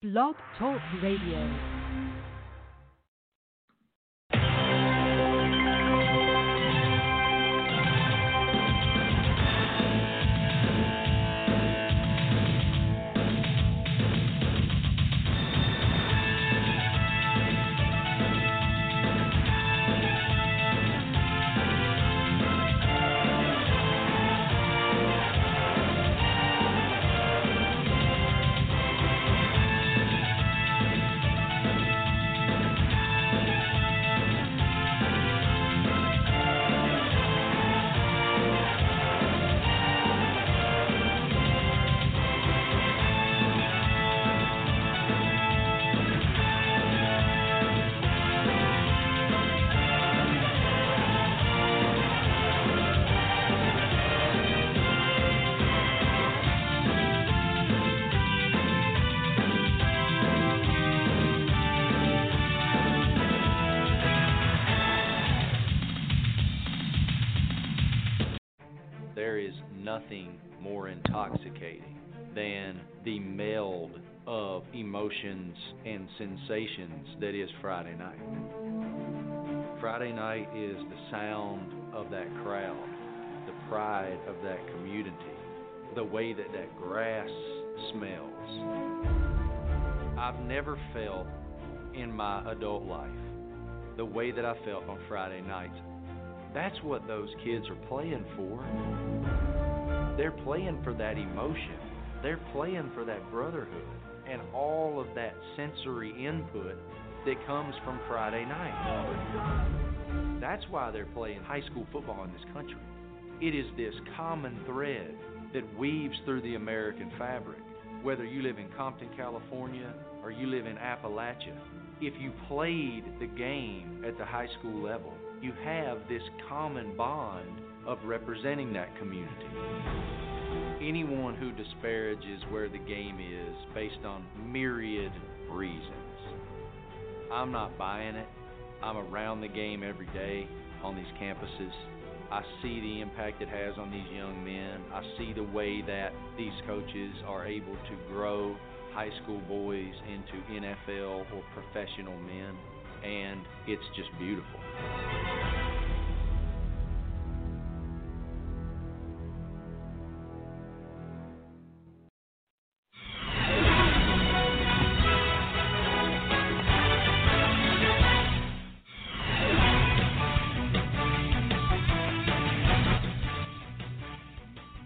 Blog Talk Radio. Nothing more intoxicating than the meld of emotions and sensations that is Friday night. Friday night is the sound of that crowd, the pride of that community, the way that that grass smells. I've never felt in my adult life the way that I felt on Friday nights. That's what those kids are playing for. They're playing for that emotion. They're playing for that brotherhood and all of that sensory input that comes from Friday night. That's why they're playing high school football in this country. It is this common thread that weaves through the American fabric. Whether you live in Compton, California, or you live in Appalachia, if you played the game at the high school level, you have this common bond of representing that community. Anyone who disparages where the game is based on myriad reasons, I'm not buying it. I'm around the game every day on these campuses. I see the impact it has on these young men. I see the way that these coaches are able to grow high school boys into NFL or professional men, and it's just beautiful.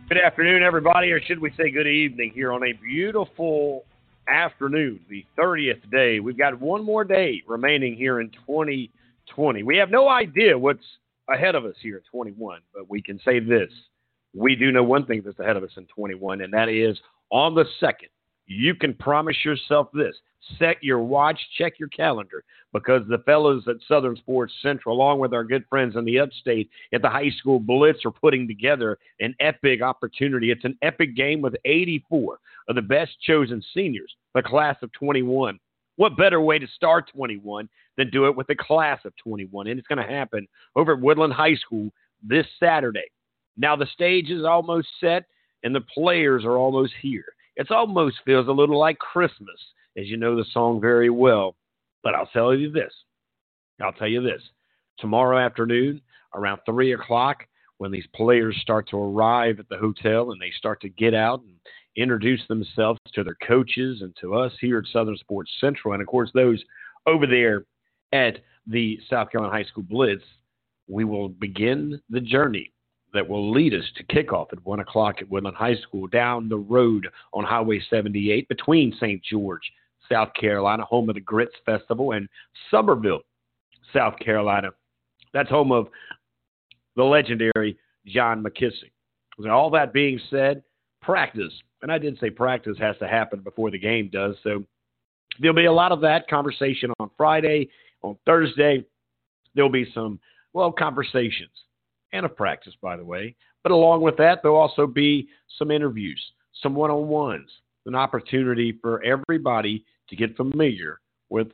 Good afternoon, everybody, or should we say good evening here on a beautiful afternoon, the 30th day. We've got one more day remaining here in 2020. We have no idea what's ahead of us here in 21, but we can say this. We do know one thing that's ahead of us in 21, and that is on the 2nd, you can promise yourself this. Set your watch, check your calendar, because the fellows at Southern Sports Central, along with our good friends in the upstate at the High School Blitz, are putting together an epic opportunity. It's an epic game with 84 of the best chosen seniors, the class of 21. What better way to start 21 than do it with the class of 21? And it's going to happen over at Woodland High School this Saturday. Now the stage is almost set, and the players are almost here. It almost feels a little like Christmas, as you know the song very well. But I'll tell you this. Tomorrow afternoon, around 3 o'clock, when these players start to arrive at the hotel and they start to get out and introduce themselves to their coaches and to us here at Southern Sports Central, and, of course, those over there at the South Carolina High School Blitz, we will begin the journey that will lead us to kickoff at 1 o'clock at Woodland High School, down the road on Highway 78 between St. George, South Carolina, home of the Grits Festival, and Summerville, South Carolina. That's home of the legendary John McKissick. With all that being said, practice, and I did say practice has to happen before the game does, so there'll be a lot of that conversation on Friday. On Thursday, there'll be some, conversations and a practice, by the way. But along with that, there'll also be some interviews, some one-on-ones, an opportunity for everybody to get familiar with,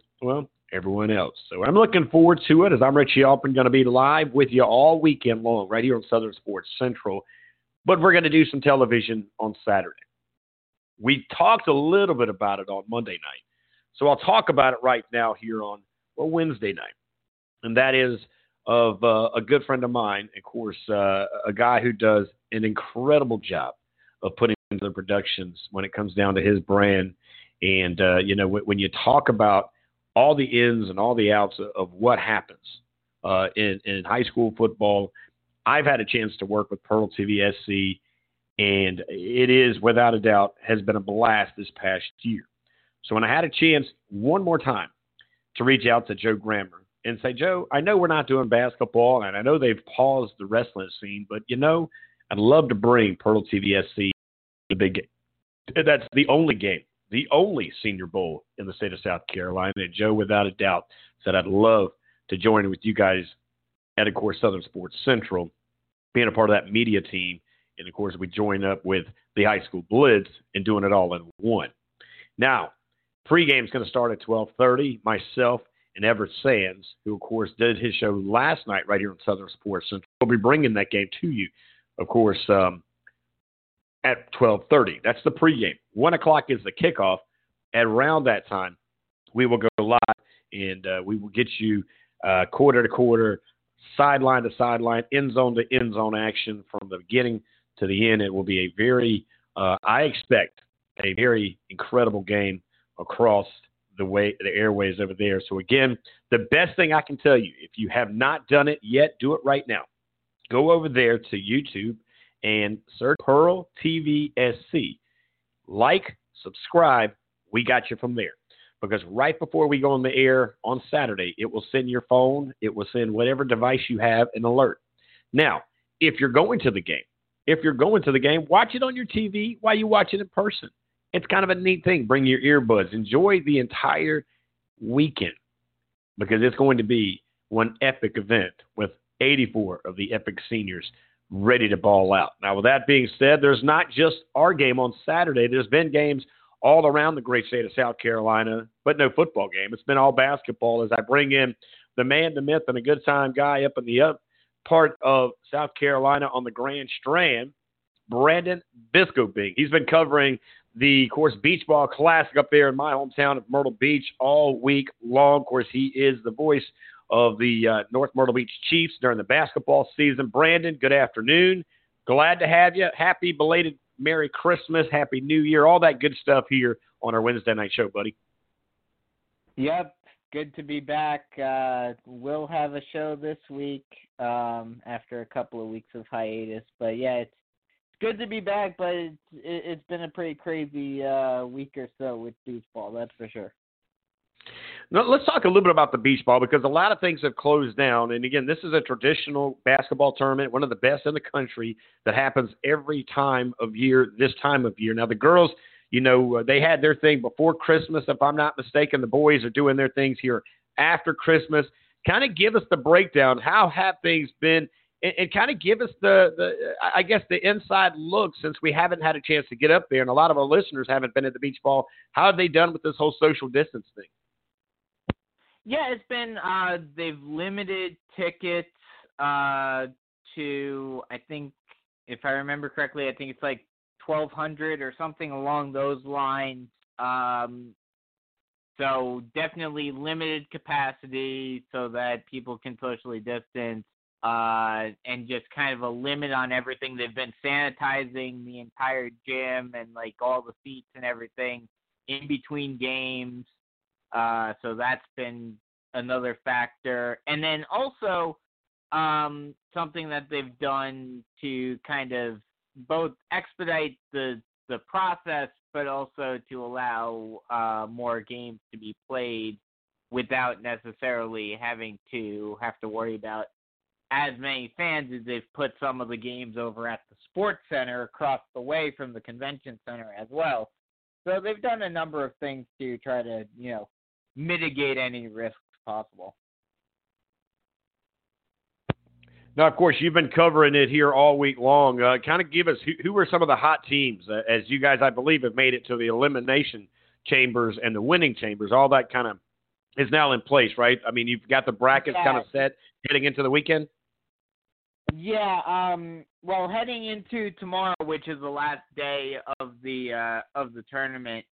everyone else. So I'm looking forward to it, as I'm Richie Alpern, going to be live with you all weekend long right here on Southern Sports Central. But we're going to do some television on Saturday. We talked a little bit about it on Monday night, So I'll talk about it right now here on Wednesday night. And that is of a good friend of mine, of course, a guy who does an incredible job of putting together productions when it comes down to his brand. And, you know, when you talk about all the ins and all the outs of what happens in high school football, I've had a chance to work with Pearl TV SC, and it is, without a doubt, has been a blast this past year. So when I had a chance one more time to reach out to Joe Grammer and say, Joe, I know we're not doing basketball, and I know they've paused the wrestling scene, but, you know, I'd love to bring Pearl TV SC to the big game. That's the only game, the only Senior Bowl in the state of South Carolina. And Joe, without a doubt, said, I'd love to join with you guys at, of course, Southern Sports Central, being a part of that media team. And, of course, we join up with the high school blitz and doing it all in one. Now, pregame is going to start at 12:30. Myself and Everett Sands, who, of course, did his show last night right here on Southern Sports Central, will be bringing that game to you, of course, at 12:30. That's the pregame. 1 o'clock is the kickoff. At around that time, we will go live, and we will get you quarter to quarter, sideline to sideline, end zone to end zone action from the beginning to the end. It will be a very, I expect, a very incredible game across the way, the airways over there. So, again, the best thing I can tell you, if you have not done it yet, do it right now. Go over there to YouTube and search Pearl TV SC. Like, subscribe. We got you from there. Because right before we go on the air on Saturday, it will send your phone, it will send whatever device you have an alert. Now, if you're going to the game, watch it on your TV while you watch it in person. It's kind of a neat thing. Bring your earbuds. Enjoy the entire weekend, because it's going to be one epic event with 84 of the epic seniors ready to ball out. Now, with that being said, there's not just our game on Saturday. There's been games all around the great state of South Carolina, but no football game. It's been all basketball, as I bring in the man, the myth, and a good time guy up in the up part of South Carolina on the Grand Strand, Brandon Biscobing. He's been covering the, of course, Beach Ball Classic up there in my hometown of Myrtle Beach all week long. Of course, he is the voice of the North Myrtle Beach Chiefs during the basketball season. Brandon, good afternoon. Glad to have you. Happy belated Merry Christmas, Happy New Year, all that good stuff here on our Wednesday night show, buddy. Yep, good to be back. We'll have a show this week after a couple of weeks of hiatus. But, yeah, it's good to be back, but it's been a pretty crazy week or so with beach ball, that's for sure. Now, let's talk a little bit about the beach ball, because a lot of things have closed down. And, again, this is a traditional basketball tournament, one of the best in the country, that happens every time of year, this time of year. Now, the girls, you know, they had their thing before Christmas, if I'm not mistaken. The boys are doing their things here after Christmas. Kind of give us the breakdown. How have things been? And kind of give us the inside look, since we haven't had a chance to get up there, and a lot of our listeners haven't been at the beach ball. How have they done with this whole social distance thing? Yeah, it's been they've limited tickets to, I think, if I remember correctly, I think it's like 1,200 or something along those lines. So definitely limited capacity so that people can socially distance and just kind of a limit on everything. They've been sanitizing the entire gym and like all the seats and everything in between games. So that's been another factor. And then also something that they've done to kind of both expedite the process, but also to allow more games to be played without necessarily having to worry about as many fans as they've put some of the games over at the sports center across the way from the convention center as well. So they've done a number of things to try to, you know, mitigate any risks possible. Now, of course, you've been covering it here all week long. Kind of give us who were some of the hot teams as you guys, I believe, have made it to the elimination chambers and the winning chambers. All that kind of is now in place, right? I mean, you've got the brackets kind of set heading into the weekend. Yeah, well, heading into tomorrow, which is the last day of the tournament,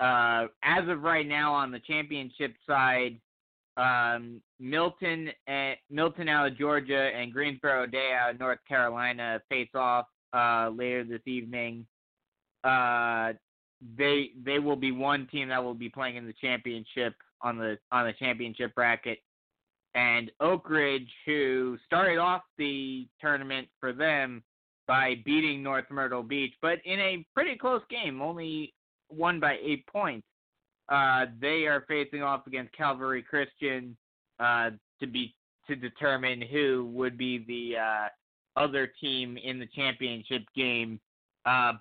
As of right now on the championship side, Milton out of Georgia and Greensboro-Odea out of North Carolina face off later this evening. They will be one team that will be playing in the championship on the championship bracket. And Oak Ridge, who started off the tournament for them by beating North Myrtle Beach, but in a pretty close game, only won by 8 points. They are facing off against Cavalry Christian to determine who would be the other team in the championship game.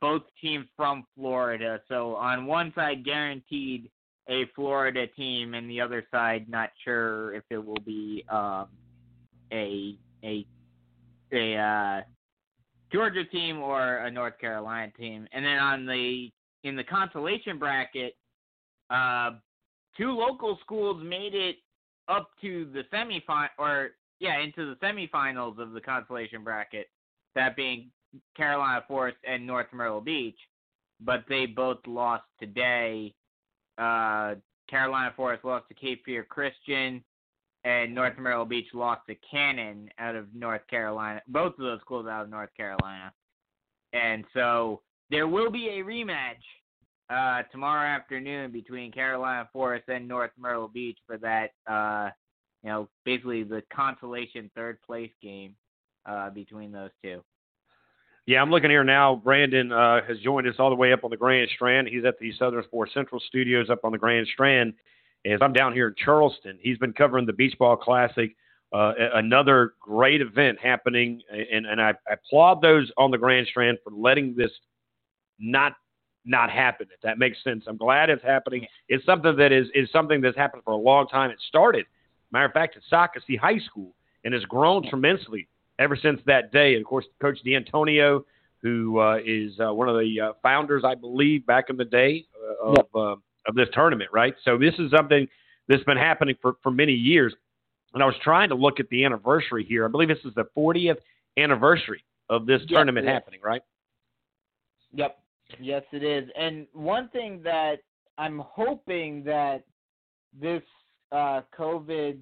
Both teams from Florida, so on one side guaranteed a Florida team, and the other side not sure if it will be a Georgia team or a North Carolina team. And then in the consolation bracket, two local schools made it up to the into the semifinals of the consolation bracket, that being Carolina Forest and North Myrtle Beach, but they both lost today. Carolina Forest lost to Cape Fear Christian, and North Myrtle Beach lost to Cannon out of North Carolina. Both of those schools out of North Carolina. And so there will be a rematch tomorrow afternoon between Carolina Forest and North Myrtle Beach for that, basically the consolation third place game between those two. Yeah, I'm looking here now. Brandon has joined us all the way up on the Grand Strand. He's at the Southern Sports Central studios up on the Grand Strand. As I'm down here in Charleston, he's been covering the Beach Ball Classic, another great event happening. And I applaud those on the Grand Strand for letting this not happen, if that makes sense. I'm glad it's happening. It's something that is something that's happened for a long time. It started, matter of fact, at Sockasee High School and has grown tremendously ever since that day. And, of course, Coach D'Antonio, who is one of the founders, I believe, back in the day of this tournament, right? So this is something that's been happening for many years. And I was trying to look at the anniversary here. I believe this is the 40th anniversary of this tournament happening, right? Yep. Yes, it is. And one thing that I'm hoping that this COVID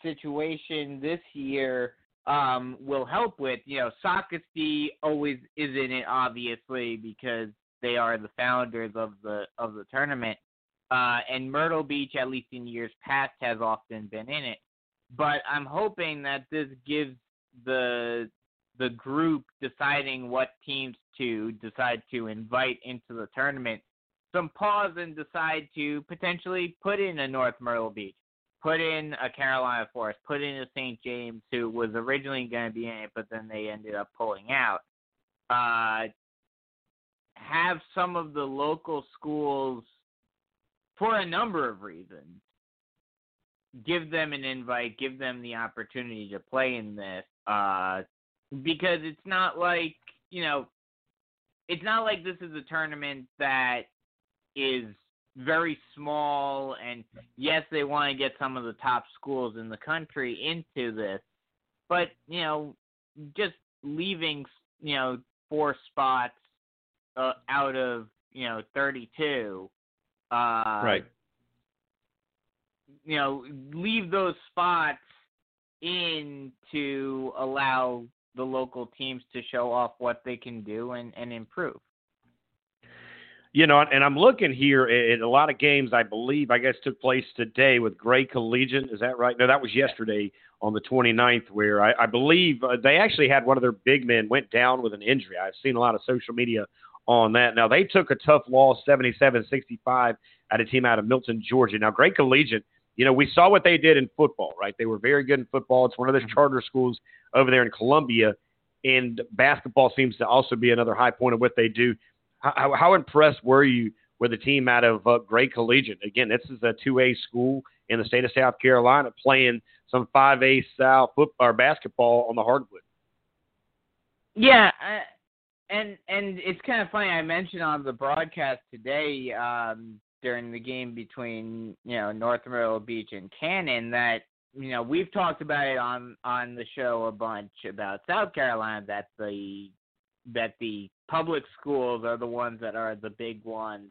situation this year – will help with, Sockasee always is in it, obviously, because they are the founders of the tournament. And Myrtle Beach, at least in years past, has often been in it. But I'm hoping that this gives the group deciding what teams to decide to invite into the tournament some pause and decide to potentially put in a North Myrtle Beach, put in a Carolina Forest, put in a St. James, who was originally going to be in it, but then they ended up pulling out. Have some of the local schools, for a number of reasons, give them an invite, give them the opportunity to play in this, because it's not like, this is a tournament that is very small, and yes, they want to get some of the top schools in the country into this, but, just leaving, 4 spots out of, 32, right. Leave those spots in to allow the local teams to show off what they can do and improve. And I'm looking here at a lot of games, I believe, took place today with Gray Collegiate. Is that right? No, that was yesterday on the 29th, where I believe they actually had one of their big men went down with an injury. I've seen a lot of social media on that. Now, they took a tough loss, 77-65, at a team out of Milton, Georgia. Now, Gray Collegiate, we saw what they did in football, right? They were very good in football. It's one of those charter schools over there in Columbia, and basketball seems to also be another high point of what they do. How impressed were you with the team out of Gray Collegiate? Again, this is a 2A school in the state of South Carolina playing some 5A style football or basketball on the hardwood. Yeah, and it's kind of funny. I mentioned on the broadcast today during the game between North Myrtle Beach and Cannon that we've talked about it on the show a bunch about South Carolina that the public schools are the ones that are the big ones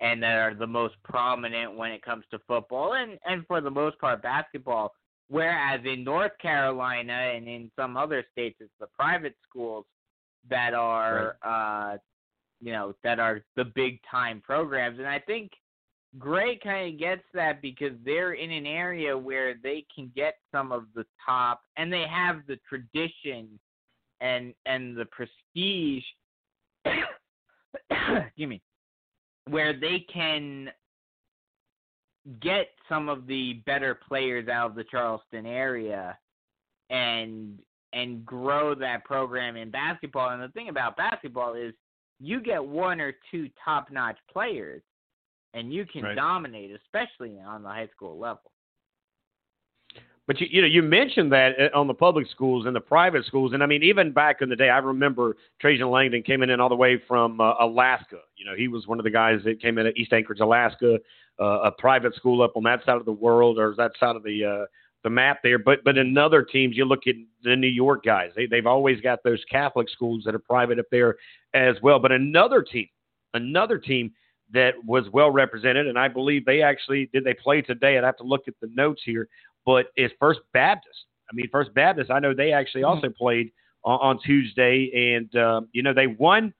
and that are the most prominent when it comes to football and for the most part basketball, whereas in North Carolina and in some other states, it's the private schools that are, right. That are the big-time programs. And I think Gray kind of gets that because they're in an area where they can get some of the top, and they have the tradition and the prestige, excuse me, where they can get some of the better players out of the Charleston area and grow that program in basketball. And the thing about basketball is you get one or two top-notch players, and you can right. dominate, especially on the high school level. But, you mentioned that on the public schools and the private schools. And, I mean, even back in the day, I remember Trajan Langdon came in all the way from Alaska. He was one of the guys that came in at East Anchorage, Alaska, a private school up on that side of the world or that side of the map there. But in other teams, you look at the New York guys. They've always got those Catholic schools that are private up there as well. But another team that was well represented, and I believe they play today. I'd have to look at the notes here. But it's First Baptist. First Baptist, I know they actually also played on Tuesday. And, they won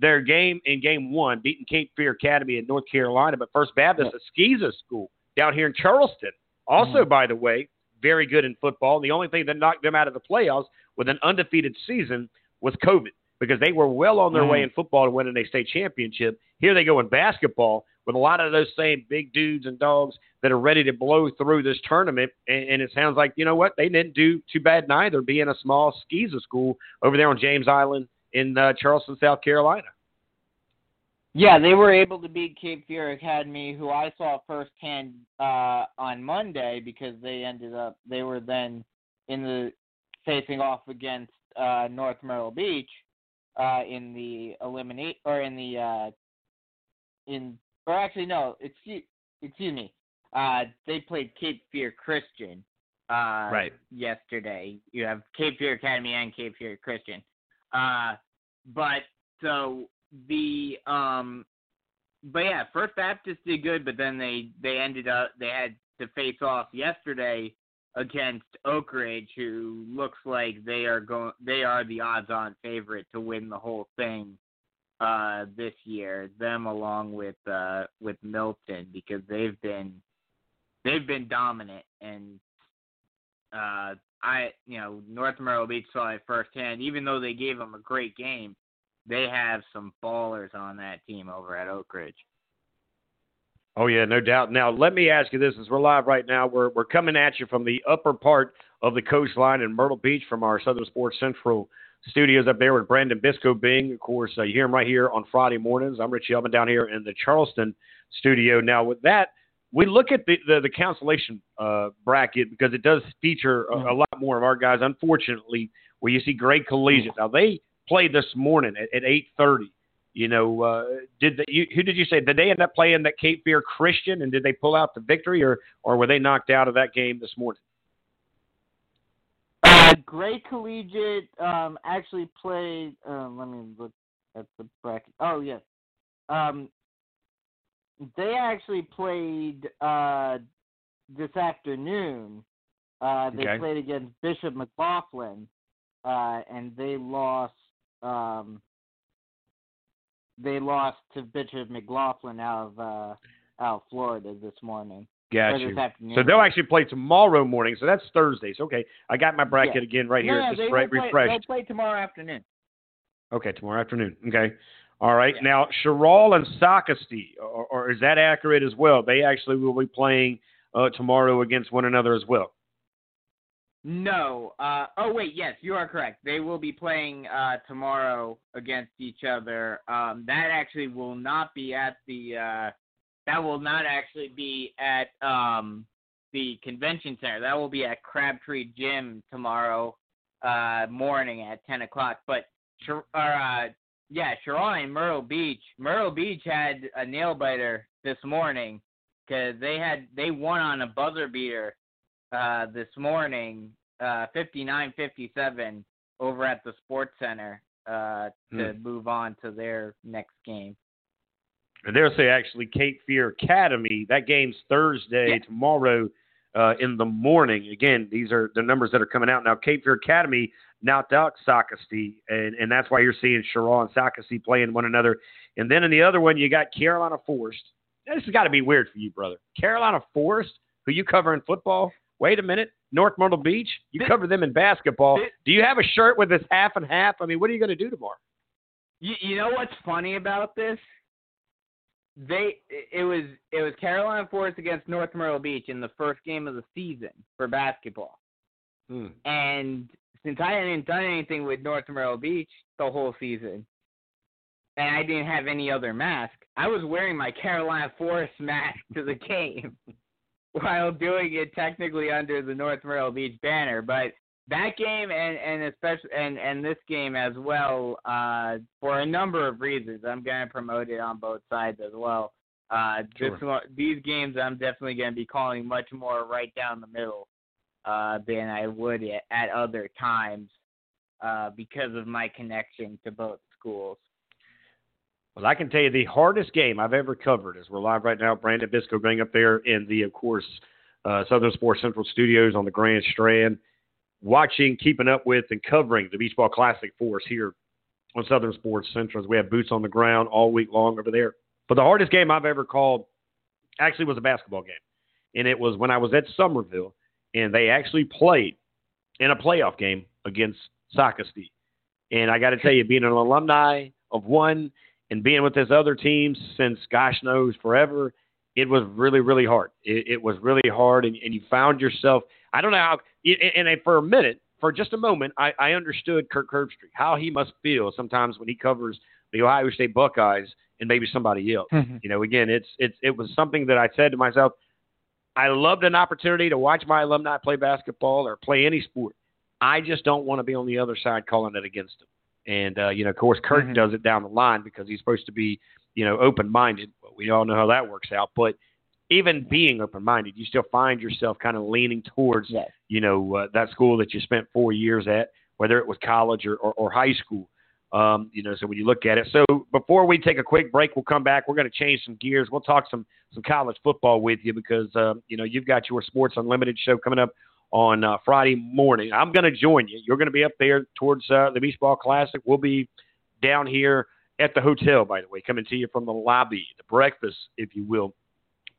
their game in game one, beating Cape Fear Academy in North Carolina. But First Baptist, a Skeeza school down here in Charleston, also, by the way, very good in football. The only thing that knocked them out of the playoffs with an undefeated season was COVID, because they were well on their way in football to winning a state championship. Here they go in basketball with a lot of those same big dudes and dogs that are ready to blow through this tournament. And it sounds like, you know what, they didn't do too bad neither, being a small Skeeza school over there on James Island in Charleston, South Carolina. Yeah, they were able to beat Cape Fear Academy, who I saw firsthand on Monday, because they were then facing off against North Myrtle Beach they played Cape Fear Christian yesterday. You have Cape Fear Academy and Cape Fear Christian. First Baptist did good, but then they had to face off yesterday against Oak Ridge, who looks like they are the odds-on favorite to win the whole thing this year. Them along with Milton, because they've been dominant, and North Myrtle Beach saw it firsthand. Even though they gave them a great game, they have some ballers on that team over at Oak Ridge. Oh, yeah, no doubt. Now, let me ask you this, as we're live right now. We're coming at you from the upper part of the coastline in Myrtle Beach from our Southern Sports Central studios up there with Brandon Biscobing. Of course, you hear him right here on Friday mornings. I'm Rich Elman down here in the Charleston studio. Now, with that, we look at the consolation bracket, because it does feature a lot more of our guys, unfortunately, where you see Gray Collegiate. Now, they played this morning at 8:30. Who did you say? Did they end up playing that Cape Fear Christian, and did they pull out the victory, or were they knocked out of that game this morning? Gray Collegiate actually played. Let me look at the bracket. Oh yes, they actually played this afternoon. They played against Bishop McLaughlin, and they lost. They lost to Bishop McLaughlin out of Florida this morning. Got you. So they'll actually play tomorrow morning. So that's Thursday. So, okay, I got my bracket again right here. It's just refreshed. They'll play tomorrow afternoon. Okay, tomorrow afternoon. Okay. All right. Yeah. Now, Sherrall and Sacristy, or is that accurate as well? They actually will be playing tomorrow against one another as well. No. Yes, you are correct. They will be playing tomorrow against each other. That actually will not be at the convention center. That will be at Crabtree Gym tomorrow morning at 10 o'clock. But, Sherrall and Myrtle Beach. Myrtle Beach had a nail-biter this morning, because they won on a buzzer beater this morning, 59-57 over at the Sports Center to move on to their next game. And they'll say actually Cape Fear Academy. That game's Thursday, tomorrow in the morning. Again, these are the numbers that are coming out now. Cape Fear Academy knocked out Sockasty, and that's why you're seeing Sherrill and Sockasty playing one another. And then in the other one, you got Carolina Forest. Now, this has got to be weird for you, brother. Carolina Forest, who you cover in football. Wait a minute. North Myrtle Beach, you cover them in basketball. Do you have a shirt with this half and half? I mean, what are you going to do tomorrow? You know what's funny about this? It was Carolina Forest against North Myrtle Beach in the first game of the season for basketball. And since I hadn't done anything with North Myrtle Beach the whole season, and I didn't have any other mask, I was wearing my Carolina Forest mask to the game while doing it technically under the North Myrtle Beach banner. But that game and especially this game as well, for a number of reasons. I'm going to promote it on both sides as well. Sure. These games I'm definitely going to be calling much more right down the middle than I would at other times because of my connection to both schools. Well, I can tell you the hardest game I've ever covered is we're live right now. Brandon Biscobing up there in the, of course, Southern Sports Central Studios on the Grand Strand, watching, keeping up with, and covering the Beach Ball Classic for us here on Southern Sports Central. We have boots on the ground all week long over there. But the hardest game I've ever called actually was a basketball game, and it was when I was at Summerville, and they actually played in a playoff game against Sockasty. And I got to tell you, being an alumni of one and being with this other team since gosh knows forever, it was really, really hard. It was really hard, and you found yourself – I don't know how – and for just a moment, I understood Kirk Herbstreit, how he must feel sometimes when he covers the Ohio State Buckeyes and maybe somebody else. You know, again, it was something that I said to myself, I loved an opportunity to watch my alumni play basketball or play any sport. I just don't want to be on the other side calling it against them. And, you know, of course, Kirk does it down the line because he's supposed to be, you know, open-minded. We all know how that works out. But even being open-minded, you still find yourself kind of leaning towards, you know, that school that you spent 4 years at, whether it was college or high school. You know, so when you look at it. So before we take a quick break, we'll come back. We're going to change some gears. We'll talk some college football with you because, you know, you've got your Sports Unlimited show coming up on Friday morning. I'm going to join you. You're going to be up there towards the Beach Ball Classic. We'll be down here at the hotel, by the way, coming to you from the lobby, the breakfast, if you will,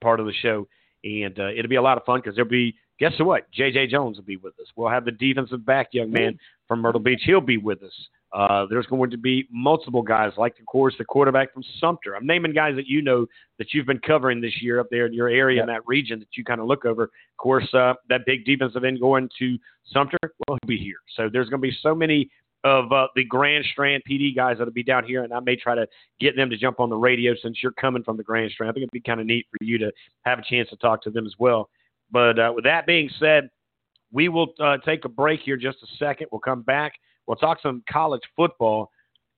part of the show. And it'll be a lot of fun because there'll be, guess what? J.J. Jones will be with us. We'll have the defensive back young man from Myrtle Beach. He'll be with us. There's going to be multiple guys, like, of course, the quarterback from Sumter. I'm naming guys that you know that you've been covering this year up there in your area in that region that you kind of look over. Of course, that big defensive end going to Sumter, well, he'll be here. So there's going to be so many of the Grand Strand PD guys that will be down here, and I may try to get them to jump on the radio since you're coming from the Grand Strand. I think it would be kind of neat for you to have a chance to talk to them as well. But with that being said, we will take a break here just a second. We'll come back. We'll talk some college football.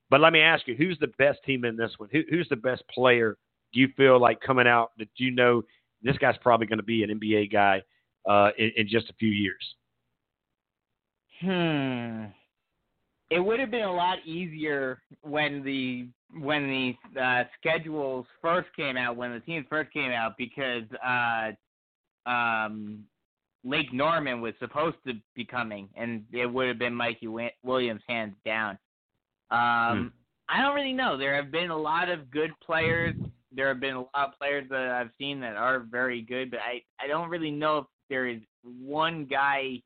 But let me ask you, who's the best team in this one? Who's the best player do you feel like coming out that you know this guy's probably going to be an NBA guy in just a few years? It would have been a lot easier when the schedules first came out, when the teams first came out, because Lake Norman was supposed to be coming, and it would have been Mikey Williams hands down. I don't really know. There have been a lot of good players. There have been a lot of players that I've seen that are very good, but I don't really know if there is one guy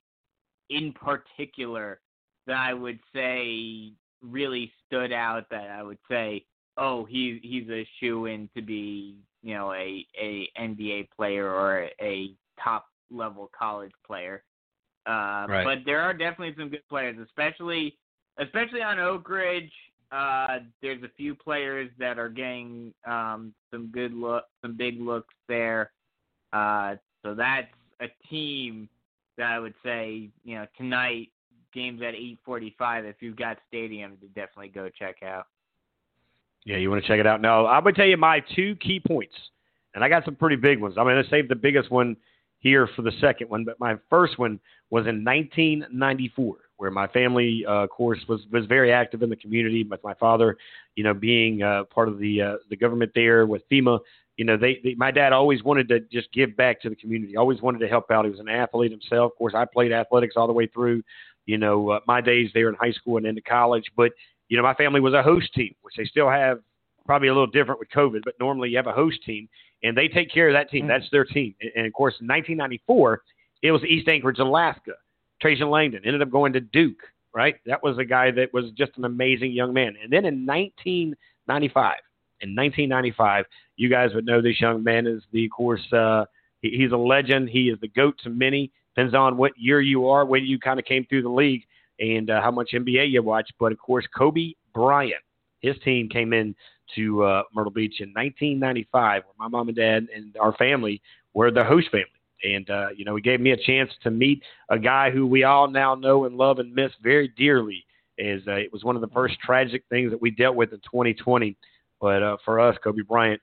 in particular that I would say really stood out, that I would say, oh, he's a shoo-in to be, you know, a NBA player or a top-level college player. Right. But there are definitely some good players, especially on Oak Ridge. There's a few players that are getting some big looks there. So that's a team that I would say, you know, tonight, games at 8:45. If you've got stadium, to definitely go check out. Yeah, you want to check it out. No, I'm going to tell you my two key points, and I got some pretty big ones. I'm going to save the biggest one here for the second one, but my first one was in 1994 where my family, of course, was very active in the community. But my father, you know, being part of the government there with FEMA, you know, my dad always wanted to just give back to the community, always wanted to help out. He was an athlete himself. Of course, I played athletics all the way through, you know, my days there in high school and into college. But, you know, my family was a host team, which they still have, probably a little different with COVID, but normally you have a host team and they take care of that team. Mm-hmm. That's their team. And of course, in 1994, it was East Anchorage, Alaska. Trajan Langdon ended up going to Duke, right? That was a guy that was just an amazing young man. And then in 1995, you guys would know this young man is the, of course, he's a legend. He is the GOAT to many. Depends on what year you are, when you kind of came through the league and how much NBA you watch. But of course, Kobe Bryant, his team came in to Myrtle Beach in 1995, where my mom and dad and our family were the host family. And, you know, it gave me a chance to meet a guy who we all now know and love and miss very dearly. As it was one of the first tragic things that we dealt with in 2020. But for us, Kobe Bryant,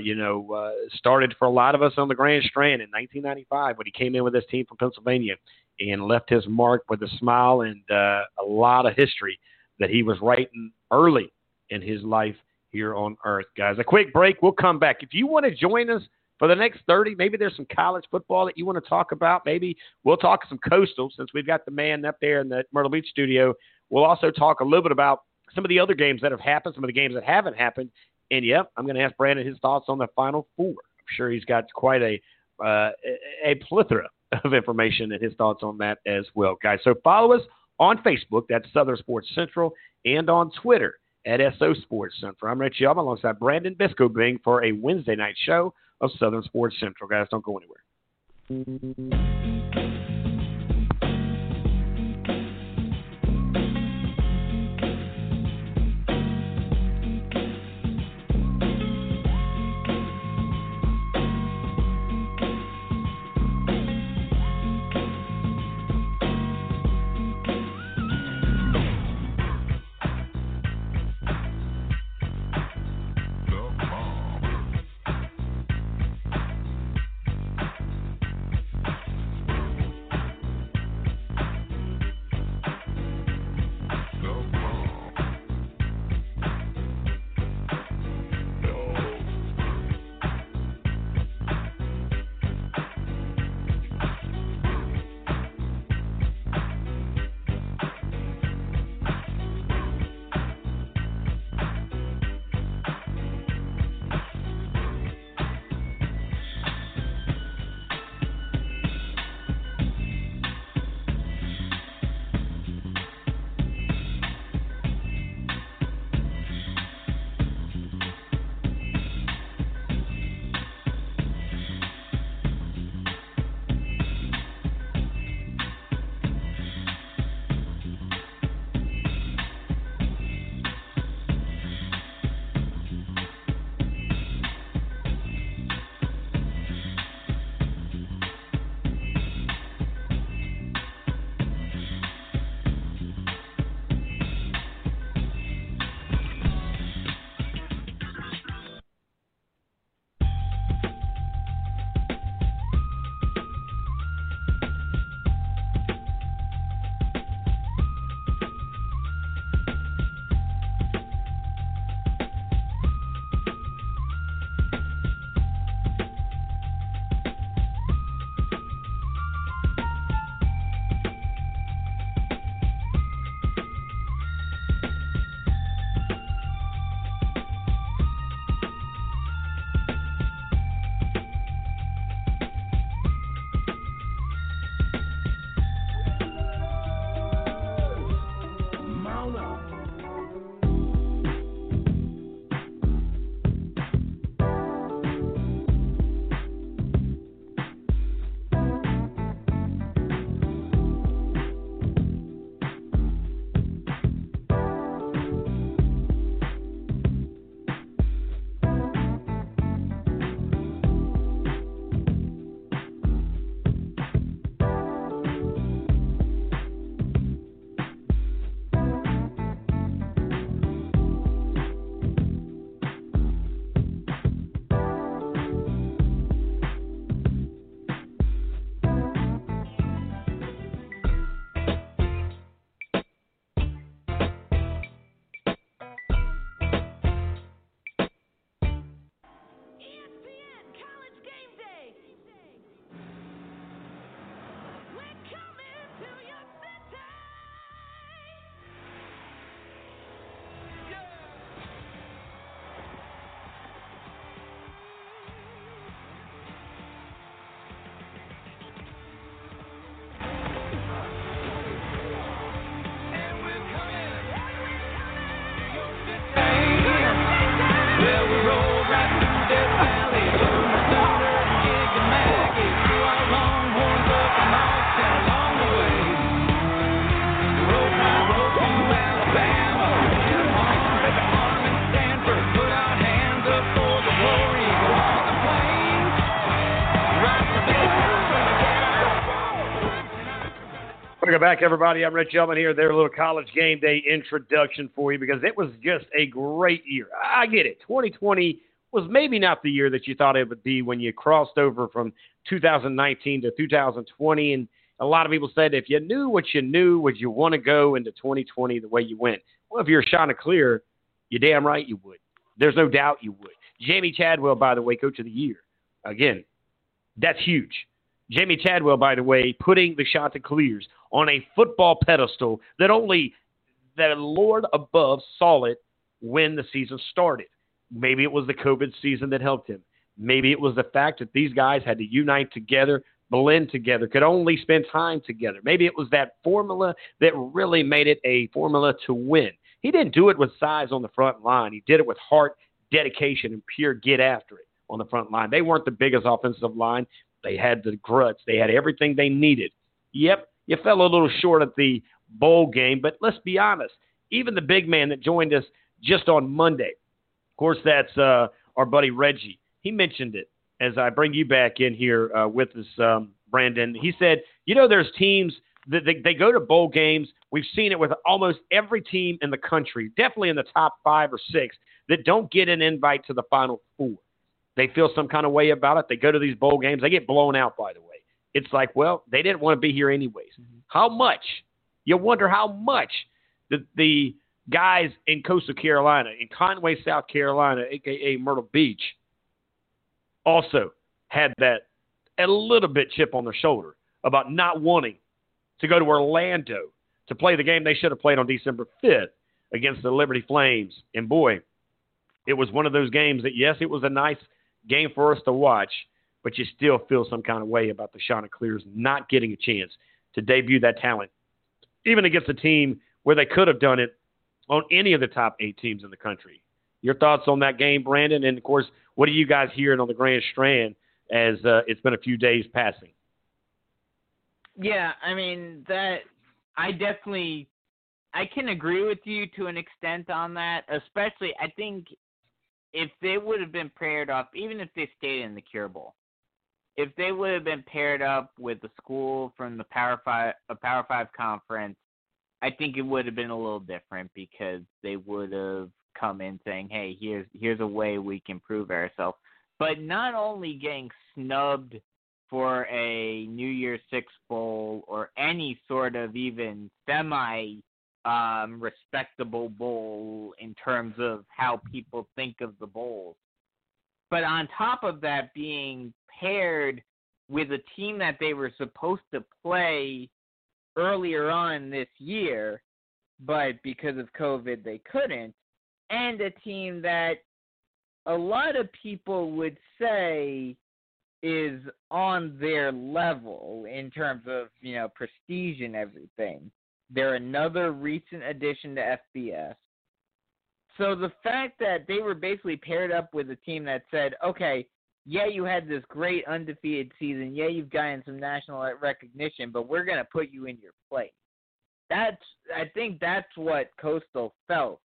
you know, started for a lot of us on the Grand Strand in 1995 when he came in with his team from Pennsylvania and left his mark with a smile and a lot of history that he was writing early in his life here on earth. Guys, a quick break. We'll come back. If you want to join us for the next 30, maybe there's some college football that you want to talk about. Maybe we'll talk some coastal since we've got the man up there in the Myrtle Beach studio. We'll also talk a little bit about some of the other games that have happened, some of the games that haven't happened. And, yep, I'm going to ask Brandon his thoughts on the Final Four. I'm sure he's got quite a plethora of information and his thoughts on that as well. Guys, so follow us on Facebook. That's Southern Sports Central, and on Twitter at SO Sports Central. I'm Rich Yelman alongside Brandon Biscobing for a Wednesday night show of Southern Sports Central. Guys, don't go anywhere. Welcome back, everybody. I'm Rich Elman here. Their little college game day introduction for you because it was just a great year. I get it. 2020 was maybe not the year that you thought it would be when you crossed over from 2019 to 2020. And a lot of people said, if you knew what you knew, would you want to go into 2020 the way you went? Well, if you're Chanticleer, you're damn right you would. There's no doubt you would. Jamie Chadwell, by the way, Coach of the Year. Again, that's huge. Jamie Chadwell, by the way, putting the Chanticleers on a football pedestal that only the Lord above saw it when the season started. Maybe it was the COVID season that helped him. Maybe it was the fact that these guys had to unite together, blend together, could only spend time together. Maybe it was that formula that really made it a formula to win. He didn't do it with size on the front line. He did it with heart, dedication, and pure get after it on the front line. They weren't the biggest offensive line. They had the gruts. They had everything they needed. Yep, you fell a little short at the bowl game, but let's be honest. Even the big man that joined us just on Monday, of course, that's our buddy Reggie. He mentioned it as I bring you back in here with us, Brandon. He said, you know, there's teams that they go to bowl games. We've seen it with almost every team in the country, definitely in the top 5 or 6, that don't get an invite to the Final Four. They feel some kind of way about it. They go to these bowl games. They get blown out, by the way. It's like, well, they didn't want to be here anyways. Mm-hmm. How much? You wonder how much the guys in Coastal Carolina, in Conway, South Carolina, a.k.a. Myrtle Beach, also had that a little bit chip on their shoulder about not wanting to go to Orlando to play the game they should have played on December 5th against the Liberty Flames. And, boy, it was one of those games that, yes, it was a nice game for us to watch, but you still feel some kind of way about the Chanticleers not getting a chance to debut that talent, even against a team where they could have done it on any of the top 8 teams in the country. Your thoughts on that game, Brandon? And, of course, what are you guys hearing on the Grand Strand as it's been a few days passing? Yeah, I mean, I can agree with you to an extent on that, especially I think – if they would have been paired up, even if they stayed in the Cure Bowl, if they would have been paired up with a school from the Power Five conference, I think it would have been a little different because they would have come in saying, hey, here's a way we can prove ourselves. But not only getting snubbed for a New Year's Six Bowl or any sort of even respectable bowl in terms of how people think of the bowls. But on top of that, being paired with a team that they were supposed to play earlier on this year, but because of COVID they couldn't, and a team that a lot of people would say is on their level in terms of, you know, prestige and everything. They're another recent addition to FBS. So the fact that they were basically paired up with a team that said, okay, yeah, you had this great undefeated season. Yeah, you've gotten some national recognition, but we're going to put you in your place. I think that's what Coastal felt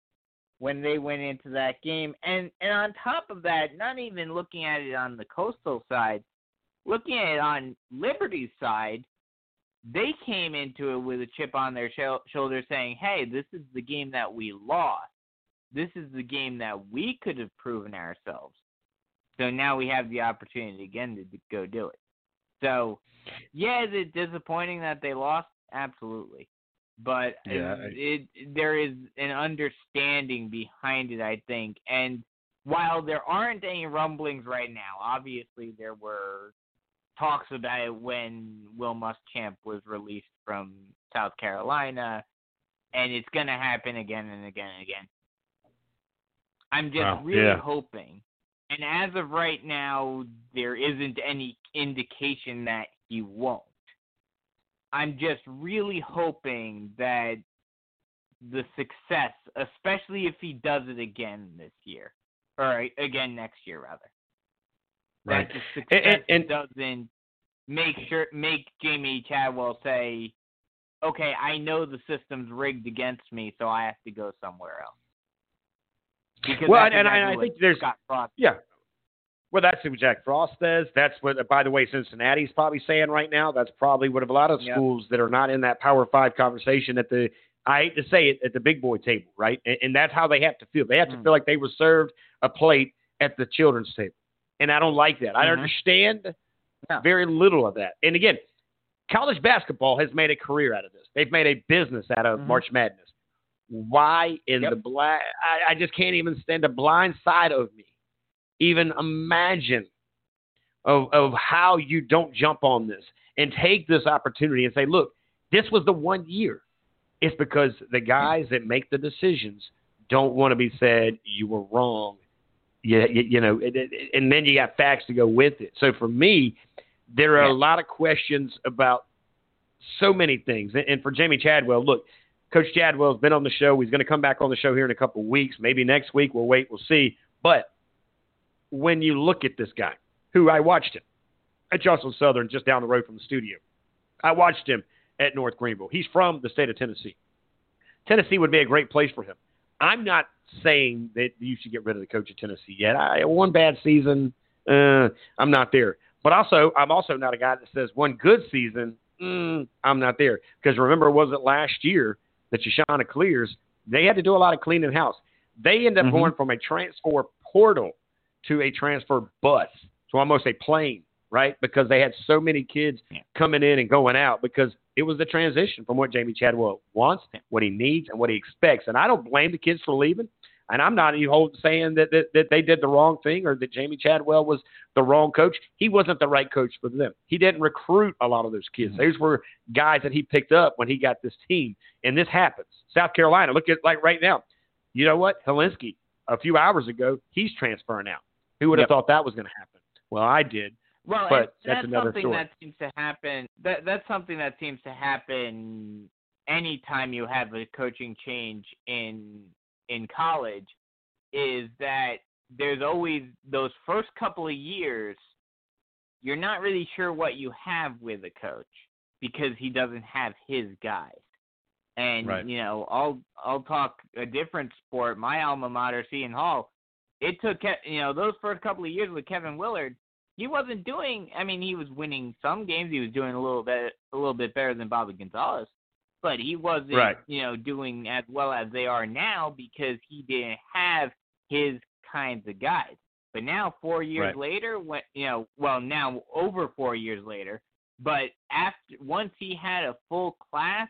when they went into that game. And on top of that, not even looking at it on the Coastal side, looking at it on Liberty's side, they came into it with a chip on their shoulder saying, hey, this is the game that we lost. This is the game that we could have proven ourselves. So now we have the opportunity again to go do it. So, yeah, is it disappointing that they lost? Absolutely. But yeah, there is an understanding behind it, I think. And while there aren't any rumblings right now, obviously there were talks about it when Will Muschamp was released from South Carolina, and it's going to happen again and again and again. I'm just hoping. And as of right now, there isn't any indication that he won't. I'm just really hoping that the success, especially if he does it again this year, or again next year, rather, right. That the success doesn't make Jamie Chadwell say, okay, I know the system's rigged against me, so I have to go somewhere else. Because I think there's – yeah. Well, that's what Jack Frost says. That's what, by the way, Cincinnati's probably saying right now. That's probably what a lot of schools that are not in that Power Five conversation at the, I hate to say it, at the big boy table, right? And that's how they have to feel. They have to feel like they were served a plate at the children's table. And I don't like that. I understand very little of that. And again, college basketball has made a career out of this. They've made a business out of March Madness. Why in the black? I just can't even stand the blind side of me. Even imagine of how you don't jump on this and take this opportunity and say, look, this was the 1 year. It's because the guys that make the decisions don't want to be said, you were wrong. You know, and then you got facts to go with it. So for me, there are a lot of questions about so many things. And for Jamie Chadwell, look, Coach Chadwell's been on the show. He's going to come back on the show here in a couple of weeks. Maybe next week. We'll wait. We'll see. But when you look at this guy, who I watched him at Charleston Southern, just down the road from the studio. I watched him at North Greenville. He's from the state of Tennessee. Tennessee would be a great place for him. I'm not saying that you should get rid of the coach of Tennessee yet. One bad season, I'm not there. But also, I'm also not a guy that says one good season, I'm not there. Because remember, it wasn't last year that Chanticleers, they had to do a lot of cleaning house. They ended up going from a transfer portal to a transfer bus, to almost a plane, right? Because they had so many kids coming in and going out because it was the transition from what Jamie Chadwell wants, what he needs, and what he expects. And I don't blame the kids for leaving. And I'm not even saying that they did the wrong thing or that Jamie Chadwell was the wrong coach. He wasn't the right coach for them. He didn't recruit a lot of those kids. Those were guys that he picked up when he got this team. And this happens. South Carolina, look at like right now. You know what? Helinski, a few hours ago, he's transferring out. Who would have thought that was going to happen? Well, I did. Well, but that's another story. That seems to happen. That's something that seems to happen anytime you have a coaching change in college, is that there's always those first couple of years, you're not really sure what you have with a coach because he doesn't have his guys. And, you know, I'll talk a different sport. My alma mater, Seton Hall, it took, you know, those first couple of years with Kevin Willard, he wasn't doing, I mean, he was winning some games. He was doing a little bit better than Bobby Gonzalez, but he wasn't, you know, doing as well as they are now because he didn't have his kinds of guys. But now 4 years later, when, you know, well, now over 4 years later, but after once he had a full class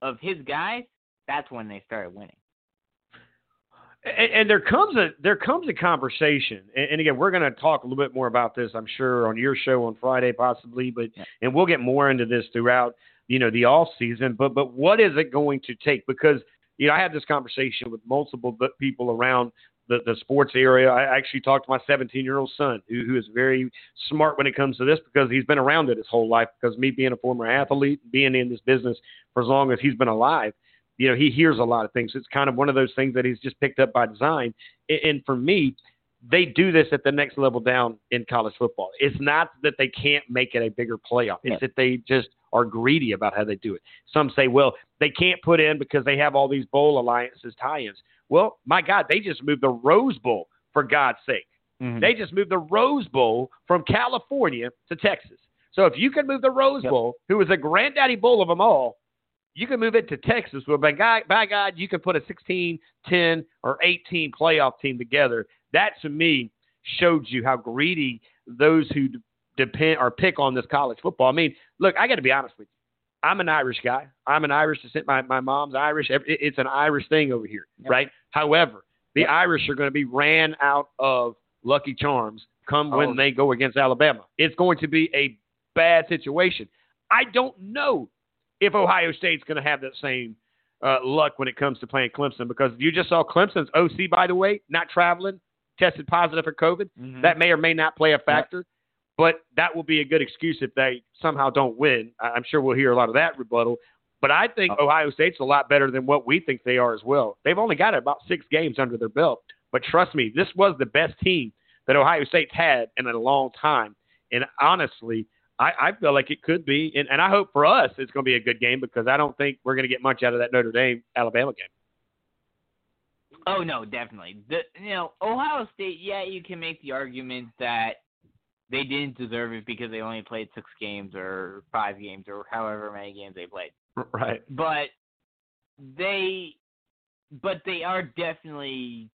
of his guys, that's when they started winning. And there comes a conversation, and again, we're going to talk a little bit more about this, I'm sure, on your show on Friday, possibly, but and we'll get more into this throughout, you know, the off season. But what is it going to take? Because you know, I had this conversation with multiple people around the sports area. I actually talked to my 17-year-old son, who is very smart when it comes to this because he's been around it his whole life. Because me being a former athlete, being in this business for as long as he's been alive. You know, he hears a lot of things. It's kind of one of those things that he's just picked up by design. And for me, they do this at the next level down in college football. It's not that they can't make it a bigger playoff. It's that they just are greedy about how they do it. Some say, well, they can't put in because they have all these bowl alliances, tie-ins. Well, my God, they just moved the Rose Bowl, for God's sake. They just moved the Rose Bowl from California to Texas. So if you can move the Rose Bowl, who is a granddaddy bowl of them all, you can move it to Texas, where by God, you can put a 16, 10, or 18 playoff team together. That, to me, showed you how greedy those who depend or pick on this college football. I mean, look, I got to be honest with you. I'm an Irish guy. I'm an Irish descent. My mom's Irish. It's an Irish thing over here, right? However, the Irish are going to be ran out of Lucky Charms come when they go against Alabama. It's going to be a bad situation. I don't know if Ohio State's going to have that same luck when it comes to playing Clemson, because you just saw Clemson's OC, by the way, not traveling, tested positive for COVID. That may or may not play a factor, but that will be a good excuse if they somehow don't win. I'm sure we'll hear a lot of that rebuttal, but I think Ohio State's a lot better than what we think they are as well. They've only got about 6 games under their belt, but trust me, this was the best team that Ohio State's had in a long time, and honestly, I feel like it could be, and I hope for us it's going to be a good game because I don't think we're going to get much out of that Notre Dame-Alabama game. Oh, no, definitely. Ohio State, yeah, you can make the argument that they didn't deserve it because they only played 6 games or 5 games or however many games they played. Right. But they are definitely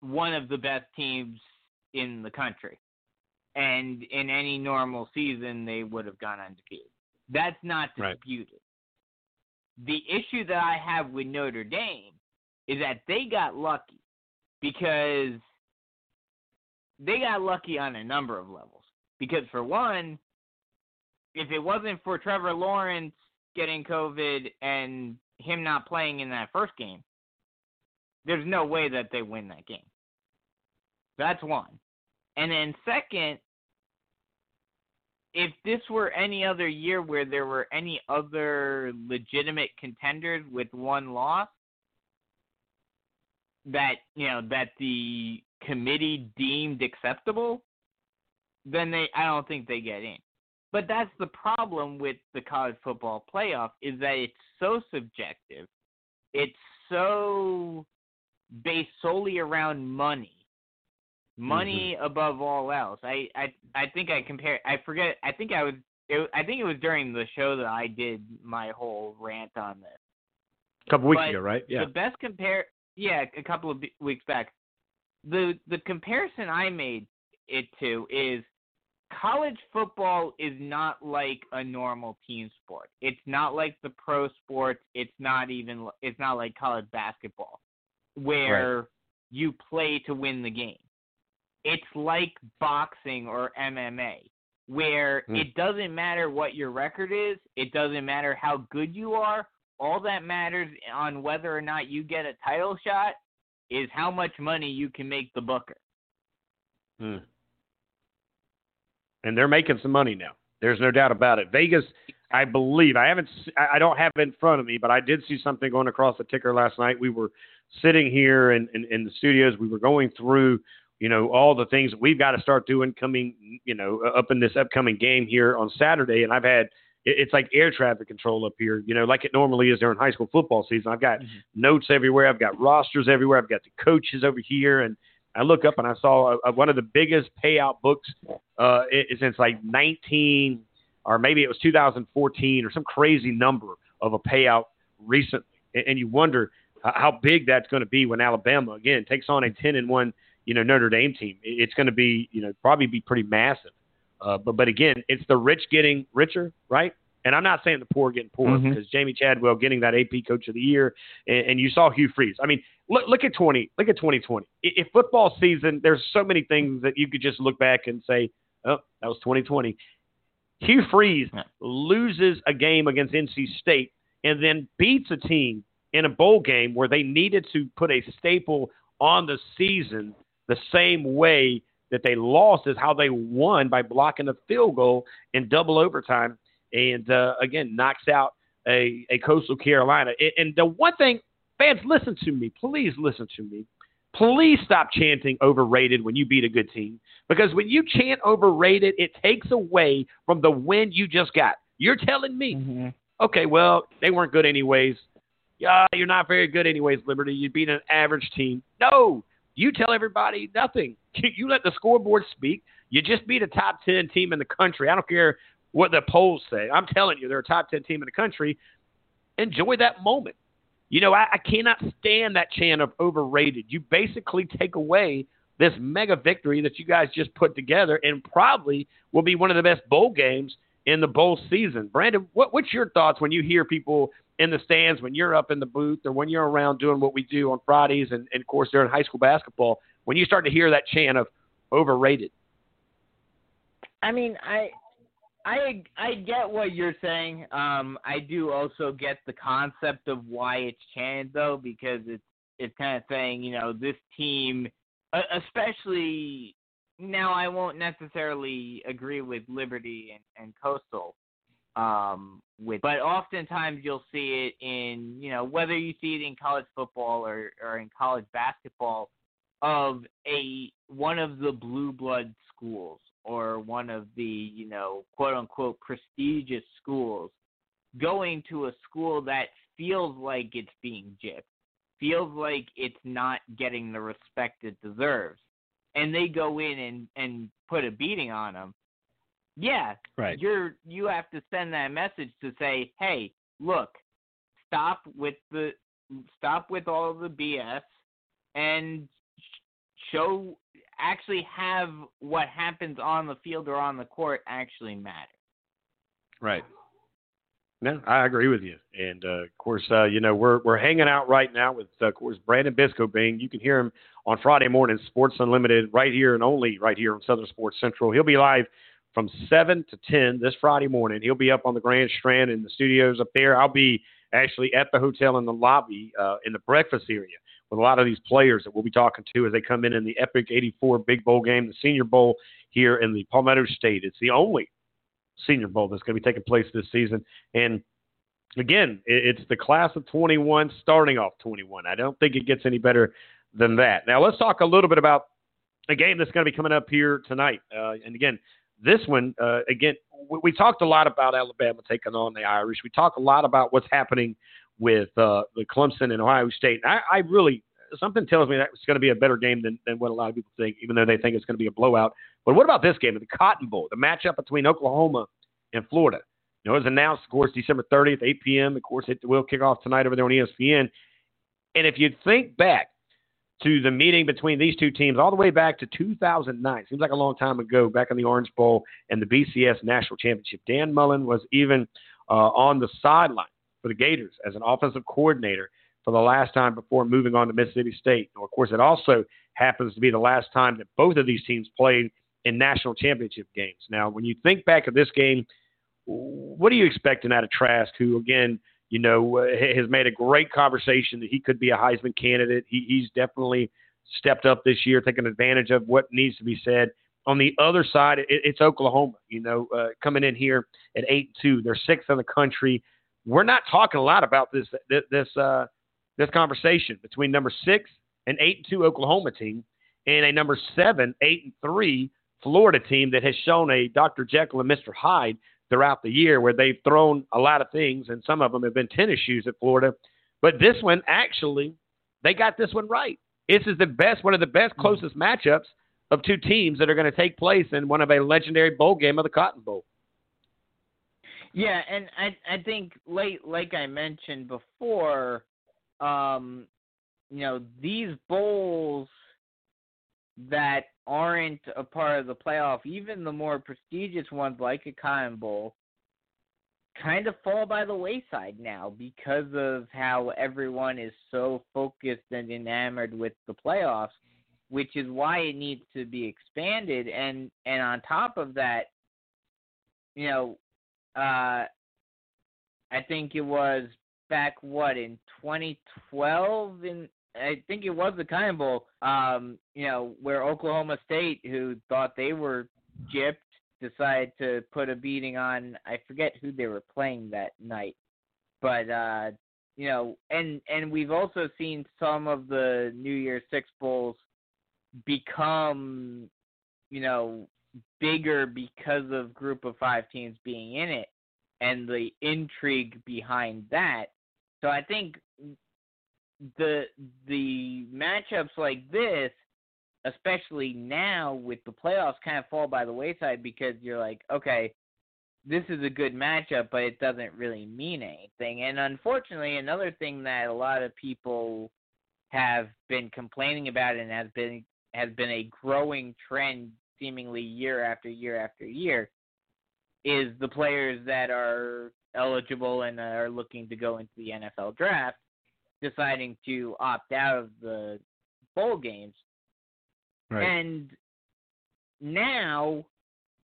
one of the best teams in the country. And in any normal season, they would have gone undefeated. That's not disputed. Right. The issue that I have with Notre Dame is that they got lucky because they got lucky on a number of levels. Because for one, if it wasn't for Trevor Lawrence getting COVID and him not playing in that first game, there's no way that they win that game. That's one. And then second, if this were any other year where there were any other legitimate contenders with one loss, that the committee deemed acceptable, then I don't think they get in. But that's the problem with the college football playoff, is that it's so subjective. It's so based solely around money mm-hmm. above all else. I think it was during the show that I did my whole rant on this. A couple weeks ago, right? Yeah. A couple of weeks back. The comparison I made it to is college football is not like a normal team sport. It's not like the pro sports. It's not like college basketball where you play to win the game. It's like boxing or MMA where it doesn't matter what your record is. It doesn't matter how good you are. All that matters on whether or not you get a title shot is how much money you can make the booker. Hmm. And they're making some money now. There's no doubt about it. Vegas, I believe, I don't have it in front of me, but I did see something going across the ticker last night. We were sitting here in the studios. We were going through, all the things that we've got to start doing coming, up in this upcoming game here on Saturday. And I've had, it's like air traffic control up here, like it normally is during high school football season. I've got notes everywhere. I've got rosters everywhere. I've got the coaches over here. And I look up and I saw one of the biggest payout books since like 19 or maybe it was 2014 or some crazy number of a payout recently. And you wonder how big that's going to be when Alabama, again, takes on a 10-1, Notre Dame team. It's going to be, probably be pretty massive. But again, it's the rich getting richer, right? And I'm not saying the poor getting poorer because Jamie Chadwell getting that AP Coach of the Year, and you saw Hugh Freeze. I mean, look at 2020. If football season, there's so many things that you could just look back and say, oh, that was 2020. Hugh Freeze loses a game against NC State and then beats a team in a bowl game where they needed to put a staple on the season the same way that they lost is how they won by blocking a field goal in double overtime and, again, knocks out a Coastal Carolina. And the one thing, fans, listen to me. Please listen to me. Please stop chanting overrated when you beat a good team, because when you chant overrated, it takes away from the win you just got. You're telling me, okay, well, they weren't good anyways. Yeah, you're not very good anyways, Liberty. You beat an average team. No. You tell everybody nothing. You let the scoreboard speak. You just beat a top 10 team in the country. I don't care what the polls say. I'm telling you, they're a top 10 team in the country. Enjoy that moment. I cannot stand that chant of overrated. You basically take away this mega victory that you guys just put together and probably will be one of the best bowl games in the bowl season. Brandon, what's your thoughts when you hear people – in the stands, when you're up in the booth, or when you're around doing what we do on Fridays and of course, during high school basketball, when you start to hear that chant of overrated? I mean, I get what you're saying. I do also get the concept of why it's chanted, though, because it's kind of saying, this team, especially now I won't necessarily agree with Liberty and Coastal, but oftentimes you'll see it in, whether you see it in college football or in college basketball, of one of the blue blood schools or one of the, quote unquote prestigious schools going to a school that feels like it's being gypped, feels like it's not getting the respect it deserves, and they go in and put a beating on them, yeah, right. You have to send that message to say, hey, look, stop with all of the BS and show, actually have what happens on the field or on the court actually matter. Right. No, I agree with you. And, of course, we're hanging out right now with, of course, Brandon Biscobing. You can hear him on Friday morning, Sports Unlimited, right here and only right here on Southern Sports Central. He'll be live from 7 to 10 this Friday morning. He'll be up on the Grand Strand in the studios up there. I'll be actually at the hotel in the lobby in the breakfast area with a lot of these players that we'll be talking to as they come in the Epic 84 Big Bowl game, the Senior Bowl here in the Palmetto State. It's the only Senior Bowl that's going to be taking place this season. And, again, it's the class of 21 starting off 21. I don't think it gets any better than that. Now, let's talk a little bit about a game that's going to be coming up here tonight. And, again, this one, we talked a lot about Alabama taking on the Irish. We talked a lot about what's happening with the Clemson and Ohio State. And I really – something tells me that it's going to be a better game than what a lot of people think, even though they think it's going to be a blowout. But what about this game at the Cotton Bowl, the matchup between Oklahoma and Florida? You know, it was announced, of course, December 30th, 8 p.m. Of course, it will kick off tonight over there on ESPN. And if you think back to the meeting between these two teams all the way back to 2009, seems like a long time ago, back in the Orange Bowl and the BCS National Championship, Dan Mullen was even on the sideline for the Gators as an offensive coordinator for the last time before moving on to Mississippi State. Now, of course, it also happens to be the last time that both of these teams played in national championship games. Now, when you think back at this game, what are you expecting out of Trask, who, again, you know, has made a great conversation that he could be a Heisman candidate. He's definitely stepped up this year, taking advantage of what needs to be said. On the other side, it's Oklahoma, you know, coming in here at 8-2. They're sixth in the country. We're not talking a lot about this conversation between number 6 and 8-2 Oklahoma team and a number 7, 8-3 Florida team that has shown a Dr. Jekyll and Mr. Hyde throughout the year, where they've thrown a lot of things, and some of them have been tennis shoes at Florida. But this one, actually, they got this one right. This is the best, one of the best, closest matchups of two teams that are going to take place in one of a legendary bowl game of the Cotton Bowl. Yeah, and I think, like I mentioned before, you know, these bowls that aren't a part of the playoff, even the more prestigious ones like a Cotton Bowl, kind of fall by the wayside now because of how everyone is so focused and enamored with the playoffs, which is why it needs to be expanded. And on top of that, you know, I think it was back, in 2012 I think it was the Cotton Bowl, you know, where Oklahoma State, who thought they were gypped, decided to put a beating on, I forget who they were playing that night. But, you know, and we've also seen some of the New Year's Six Bowls become, you know, bigger because of Group of Five teams being in it and the intrigue behind that. So I think the matchups like this, especially now with the playoffs, kind of fall by the wayside because you're like, okay, this is a good matchup, but it doesn't really mean anything. And unfortunately, another thing that a lot of people have been complaining about and has been a growing trend seemingly year after year after year is the players that are eligible and are looking to go into the NFL draft deciding to opt out of the bowl games. Right. And now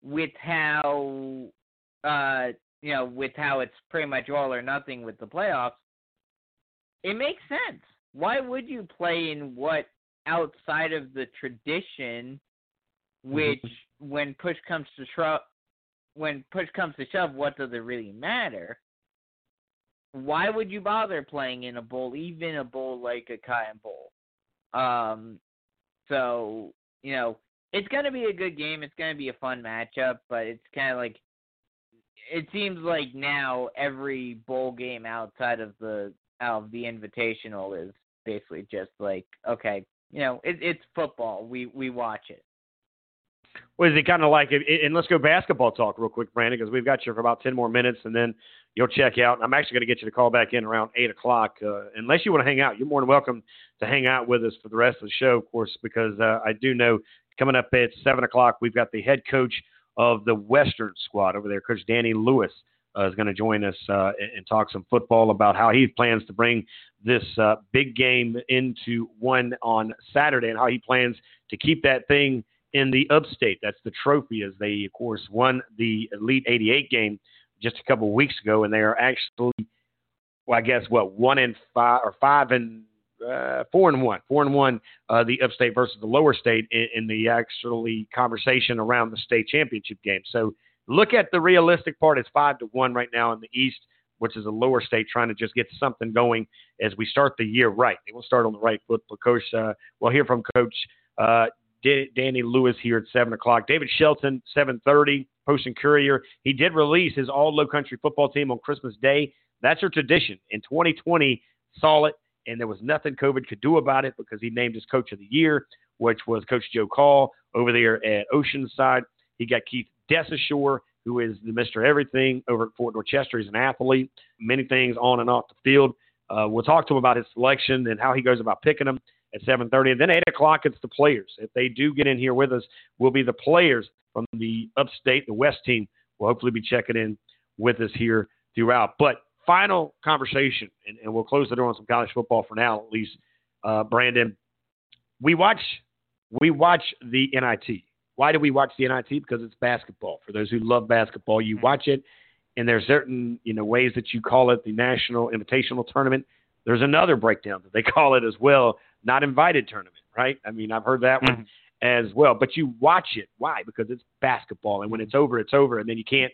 with how, you know, with how it's pretty much all or nothing with the playoffs, it makes sense. Why would you play in what outside of the tradition, which when push comes to shove, what does it really matter? Why would you bother playing in a bowl, even a bowl like a Cotton Bowl? So, you know, it's going to be a good game. It's going to be a fun matchup, but it's kind of like it seems like now every bowl game outside of the Invitational is basically just like, okay, you know, it's football. We watch it. Well, is it kind of like, and let's go basketball talk real quick, Brandon, because we've got you for about 10 more minutes, and then you'll check out. I'm actually going to get you to call back in around 8 o'clock. Unless you want to hang out, you're more than welcome to hang out with us for the rest of the show, of course, because I do know coming up at 7 o'clock, we've got the head coach of the Western squad over there, Coach Danny Lewis, is going to join us and talk some football about how he plans to bring this big game into one on Saturday and how he plans to keep that thing in the upstate. That's the trophy, as they, of course, won the Elite 88 game just a couple of weeks ago, and they are actually, well, I guess, what, 1-5 or 4-1. 4-1, the upstate versus the lower state in the actually conversation around the state championship game. So look at the realistic part. It's 5-1 right now in the East, which is a lower state trying to just get something going as we start the year right. They will start on the right foot. But Coach, we'll hear from Coach Danny Lewis here at 7 o'clock. David Shelton, 7:30, Post and Courier. He did release his all-low country football team on Christmas Day. That's your tradition. In 2020, saw it, and there was nothing COVID could do about it because he named his coach of the year, which was Coach Joe Call over there at Oceanside. He got Keith Desashore, who is the Mr. Everything over at Fort Dorchester. He's an athlete, many things on and off the field. We'll talk to him about his selection and how he goes about picking them at 7:30. And then 8 o'clock, it's the players. If they do get in here with us, we'll be the players from the upstate, the West team, will hopefully be checking in with us here throughout. But final conversation, and we'll close the door on some college football for now, at least, Brandon. We watch the NIT. Why do we watch the NIT? Because it's basketball. For those who love basketball, you watch it, and there's certain, you know, ways that you call it the National Invitational Tournament. There's another breakdown that they call it as well, not invited tournament, right? I mean, I've heard that one as well. But you watch it. Why? Because it's basketball, and when it's over, and then you can't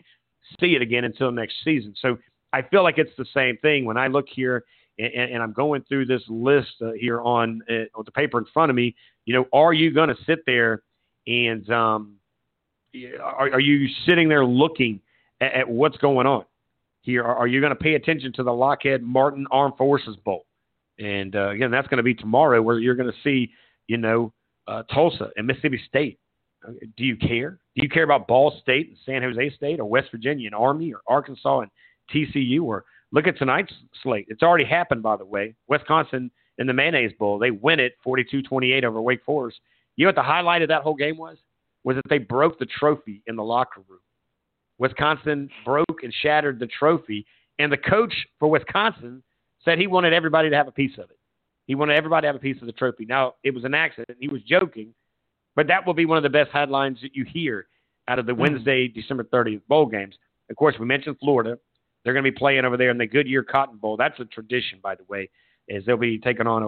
see it again until next season. So I feel like it's the same thing. When I look here, and I'm going through this list here on the paper in front of me, you know, are you going to sit there? And are you sitting there looking at what's going on here? Are you going to pay attention to the Lockheed Martin Armed Forces Bowl? And, again, that's going to be tomorrow where you're going to see, you know, Tulsa and Mississippi State. Do you care? Do you care about Ball State and San Jose State or West Virginia and Army or Arkansas and TCU? Or look at tonight's slate. It's already happened, by the way. Wisconsin in the Mayonnaise Bowl. They win it 42-28 over Wake Forest. You know what the highlight of that whole game was? Was that they broke the trophy in the locker room. Wisconsin broke and shattered the trophy, and the coach for Wisconsin said he wanted everybody to have a piece of it. He wanted everybody to have a piece of the trophy. Now, it was an accident. He was joking, but that will be one of the best headlines that you hear out of the Wednesday, December 30th bowl games. Of course, we mentioned Florida. They're going to be playing over there in the Goodyear Cotton Bowl. That's a tradition, by the way, is they'll be taking on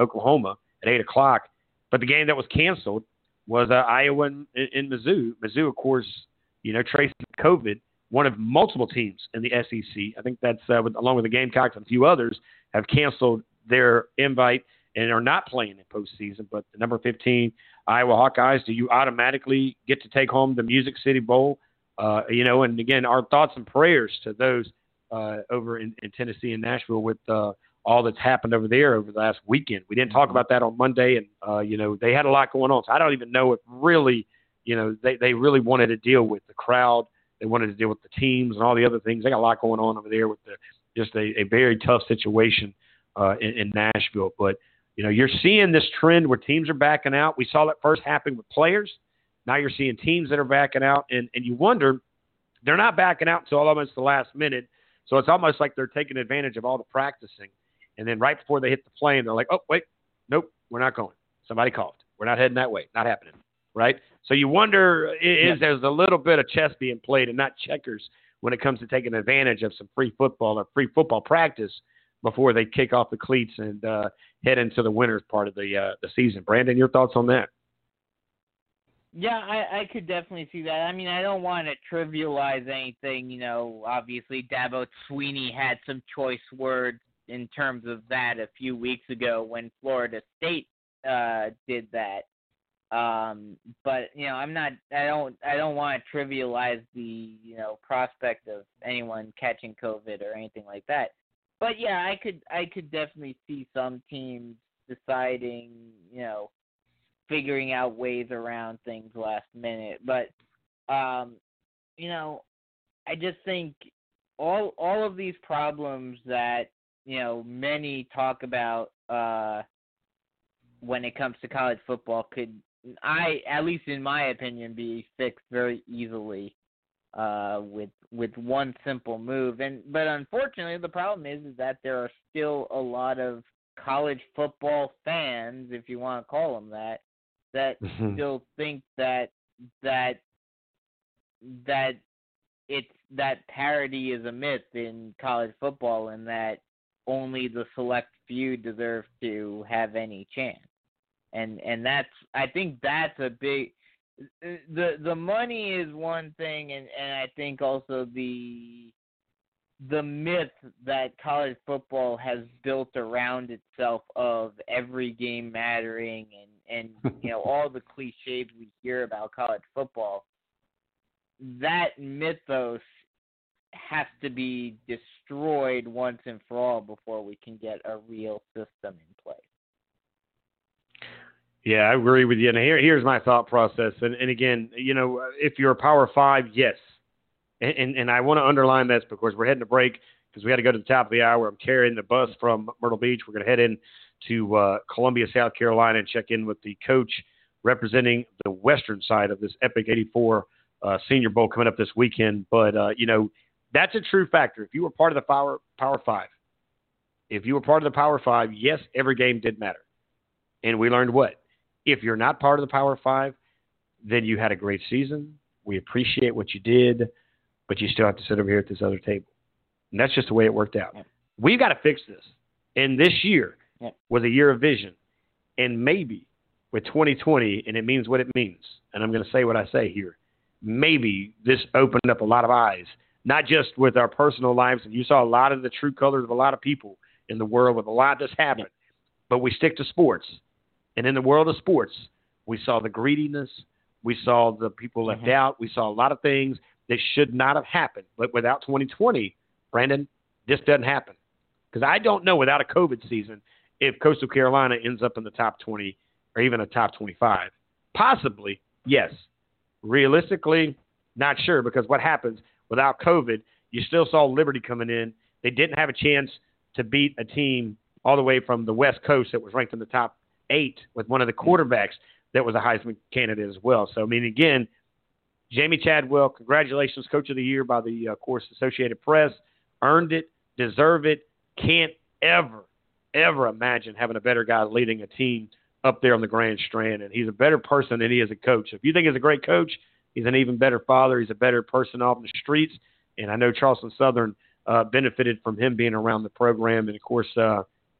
Oklahoma at 8 o'clock. But the game that was canceled was Iowa and Mizzou. Mizzou, of course, you know, tracing COVID, one of multiple teams in the SEC. I think that's along with the Gamecocks and a few others have canceled their invite and are not playing in postseason. But the number 15 Iowa Hawkeyes, do you automatically get to take home the Music City Bowl? You know, and again, our thoughts and prayers to those over in Tennessee and Nashville with all that's happened over there over the last weekend. We didn't talk about that on Monday, and, you know, they had a lot going on. So I don't even know if really, you know, they really wanted to deal with the crowd. They wanted to deal with the teams and all the other things. They got a lot going on over there with just a very tough situation in Nashville. But, you know, you're seeing this trend where teams are backing out. We saw that first happen with players. Now you're seeing teams that are backing out, and you wonder, they're not backing out until almost the last minute. So it's almost like they're taking advantage of all the practicing. And then right before they hit the plane, they're like, oh, wait, nope, we're not going. Somebody coughed. We're not heading that way. Not happening, right? So you wonder, there's a little bit of chess being played and not checkers when it comes to taking advantage of some free football or free football practice before they kick off the cleats and head into the winter's part of the season. Brandon, your thoughts on that? Yeah, I could definitely see that. I mean, I don't want to trivialize anything. You know, obviously Dabo Sweeney had some choice words in terms of that a few weeks ago when Florida State did that. But, you know, I don't want to trivialize the, you know, prospect of anyone catching COVID or anything like that. But yeah, I could definitely see some teams deciding, you know, figuring out ways around things last minute. But you know, I just think all of these problems that, you know, many talk about when it comes to college football could, at least in my opinion, be fixed very easily with one simple move. But unfortunately, the problem is that there are still a lot of college football fans, if you want to call them that, that still think that it's that parity is a myth in college football, and that only the select few deserve to have any chance. And that's, I think that's a big, the money is one thing, and I think also the myth that college football has built around itself of every game mattering, and you know, all the cliches we hear about college football, that mythos has to be destroyed once and for all before we can get a real system in place. Yeah, I agree with you. And here's my thought process. And again, you know, if you're a Power Five, yes. And I want to underline that because we're heading to break, because we had to go to the top of the hour. I'm carrying the bus from Myrtle Beach. We're going to head in to Columbia, South Carolina, and check in with the coach representing the western side of this epic 84 Senior Bowl coming up this weekend. But, you know, that's a true factor. If you were part of the Power Five, yes, every game did matter. And we learned what? If you're not part of the Power Five, then you had a great season. We appreciate what you did, but you still have to sit over here at this other table. And that's just the way it worked out. Yeah. We've got to fix this. And this year was a year of vision. And maybe with 2020, and it means what it means, and I'm going to say what I say here, maybe this opened up a lot of eyes, not just with our personal lives. And you saw a lot of the true colors of a lot of people in the world with a lot that's happened. Yeah. But we stick to sports. And in the world of sports, we saw the greediness. We saw the people left out. We saw a lot of things that should not have happened. But without 2020, Brandon, this doesn't happen. Because I don't know without a COVID season if Coastal Carolina ends up in the top 20 or even a top 25. Possibly, yes. Realistically, not sure, because what happens without COVID, you still saw Liberty coming in. They didn't have a chance to beat a team all the way from the West Coast that was ranked in the top 8 with one of the quarterbacks that was a Heisman candidate as well. So, I mean, again, Jamie Chadwell, congratulations, Coach of the Year by the Associated Press. Earned it, deserve it. Can't ever, ever imagine having a better guy leading a team up there on the Grand Strand, and he's a better person than he is a coach. If you think he's a great coach, he's an even better father. He's a better person off the streets, and I know Charleston Southern benefited from him being around the program, and, of course,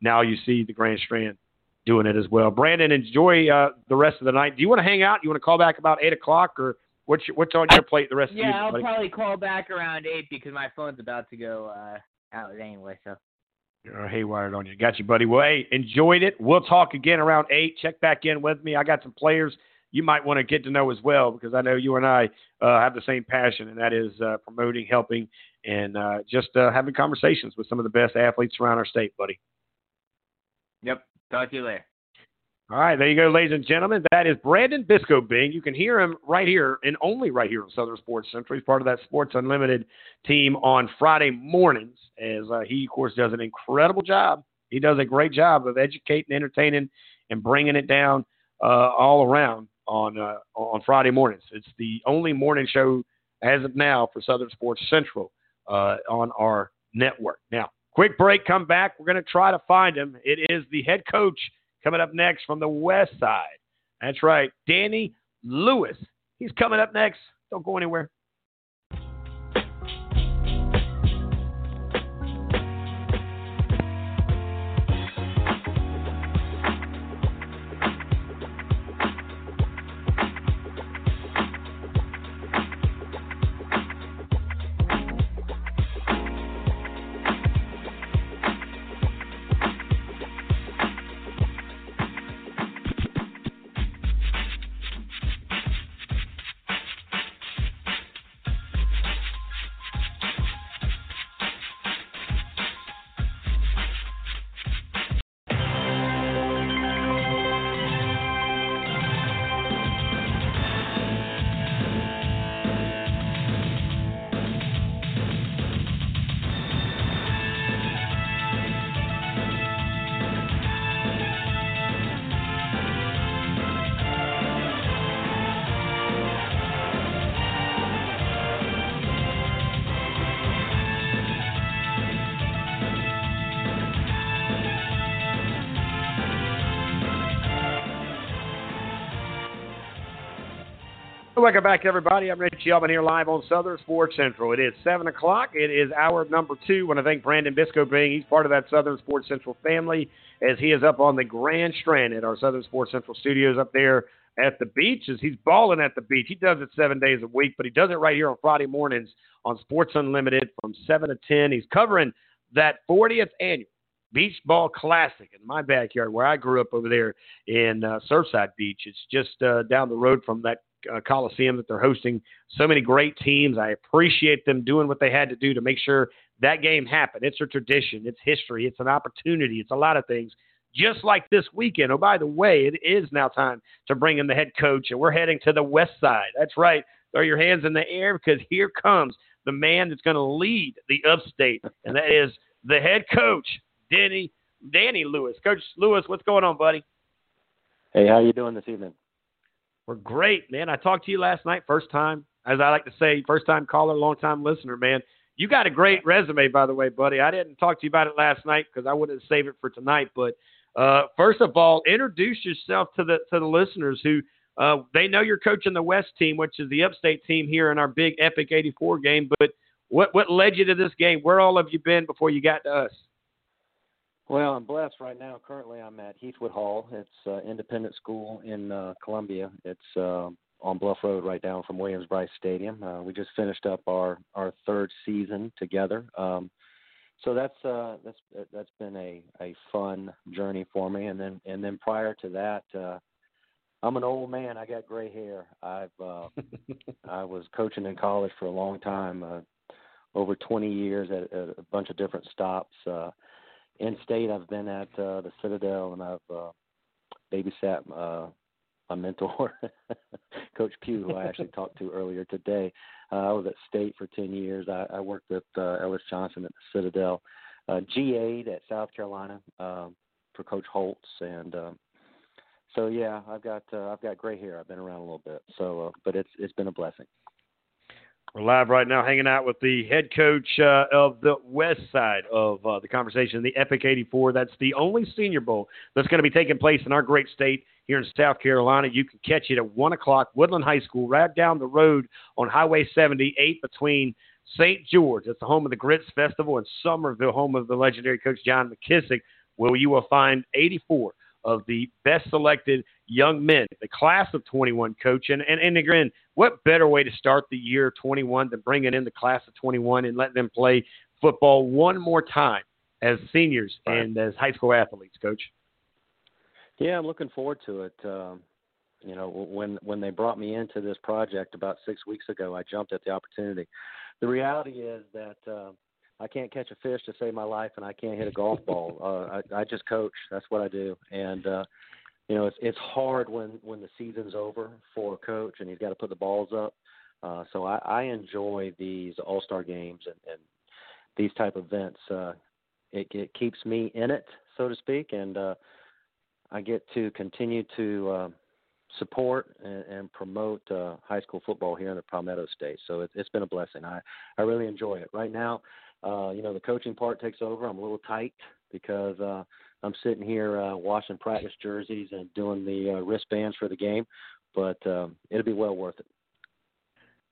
now you see the Grand Strand doing it as well. Brandon, enjoy the rest of the night. Do you want to hang out? You want to call back about 8 o'clock, or what's on your plate the rest of the night? Yeah, I'll probably call back around 8 because my phone's about to go out anyway, so. Or haywired on you. Got you, buddy. Well, hey, enjoyed it. We'll talk again around 8. Check back in with me. I got some players you might want to get to know as well, because I know you and I have the same passion, and that is promoting, helping, and just having conversations with some of the best athletes around our state, buddy. Yep. Talk to you later. All right. There you go, ladies and gentlemen. That is Brandon Biscobing. You can hear him right here and only right here on Southern Sports Central. He's part of that Sports Unlimited team on Friday mornings, as he, of course, does an incredible job. He does a great job of educating, entertaining, and bringing it down all around on Friday mornings. It's the only morning show as of now for Southern Sports Central on our network. Now, quick break, come back. We're going to try to find him. It is the head coach coming up next from the west side. That's right, Danny Lewis. He's coming up next. Don't go anywhere. Welcome back, everybody. I'm Rich Yelman here live on Southern Sports Central. It is 7 o'clock. It is hour number 2. When I thank Brandon Biscobing, he's part of that Southern Sports Central family, as he is up on the Grand Strand at our Southern Sports Central studios up there at the beach. As he's balling at the beach. He does it 7 days a week, but he does it right here on Friday mornings on Sports Unlimited from 7 to 10. He's covering that 40th annual Beach Ball Classic in my backyard where I grew up over there in Surfside Beach. It's just down the road from that Coliseum that they're hosting so many great teams. I appreciate them doing what they had to do to make sure that game happened. It's a tradition. It's history. It's an opportunity. It's a lot of things. Just like this weekend. Oh, by the way, it is now time to bring in the head coach, and we're heading to the west side. That's right. Throw your hands in the air because here comes the man that's going to lead the upstate, and that is the head coach, Danny Lewis. Coach Lewis, what's going on, buddy? Hey, how you doing this evening? We're great, man. I talked to you last night, first time, as I like to say, first time caller, long time listener, man. You got a great resume, by the way, buddy. I didn't talk to you about it last night because I wouldn't save it for tonight. But first of all, introduce yourself to the listeners who they know you're coaching the West team, which is the upstate team here in our big epic 84 game. But what led you to this game? Where all have you been before you got to us? Well, I'm blessed right now. Currently, I'm at Heathwood Hall. It's an independent school in Columbia. It's on Bluff Road right down from Williams-Brice Stadium. We just finished up our third season together. So that's been a fun journey for me. And then prior to that, I'm an old man. I got gray hair. I was coaching in college for a long time, over 20 years at a bunch of different stops. In-state, I've been at the Citadel, and I've babysat my mentor, Coach Pugh, who I actually talked to earlier today. I was at State for 10 years. I worked with Ellis Johnson at the Citadel, GA'd at South Carolina for Coach Holtz, and so yeah, I've got gray hair. I've been around a little bit, so but it's been a blessing. We're live right now hanging out with the head coach of the west side of the conversation, the Epic 84. That's the only Senior Bowl that's going to be taking place in our great state here in South Carolina. You can catch it at 1 o'clock, Woodland High School, right down the road on Highway 78 between St. George. It's the home of the Grits Festival and Summerville, home of the legendary coach John McKissick, where you will find 84 of the best selected young men, the class of 21, coach. And again, what better way to start the year 21 than bringing in the class of 21 and letting them play football one more time as seniors and as high school athletes, coach? Yeah, I'm looking forward to it. You know, when they brought me into this project about 6 weeks ago, I jumped at the opportunity. The reality is that I can't catch a fish to save my life, and I can't hit a golf ball. I just coach. That's what I do. And, you know, it's hard when the season's over for a coach and he's got to put the balls up. So I enjoy these all-star games and these type of events. It keeps me in it, so to speak, and I get to continue to support and promote high school football here in the Palmetto State. So it's been a blessing. I really enjoy it. Right now, you know, the coaching part takes over. I'm a little tight because I'm sitting here washing practice jerseys and doing the wristbands for the game, but it'll be well worth it.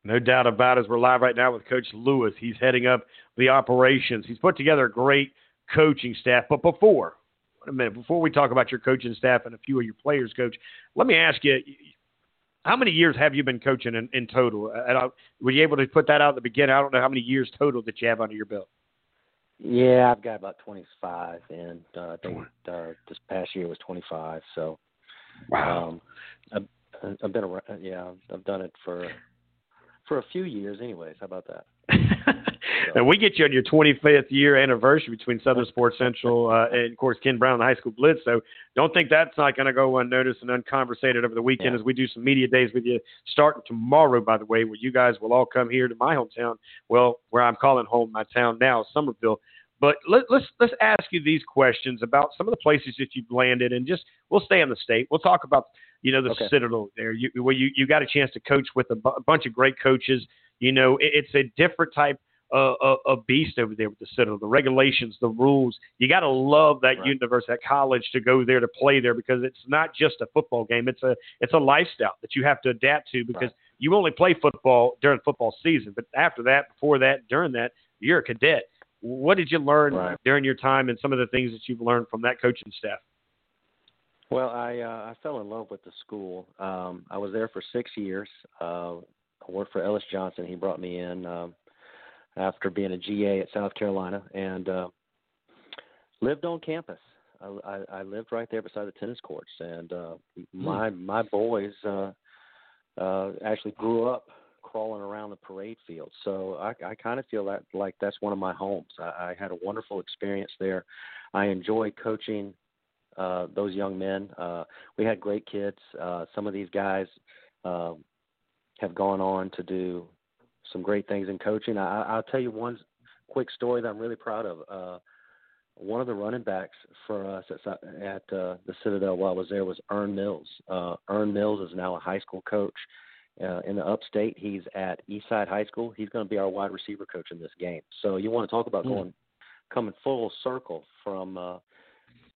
No doubt about it. We're live right now with Coach Lewis. He's heading up the operations. He's put together a great coaching staff. But before we talk about your coaching staff and a few of your players, Coach, let me ask you, how many years have you been coaching in total? Were you able to put that out at the beginning? I don't know how many years total that you have under your belt. Yeah, I've got about 25, and I think this past year was 25. So, wow, I've been around. Yeah, I've done it for a few years, anyways. How about that? And we get you on your 25th year anniversary between Southern Sports Central and, of course, Ken Brown, the High School Blitz. So don't think that's not going to go unnoticed and unconversated over the weekend as we do some media days with you starting tomorrow, by the way, where you guys will all come here to my hometown, well, where I'm calling home my town now, Summerville. But let's ask you these questions about some of the places that you've landed, and just we'll stay in the state. We'll talk about, you know, the Citadel there. You got a chance to coach with a bunch of great coaches. You know, it's a different type a beast over there with the Citadel, the regulations, the rules. You got to love that universe, that college, to go there to play there, because it's not just a football game. It's a lifestyle that you have to adapt to, because You only play football during football season, but after that, before that, during that, you're a cadet. What did you learn during your time and some of the things that you've learned from that coaching staff? Well, I fell in love with the school. I was there for 6 years. I worked for Ellis Johnson. He brought me in after being a GA at South Carolina and lived on campus. I lived right there beside the tennis courts, and my boys actually grew up crawling around the parade field. So I kind of feel like that's one of my homes. I had a wonderful experience there. I enjoyed coaching those young men. We had great kids. Some of these guys have gone on to do some great things in coaching. I'll tell you one quick story that I'm really proud of. One of the running backs for us at the Citadel while I was there was Earn Mills. Earn Mills is now a high school coach in the upstate. He's at Eastside High School. He's going to be our wide receiver coach in this game. So you want to talk about coming full circle from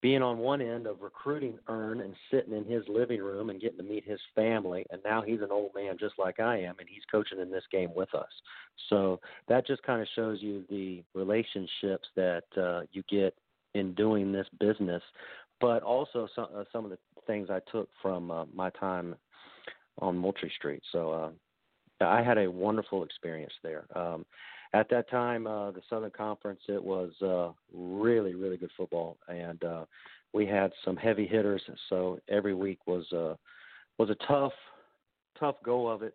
being on one end of recruiting Earn and sitting in his living room and getting to meet his family, and now he's an old man just like I am, and he's coaching in this game with us. So that just kind of shows you the relationships that you get in doing this business, but also some of the things I took from my time on Moultrie Street. So I had a wonderful experience there. At that time, the Southern Conference, it was really, really good football, and we had some heavy hitters. So every week was a tough go of it.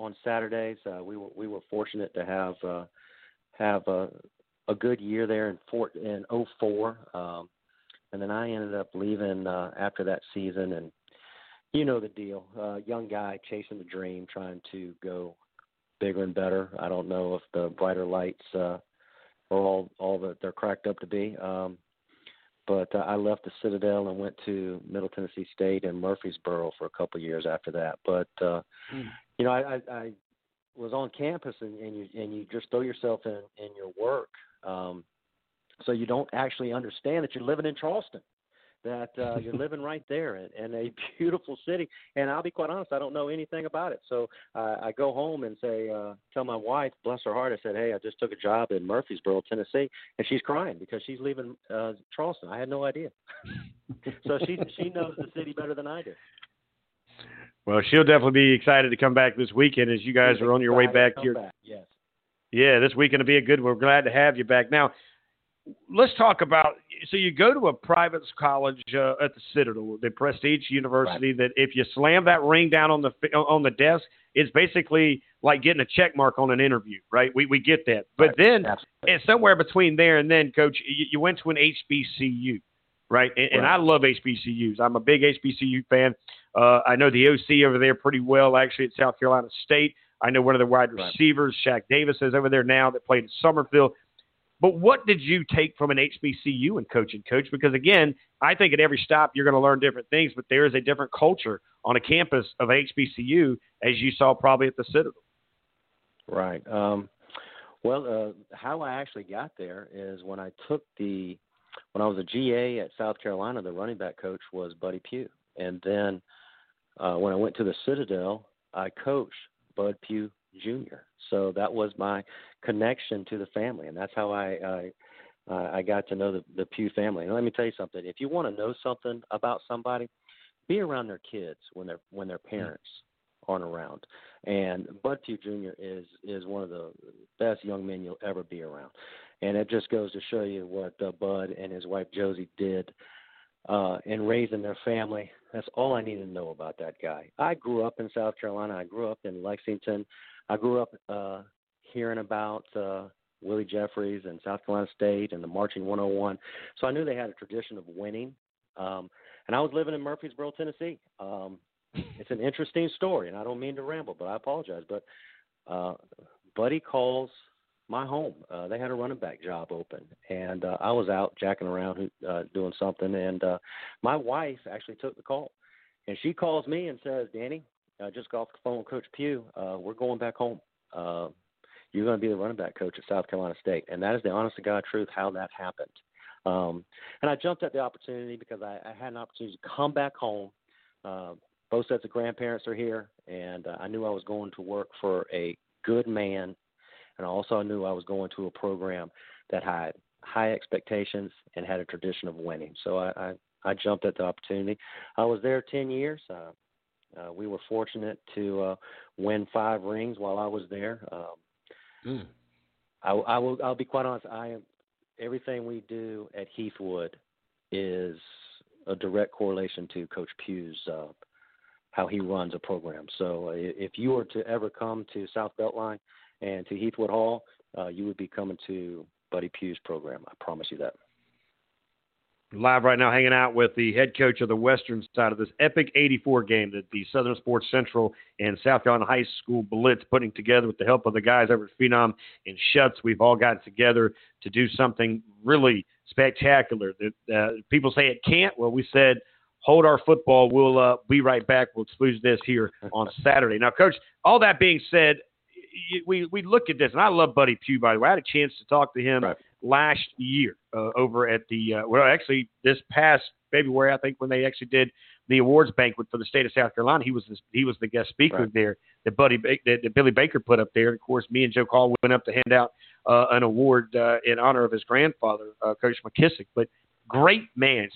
On Saturdays, we were fortunate to have a good year there in 2004, and then I ended up leaving after that season. And you know the deal, young guy chasing the dream, trying to go bigger and better. I don't know if the brighter lights are all that they're cracked up to be. But I left the Citadel and went to Middle Tennessee State and Murfreesboro for a couple of years after that. But, you know, I was on campus, and you just throw yourself in your work. So you don't actually understand that you're living in Charleston, that you're living right there in a beautiful city. And I'll be quite honest, I don't know anything about it. So I go home and say, tell my wife, bless her heart, I said, hey, I just took a job in Murfreesboro, Tennessee, and she's crying because she's leaving Charleston. I had no idea. So she knows the city better than I do. Well, she'll definitely be excited to come back this weekend as you guys are on your way back here. Yes. Yeah, this weekend will be a good one. We're glad to have you back. Now, let's talk about, so you go to a private college at the Citadel, the prestige university, that if you slam that ring down on the desk, it's basically like getting a check mark on an interview, right? We get that. But then it's somewhere between there and then, Coach, you went to an HBCU, right? And I love HBCUs. I'm a big HBCU fan. I know the OC over there pretty well, actually, at South Carolina State. I know one of the wide receivers, Shaq Davis, is over there now that played at Summerville. But what did you take from an HBCU in coaching, Coach? Because, again, I think at every stop you're going to learn different things, but there is a different culture on a campus of HBCU, as you saw probably at the Citadel. Right. Well, how I actually got there is when I was a GA at South Carolina, the running back coach was Buddy Pugh. And then when I went to the Citadel, I coached Bud Pugh Jr. So that was my connection to the family, and that's how I got to know the Pugh family. And let me tell you something: if you want to know something about somebody, be around their kids when their parents aren't around. And Bud Pugh Jr. is one of the best young men you'll ever be around, and it just goes to show you what Bud and his wife Josie did in raising their family. That's all I need to know about that guy. I grew up in South Carolina. I grew up in Lexington. I grew up hearing about Willie Jeffries and South Carolina State and the Marching 101. So I knew they had a tradition of winning. And I was living in Murfreesboro, Tennessee. It's an interesting story, and I don't mean to ramble, but I apologize. But Buddy calls my home. They had a running back job open, and I was out jacking around doing something. And my wife actually took the call, and she calls me and says, Danny, I just got off the phone with Coach Pugh. We're going back home. You're going to be the running back coach at South Carolina State. And that is the honest-to-God truth how that happened. And I jumped at the opportunity because I had an opportunity to come back home. both sets of grandparents are here, and I knew I was going to work for a good man, and I also knew I was going to a program that had high expectations and had a tradition of winning. So I jumped at the opportunity. I was there 10 years. We were fortunate to win 5 rings while I was there. I'll be quite honest. Everything we do at Heathwood is a direct correlation to Coach Pugh's, how he runs a program. So if you were to ever come to South Beltline and to Heathwood Hall, you would be coming to Buddy Pugh's program. I promise you that. Live right now, hanging out with the head coach of the western side of this epic 84 game that the Southern Sports Central and South Carolina High School Blitz putting together with the help of the guys over at Phenom and Schutz. We've all gotten together to do something really spectacular. People say it can't. Well, we said, hold our football. We'll be right back. We'll expose this here on Saturday. Now, Coach, all that being said, we look at this, and I love Buddy Pugh, by the way. I had a chance to talk to him last year over at the actually this past February, I think, when they actually did the awards banquet for the state of South Carolina. He was the guest speaker there that Billy Baker put up there. And of course, me and Joe Call went up to hand out an award in honor of his grandfather, Coach McKissick. But great man,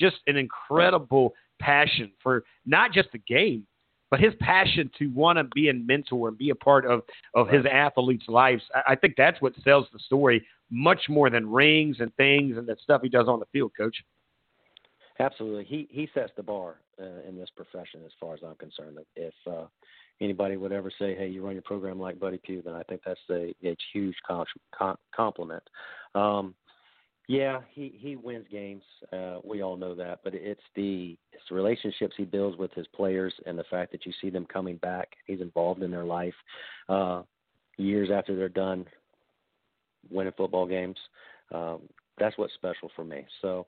just an incredible passion for not just the game, but his passion to want to be a mentor and be a part of his athletes' lives. I think that's what sells the story much more than rings and things and that stuff he does on the field, Coach. Absolutely. He sets the bar in this profession as far as I'm concerned. If anybody would ever say, hey, you run your program like Buddy Pugh, then I think that's a huge compliment. Yeah, he wins games. We all know that, but it's the relationships he builds with his players and the fact that you see them coming back. He's involved in their life years after they're done winning football games. That's what's special for me. So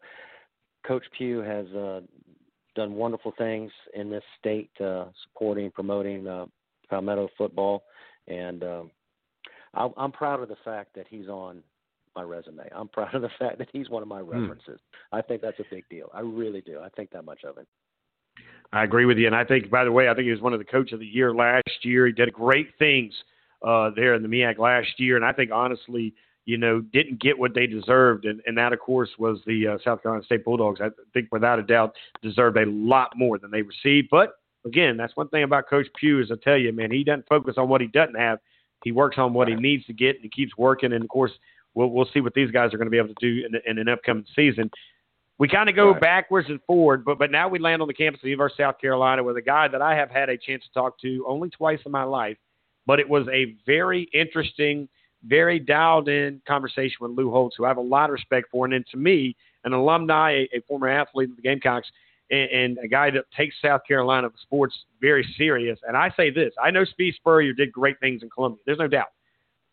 Coach Pugh has done wonderful things in this state, supporting, promoting Palmetto football, and I'm proud of the fact that he's on my resume. I'm proud of the fact that he's one of my references. I think that's a big deal. I really do. I think that much of him. I agree with you. And I think, by the way, I think he was one of the coach of the year last year. He did great things there in the MEAC last year. And I think, honestly, didn't get what they deserved. And that, of course, was the South Carolina State Bulldogs. I think, without a doubt, deserved a lot more than they received. But, again, that's one thing about Coach Pugh is I tell you, man, he doesn't focus on what he doesn't have. He works on what he needs to get, and he keeps working. And, of course, we'll see what these guys are going to be able to do in an upcoming season. We kind of go backwards and forward, but now we land on the campus of the University of South Carolina with a guy that I have had a chance to talk to only twice in my life, but it was a very interesting, very dialed-in conversation with Lou Holtz, who I have a lot of respect for. And then to me, an alumni, a former athlete of the Gamecocks, and a guy that takes South Carolina sports very serious. And I say this, I know Steve Spurrier did great things in Columbia. There's no doubt.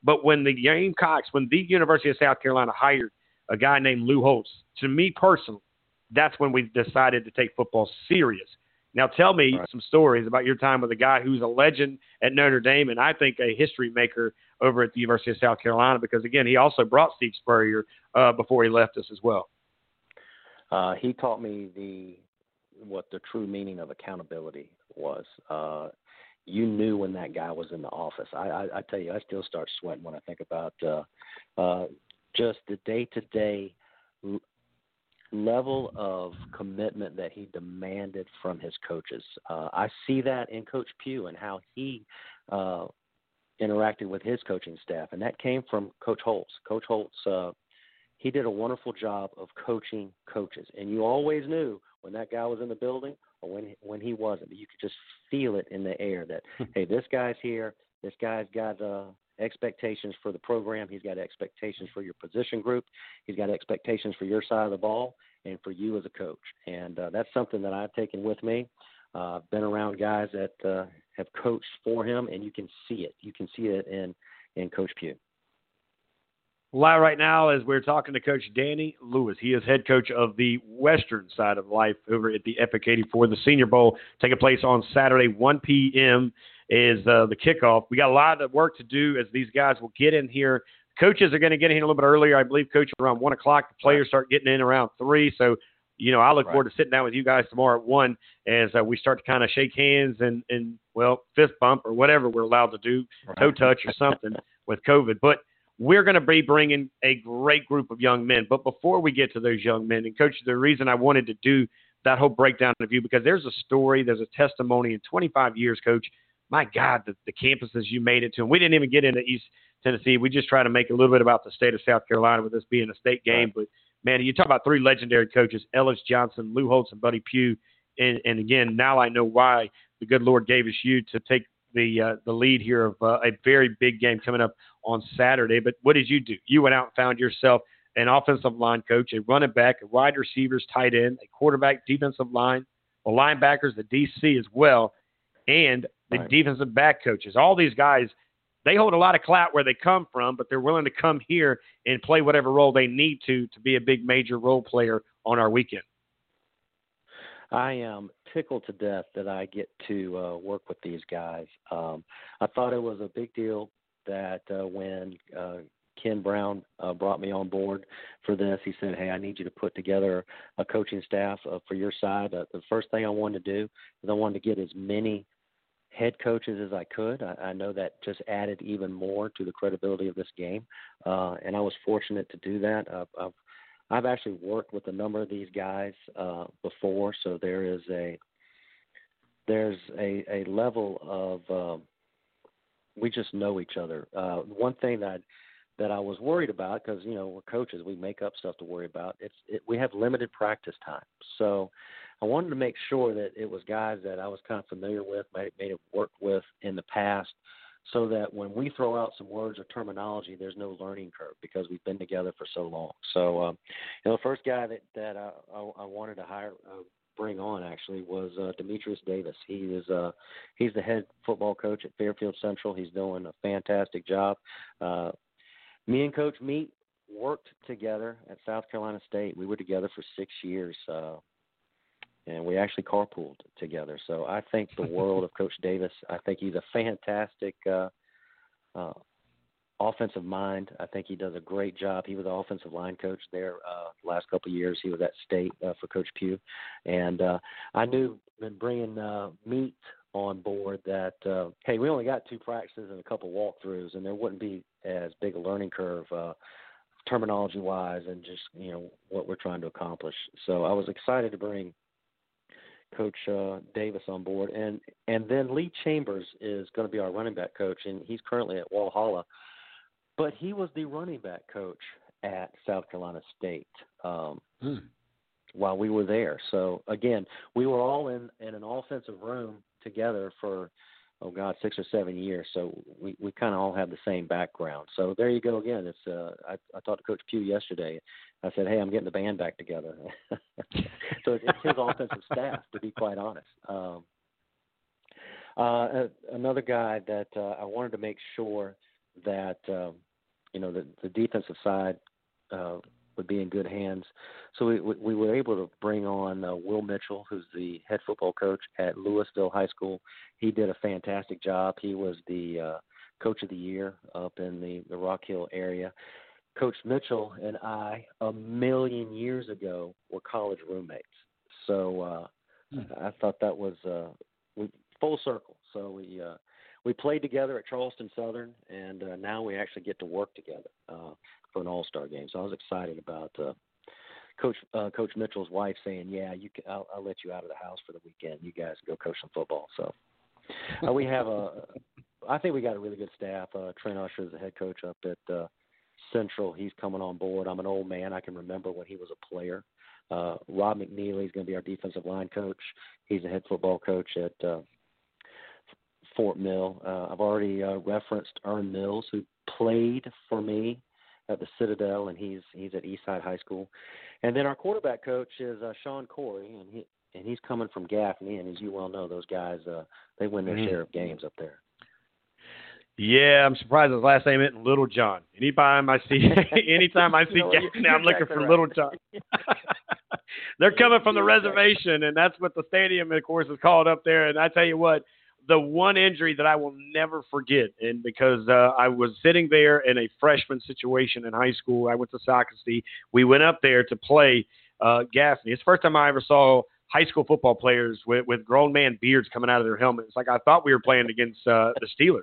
But when the Gamecocks, when the University of South Carolina hired a guy named Lou Holtz, to me personally, that's when we decided to take football serious. Now tell me some stories about your time with a guy who's a legend at Notre Dame and I think a history maker over at the University of South Carolina because, again, he also brought Steve Spurrier before he left us as well. He taught me what the true meaning of accountability was. You knew when that guy was in the office. I tell you, I still start sweating when I think about just the day-to-day level of commitment that he demanded from his coaches. I see that in Coach Pugh and how he interacted with his coaching staff, and that came from Coach Holtz. Coach Holtz, he did a wonderful job of coaching coaches, and you always knew when that guy was in the building, when he wasn't, you could just feel it in the air that, hey, this guy's here. This guy's got expectations for the program. He's got expectations for your position group. He's got expectations for your side of the ball and for you as a coach. And that's something that I've taken with me. I've been around guys that have coached for him, and you can see it. You can see it in Coach Pugh. Live right now as we're talking to Coach Danny Lewis. He is head coach of the western side of life over at the Epic 84. The Senior Bowl taking place on Saturday, 1 p.m. is the kickoff. We got a lot of work to do as these guys will get in here. Coaches are going to get in here a little bit earlier. I believe, Coach, around 1 o'clock. The players start getting in around 3. So you know, I look forward to sitting down with you guys tomorrow at 1 as we start to kind of shake hands and, well, fist bump or whatever we're allowed to do, toe touch or something with COVID. But we're going to be bringing a great group of young men. But before we get to those young men, and, Coach, the reason I wanted to do that whole breakdown of you, because there's a story, there's a testimony in 25 years, Coach. My God, the campuses you made it to. And we didn't even get into East Tennessee. We just try to make a little bit about the state of South Carolina with this being a state game. But, man, you talk about three legendary coaches, Ellis Johnson, Lou Holtz, and Buddy Pugh. And again, now I know why the good Lord gave us you to take the lead here of a very big game coming up on Saturday. But what did you do? You went out and found yourself an offensive line coach, a running back, a wide receivers, tight end, a quarterback, defensive line, the linebackers, the DC as well, and the defensive back coaches. All these guys, they hold a lot of clout where they come from, but they're willing to come here and play whatever role they need to be a big major role player on our weekend. I am tickled to death that I get to work with these guys. I thought it was a big deal that when Ken Brown brought me on board for this, he said, hey, I need you to put together a coaching staff for your side. The first thing I wanted to do is I wanted to get as many head coaches as I could. I know that just added even more to the credibility of this game, and I was fortunate to do that. I've actually worked with a number of these guys before, so there's a level of we just know each other. One thing that I was worried about, because you know we're coaches, we make up stuff to worry about. We have limited practice time, so I wanted to make sure that it was guys that I was kind of familiar with, may have worked with in the past, so that when we throw out some words or terminology, there's no learning curve because we've been together for so long. So, you know, the first guy that I wanted to hire, bring on actually was Demetrius Davis. He's the head football coach at Fairfield Central. He's doing a fantastic job. Me and Coach Meat worked together at South Carolina State. We were together for 6 years, and we actually carpooled together. So I think the world of Coach Davis. I think he's a fantastic offensive mind. I think he does a great job. He was the offensive line coach there the last couple of years. He was at State for Coach Pugh. And I knew in bringing Meat on board that, hey, we only got 2 practices and a couple walkthroughs, and there wouldn't be as big a learning curve terminology-wise and just, you know, what we're trying to accomplish. So I was excited to bring Coach Davis on board, and then Lee Chambers is going to be our running back coach, and he's currently at Walhalla, but he was the running back coach at South Carolina State while we were there. So again, we were all in an offensive room together for 6 or 7 years. So we kind of all have the same background. So there you go again. It's I talked to Coach Pugh yesterday. I said, hey, I'm getting the band back together. So it's his offensive staff, to be quite honest. Another guy that I wanted to make sure that, you know, the defensive side would be in good hands. So we were able to bring on Will Mitchell, who's the head football coach at Louisville High School. He did a fantastic job. He was the coach of the year up in the Rock Hill area. Coach Mitchell and I, 1,000,000 years ago, were college roommates. So I thought that was full circle. So we played together at Charleston Southern, and now we actually get to work together for an all-star game. So I was excited about Coach Mitchell's wife saying, yeah, I'll let you out of the house for the weekend. You guys go coach some football. So we have I think we got a really good staff. Trent Usher is the head coach up at Central. He's coming on board. I'm an old man. I can remember when he was a player. Rob McNeely is going to be our defensive line coach. He's a head football coach at Fort Mill. I've already referenced Ern Mills, who played for me at the Citadel, and he's at Eastside High School. And then our quarterback coach is Sean Corey, and he's coming from Gaffney, and as you well know, those guys they win their share of games up there. Yeah, I'm surprised his last name isn't Little John. Anytime I see Gaffney, I'm looking for Little John. They're coming from the reservation, and that's what the stadium, of course, is called up there. And I tell you what, the one injury that I will never forget, and because I was sitting there in a freshman situation in high school, I went to Sockasty. We went up there to play gassed me. It's the first time I ever saw high school football players with grown man beards coming out of their helmets. Like, I thought we were playing against the Steelers.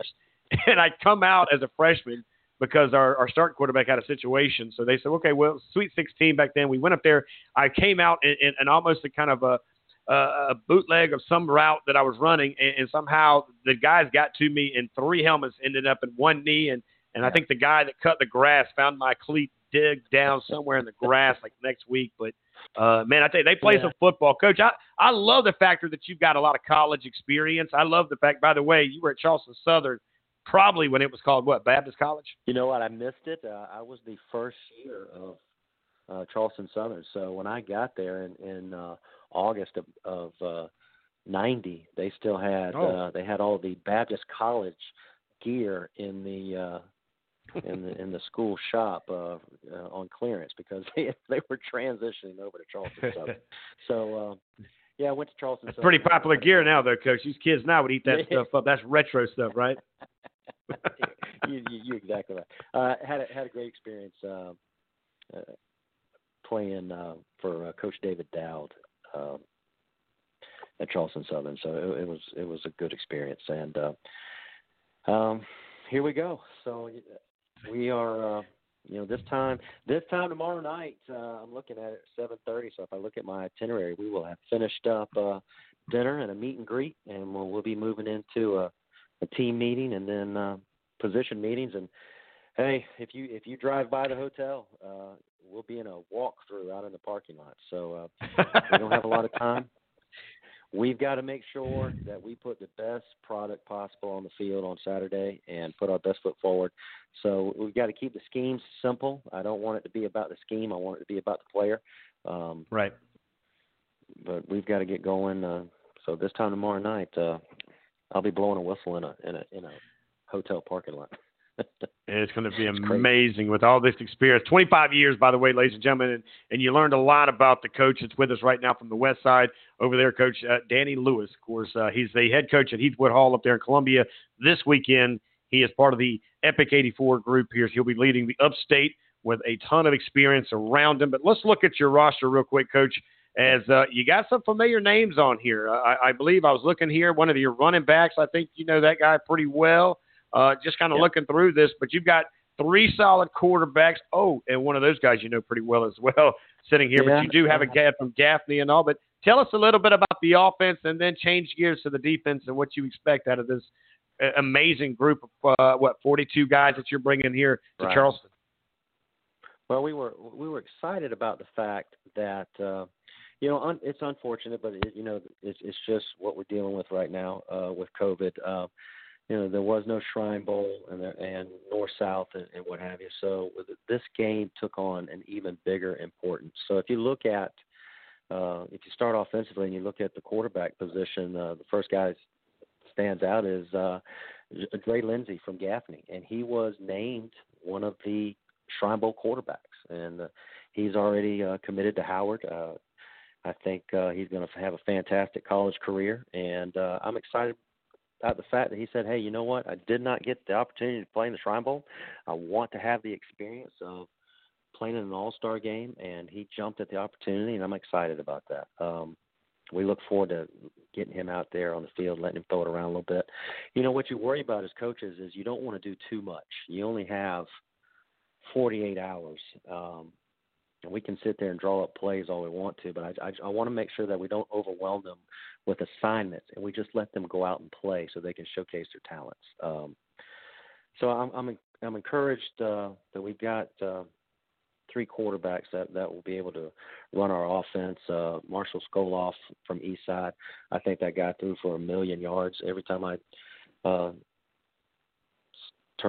And I come out as a freshman because our starting quarterback had a situation. So they said, okay, well, Sweet 16 back then. We went up there. I came out in almost a kind of a bootleg of some route that I was running, and somehow the guys got to me, and three helmets ended up in one knee. And I think the guy that cut the grass found my cleat dig down somewhere in the grass like next week. But, man, I tell you, they play some football. Coach, I love the fact that you've got a lot of college experience. I love the fact, by the way, you were at Charleston Southern probably when it was called what, Baptist College? You know what, I missed it. I was the first year of Charleston Southern. So when I got there in August of 90, they still had they had all the Baptist College gear in the school shop on clearance because they were transitioning over to Charleston Southern. So yeah, I went to Charleston Southern. That's pretty popular gear now, though, Coach. These kids now would eat that stuff up. That's retro stuff, right? You're exactly right. Had a great experience playing for Coach David Dowd at Charleston Southern, so it was a good experience. And here we go. So we are, this time tomorrow night. I'm looking at it at 7:30. So if I look at my itinerary, we will have finished up dinner and a meet and greet, and we'll be moving into a team meeting and then position meetings. And hey, if you drive by the hotel, we'll be in a walkthrough out in the parking lot. So we don't have a lot of time. We've got to make sure that we put the best product possible on the field on Saturday and put our best foot forward. So we've got to keep the scheme simple. I don't want it to be about the scheme. I want it to be about the player. Right. But we've got to get going. So this time tomorrow night, I'll be blowing a whistle in a hotel parking lot. And it's going to be amazing with all this experience. 25 years, by the way, ladies and gentlemen, and you learned a lot about the coach that's with us right now from the west side over there, Coach Danny Lewis. Of course, he's the head coach at Heathwood Hall up there in Columbia. This weekend, he is part of the Epic 84 group here. So he'll be leading the upstate with a ton of experience around him. But let's look at your roster real quick, Coach, as you got some familiar names on here. I believe I was looking here, one of your running backs. I think you know that guy pretty well. Just kind of looking through this, but you've got three solid quarterbacks. Oh, and one of those guys you know pretty well as well sitting here, but you do have a guy from Gaffney and all. But tell us a little bit about the offense and then change gears to the defense and what you expect out of this amazing group of, 42 guys that you're bringing here to Charleston. Well, we were excited about the fact that, it's unfortunate, but, it's just what we're dealing with right now with COVID. There was no Shrine Bowl and north-south and what have you. So this game took on an even bigger importance. So if you look at if you start offensively and you look at the quarterback position, the first guy that stands out is Dre Lindsey from Gaffney, and he was named one of the Shrine Bowl quarterbacks, and he's already committed to Howard. I think he's going to have a fantastic college career, and I'm excited about the fact that he said, hey, you know what? I did not get the opportunity to play in the Shrine Bowl. I want to have the experience of playing in an all-star game, and he jumped at the opportunity, and I'm excited about that. We look forward to getting him out there on the field, letting him throw it around a little bit. What you worry about as coaches is you don't want to do too much. You only have 48 hours. And we can sit there and draw up plays all we want to, but I want to make sure that we don't overwhelm them with assignments, and we just let them go out and play so they can showcase their talents. So I'm encouraged that we've got three quarterbacks that will be able to run our offense. Marshall Skoloff from Eastside, I think that guy threw for 1,000,000 yards. Every time I turn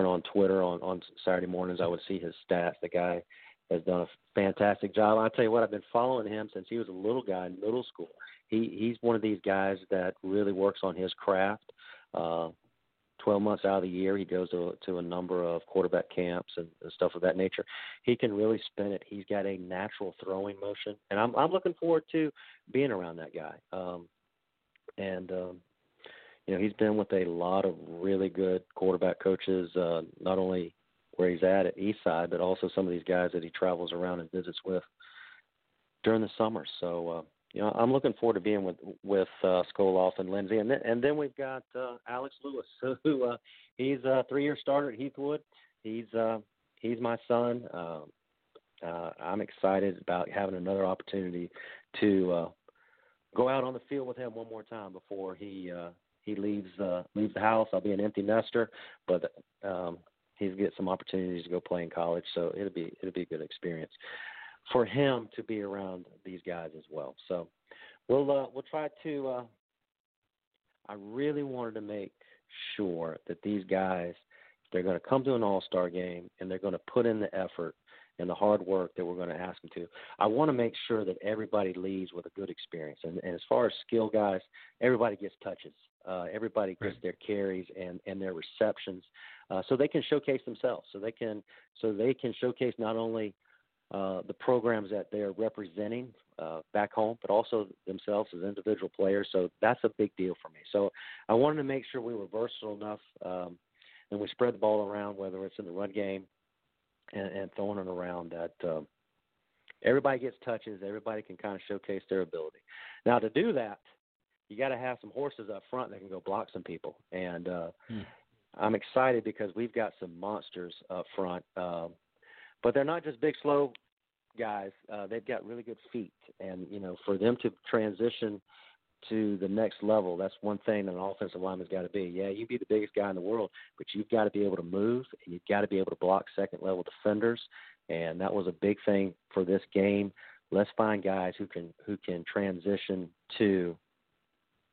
on Twitter on Saturday mornings, I would see his stats. The guy has done a fantastic job. I'll tell you what, I've been following him since he was a little guy in middle school. He's one of these guys that really works on his craft. 12 months out of the year, he goes to a number of quarterback camps and stuff of that nature. He can really spin it. He's got a natural throwing motion, and I'm looking forward to being around that guy. He's been with a lot of really good quarterback coaches, not only where he's at Eastside, but also some of these guys that he travels around and visits with. during the summer. So, you know, I'm looking forward to being with Skoloff and Lindsay. And then we've got Alex Lewis, who he's a three-year starter at Heathwood. He's my son. I'm excited about having another opportunity to go out on the field with him one more time before he leaves the house. I'll be an empty nester, but he's get some opportunities to go play in college. So it'll be a good experience for him to be around these guys as well. So we'll try to I really wanted to make sure that these guys, they're going to come to an all-star game and they're going to put in the effort and the hard work that we're going to ask them to. I want to make sure that everybody leaves with a good experience. And as far as skill guys, everybody gets touches. Everybody gets their carries and their receptions so they can showcase themselves. So they can showcase not only the programs that they're representing back home, but also themselves as individual players. So that's a big deal for me. So I wanted to make sure we were versatile enough and we spread the ball around, whether it's in the run game and throwing it around, that everybody gets touches. Everybody can kind of showcase their ability. Now, to do that, you got to have some horses up front that can go block some people. And I'm excited because we've got some monsters up front. But they're not just big, slow guys. They've got really good feet. And, you know, for them to transition to the next level, that's one thing that an offensive lineman's got to be. Yeah, you be the biggest guy in the world, but you've got to be able to move, and you've got to be able to block second-level defenders. And that was a big thing for this game. Let's find guys who can transition to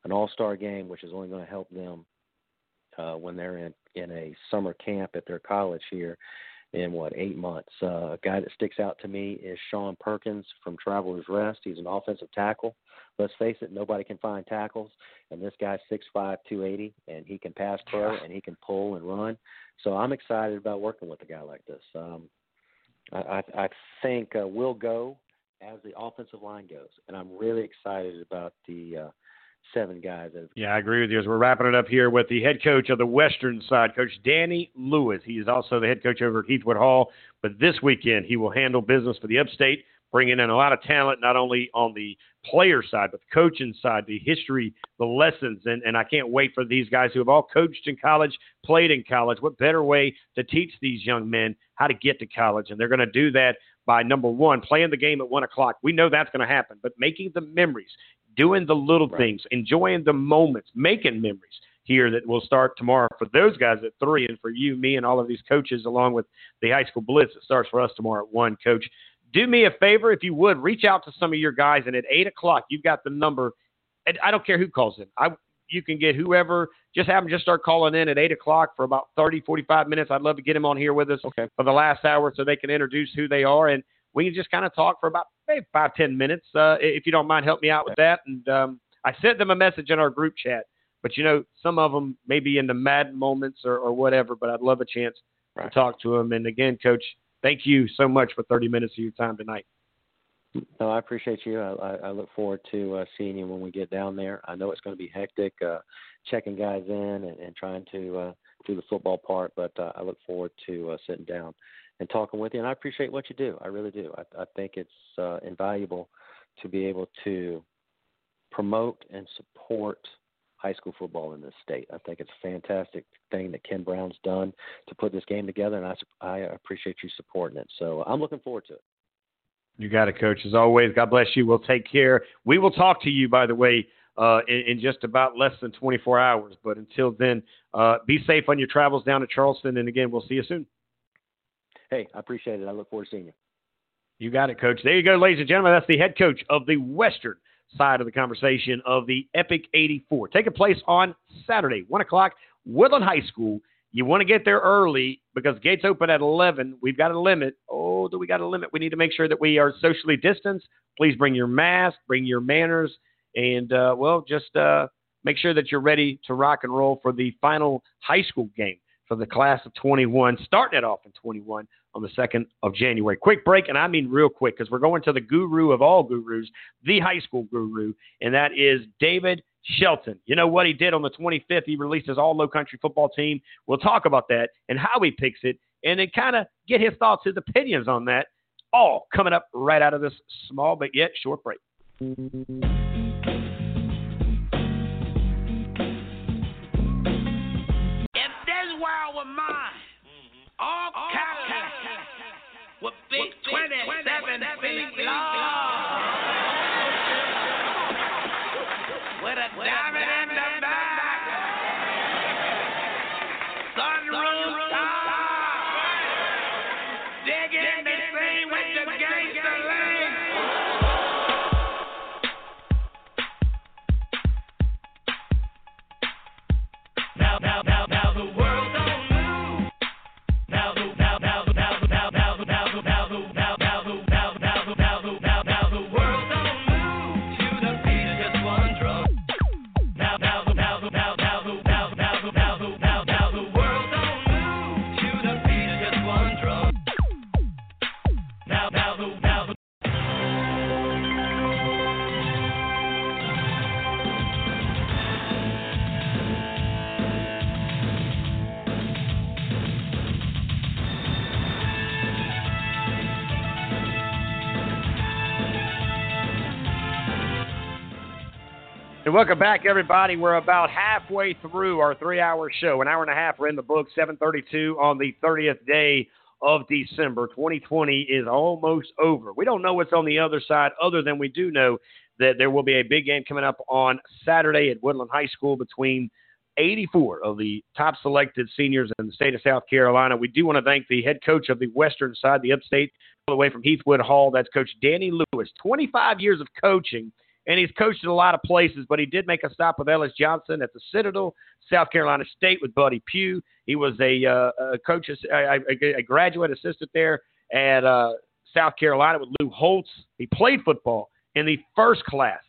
an all-star game, which is only going to help them when they're in a summer camp at their college here in, 8 months. A guy that sticks out to me is Sean Perkins from Travelers Rest. He's an offensive tackle. Let's face it, nobody can find tackles, and this guy's 6'5", 280, and he can pass pro, and he can pull and run. So I'm excited about working with a guy like this. I think we'll go as the offensive line goes, and I'm really excited about the seven guys. Yeah, I agree with you. As we're wrapping it up here with the head coach of the Western side, Coach Danny Lewis. He is also the head coach over at Heathwood Hall, but this weekend he will handle business for the Upstate, bringing in a lot of talent, not only on the player side, but the coaching side, the history, the lessons. And I can't wait for these guys who have all coached in college, played in college. What better way to teach these young men how to get to college? And they're going to do that by, number one, playing the game at 1 o'clock. We know that's going to happen, but making the memories, doing the little things, enjoying the moments, making memories here that will start tomorrow for those guys at 3, and for you, me, and all of these coaches, along with the High School Blitz that starts for us tomorrow at 1, Coach. Do me a favor, if you would, reach out to some of your guys, and at 8 o'clock, you've got the number. And I don't care who calls in. You can get whoever. Just have them just start calling in at 8 o'clock for about 30, 45 minutes. I'd love to get them on here with us for the last hour so they can introduce who they are. And we can just kind of talk for about maybe 5-10 minutes. If you don't mind, help me out with that. And I sent them a message in our group chat. But, you know, some of them may be in the mad moments or whatever, but I'd love a chance to talk to them. And, again, Coach, thank you so much for 30 minutes of your time tonight. No, I appreciate you. I look forward to seeing you when we get down there. I know it's going to be hectic checking guys in and trying to do the football part, but I look forward to sitting down and talking with you. And I appreciate what you do. I really do. I think it's invaluable to be able to promote and support high school football in this state. I think it's a fantastic thing that Ken Brown's done to put this game together, and I appreciate you supporting it. So I'm looking forward to it. You got it, Coach. As always, God bless you. We'll take care. We will talk to you, by the way, in just about less than 24 hours. But until then, be safe on your travels down to Charleston. And, again, we'll see you soon. Hey, I appreciate it. I look forward to seeing you. You got it, Coach. There you go, ladies and gentlemen. That's the head coach of the Western side of the conversation of the Epic 84, taking place on Saturday, 1 o'clock, Woodland High School. You want to get there early because gates open at 11. We've got a limit. Oh, do we got a limit? We need to make sure that we are socially distanced. Please bring your mask, bring your manners, and, just make sure that you're ready to rock and roll for the final high school game for the class of 21, starting it off in 21 on the 2nd of January. Quick break, and I mean real quick, because we're going to the guru of all gurus, the high school guru, and that is David Shelton. You know what he did on the 25th? He released his all-low country football team. We'll talk about that and how he picks it, and then kind of get his thoughts, his opinions on that all coming up right out of this small but yet short break. Welcome back, everybody. We're about halfway through our three-hour show. An hour and a half, we're in the book, 7:32 on the 30th day of December. 2020 is almost over. We don't know what's on the other side, other than we do know that there will be a big game coming up on Saturday at Woodland High School between 84 of the top selected seniors in the state of South Carolina. We do want to thank the head coach of the western side, the upstate, all the way from Heathwood Hall. That's Coach Danny Lewis, 25 years of coaching. And he's coached at a lot of places, but he did make a stop with Ellis Johnson at the Citadel, South Carolina State, with Buddy Pugh. He was a coach, a graduate assistant there at South Carolina with Lou Holtz. He played football in the first class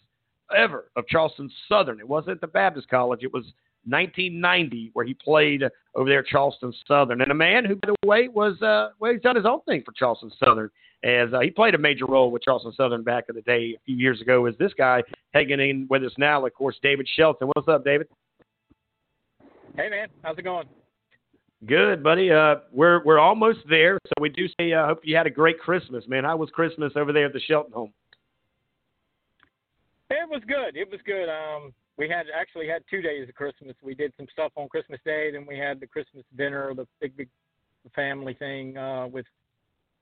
ever of Charleston Southern. It wasn't the Baptist College. It was 1990 where he played over there at Charleston Southern. And a man who, by the way, was he's done his own thing for Charleston Southern. As he played a major role with Charleston Southern back in the day a few years ago, is this guy hanging in with us now, of course, David Shelton. What's up, David? Hey, man. How's it going? Good, buddy. We're almost there, so we do say I hope you had a great Christmas, man. How was Christmas over there at the Shelton home? It was good. It was good. We had 2 days of Christmas. We did some stuff on Christmas Day, then we had the Christmas dinner, the big family thing with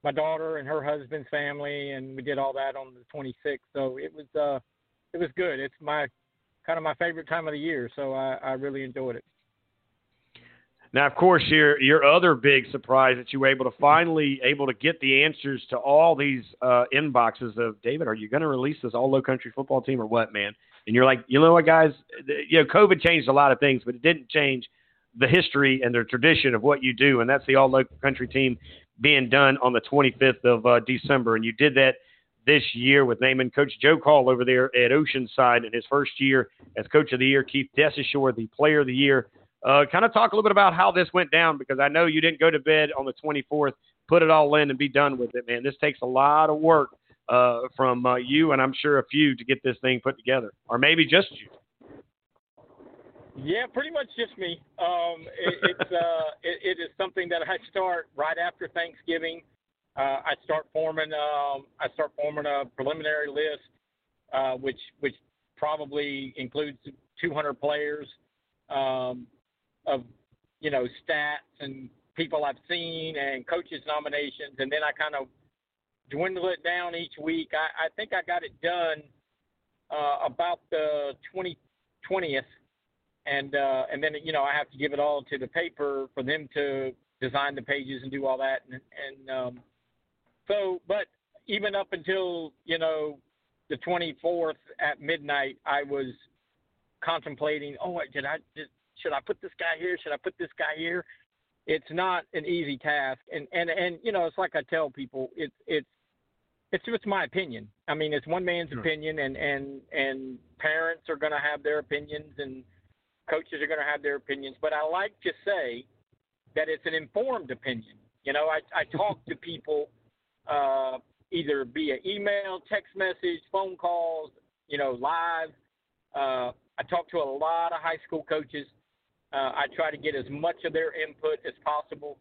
my daughter and her husband's family, and we did all that on the 26th. So it was good. It's my kind of my favorite time of the year, so I really enjoyed it. Now, of course, your other big surprise that you were able to finally able to get the answers to all these inboxes of, David, are you going to release this all-low country football team or what, man? And you're like, you know what, guys? You know, COVID changed a lot of things, but it didn't change the history and the tradition of what you do, and that's the all-low country team being done on the 25th of December. And you did that this year with naming Coach Joe Call over there at Oceanside in his first year as Coach of the Year, Keith Desishore, the Player of the Year. Kind of talk a little bit about how this went down, because I know you didn't go to bed on the 24th, put it all in and be done with it, man. This takes a lot of work from you and I'm sure a few to get this thing put together, or maybe just you. Yeah, pretty much just me. It is something that I start right after Thanksgiving. I start forming a preliminary list, which probably includes 200 players, of stats and people I've seen and coaches' nominations, and then I kind of dwindle it down each week. I think I got it done about the 20th. And then, I have to give it all to the paper for them to design the pages and do all that. But even up until, the 24th at midnight, I was contemplating, should I put this guy here? Should I put this guy here? It's not an easy task. And it's like I tell people, it's just my opinion. I mean, it's one man's opinion, and parents are going to have their opinions, and coaches are going to have their opinions, but I like to say that it's an informed opinion. I talk to people either via email, text message, phone calls, live. I talk to a lot of high school coaches. I try to get as much of their input as possible.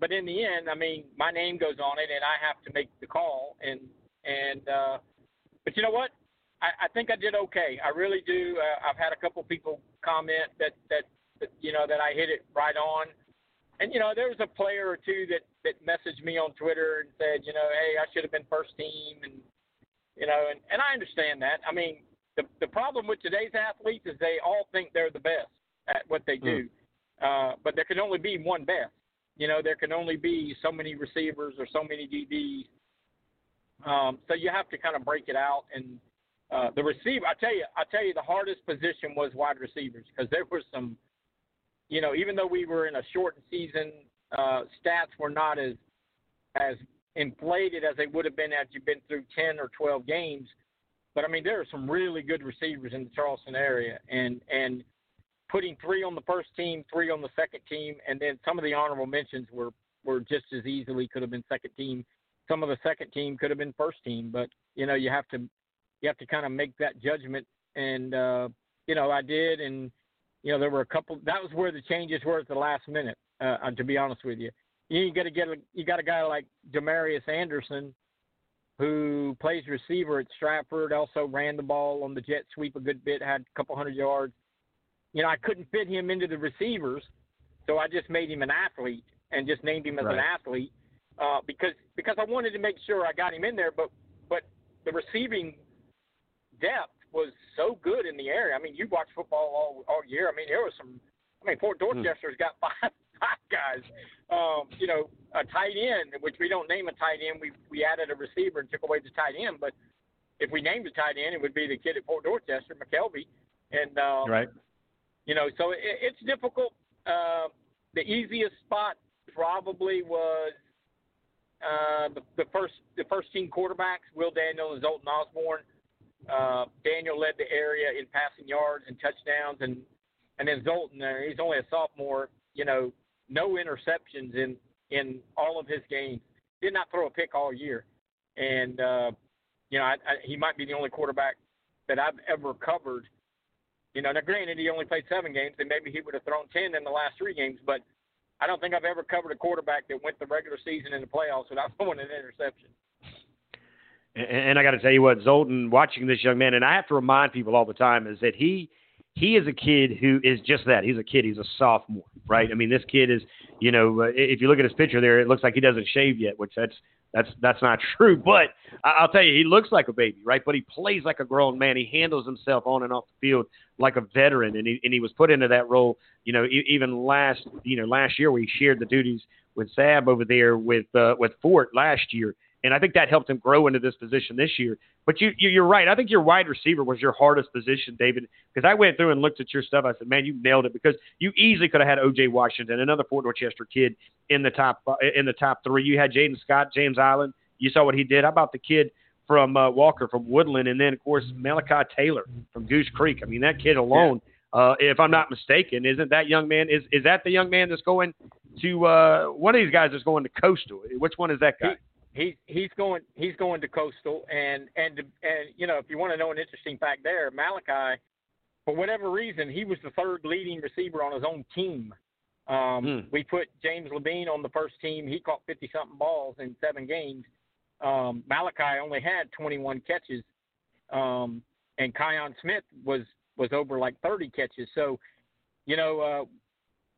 But in the end, I mean, my name goes on it, and I have to make the call. But you know what? I think I did okay. I really do. I've had a couple people comment that you know, that I hit it right on. And, you know, there was a player or two that messaged me on Twitter and said, you know, hey, I should have been first team. And, you know, and I understand that. I mean, the problem with today's athletes is they all think they're the best at what they do. But there can only be one best. You know, there can only be so many receivers or so many DBs. So you have to kind of break it out. And the receiver, I tell you, the hardest position was wide receivers, because there were some, you know, even though we were in a shortened season, stats were not as inflated as they would have been had you been through 10 or 12 games. But I mean, there are some really good receivers in the Charleston area, and putting three on the first team, three on the second team, and then some of the honorable mentions were just as easily could have been second team. Some of the second team could have been first team, but you know, you have to kind of make that judgment. And you know, I did, and you know, there were a couple. That was where the changes were at the last minute. To be honest with you, you got a guy like Demarius Anderson, who plays receiver at Stratford, also ran the ball on the jet sweep a good bit, had a couple hundred yards. You know, I couldn't fit him into the receivers, so I just made him an athlete and just named him as an athlete because I wanted to make sure I got him in there. But the receiving depth was so good in the area. I mean, you watch football all year. I mean, there was some. I mean, Fort Dorchester's got five guys. You know, a tight end, which we don't name a tight end. We added a receiver and took away the tight end. But if we named a tight end, it would be the kid at Fort Dorchester, McKelvey, and You know, so it's difficult. The easiest spot probably was the first team quarterbacks, Will Daniel and Zoltan Osborne. Daniel led the area in passing yards and touchdowns, and then Zoltan, he's only a sophomore, you know, no interceptions in all of his games. Did not throw a pick all year. And, you know, he might be the only quarterback that I've ever covered. You know, now granted, he only played 7 games, and maybe he would have thrown 10 in the last 3 games, but I don't think I've ever covered a quarterback that went the regular season in the playoffs without throwing an interception. And I got to tell you what, Zoltan, watching this young man, and I have to remind people all the time, is that he is a kid who is just that. He's a kid. He's a sophomore, right? I mean, this kid is, you know, if you look at his picture there, it looks like he doesn't shave yet, which that's not true. But I'll tell you, he looks like a baby, right? But he plays like a grown man. He handles himself on and off the field like a veteran, and he was put into that role, you know, even last year where he shared the duties with Sab over there with Fort last year. And I think that helped him grow into this position this year. But you're right. I think your wide receiver was your hardest position, David, because I went through and looked at your stuff. I said, man, you nailed it, because you easily could have had O.J. Washington, another Fort Dorchester kid, in the top 3. You had Jaden Scott, James Island. You saw what he did. How about the kid from Walker, from Woodland, and then, of course, Malachi Taylor from Goose Creek? I mean, that kid alone, if I'm not mistaken, isn't that young man? Is that the young man that's going to one of these guys that's going to Coastal? Which one is that guy? He's going to Coastal, and you know, if you want to know an interesting fact there, Malachi, for whatever reason, he was the third leading receiver on his own team. We put James Levine on the first team. He caught 50-something balls in 7 games. Malachi only had 21 catches, and Kion Smith was over like 30 catches. So, you know,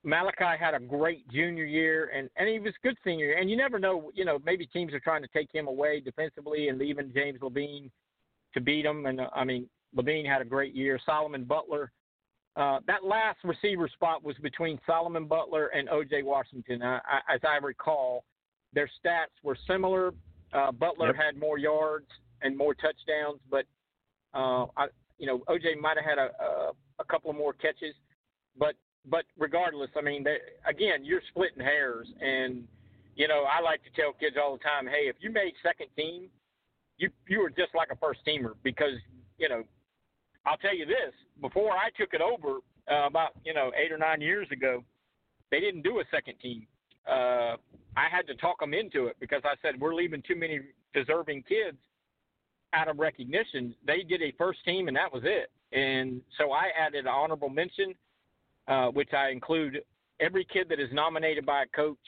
Malachi had a great junior year, and he was good senior year. And you never know, you know, maybe teams are trying to take him away defensively and leaving James Levine to beat him. And, I mean, Levine had a great year. Solomon Butler. That last receiver spot was between Solomon Butler and O.J. Washington. As I recall, their stats were similar. Butler had more yards and more touchdowns, but, you know, O.J. might have had a couple more catches. But regardless, I mean, again, you're splitting hairs. And, you know, I like to tell kids all the time, hey, if you made second team, you were just like a first teamer, because, you know, I'll tell you this. Before I took it over about, you know, 8 or 9 years ago, they didn't do a second team. I had to talk them into it, because I said we're leaving too many deserving kids out of recognition. They did a first team, and that was it. And so I added an honorable mention, which I include every kid that is nominated by a coach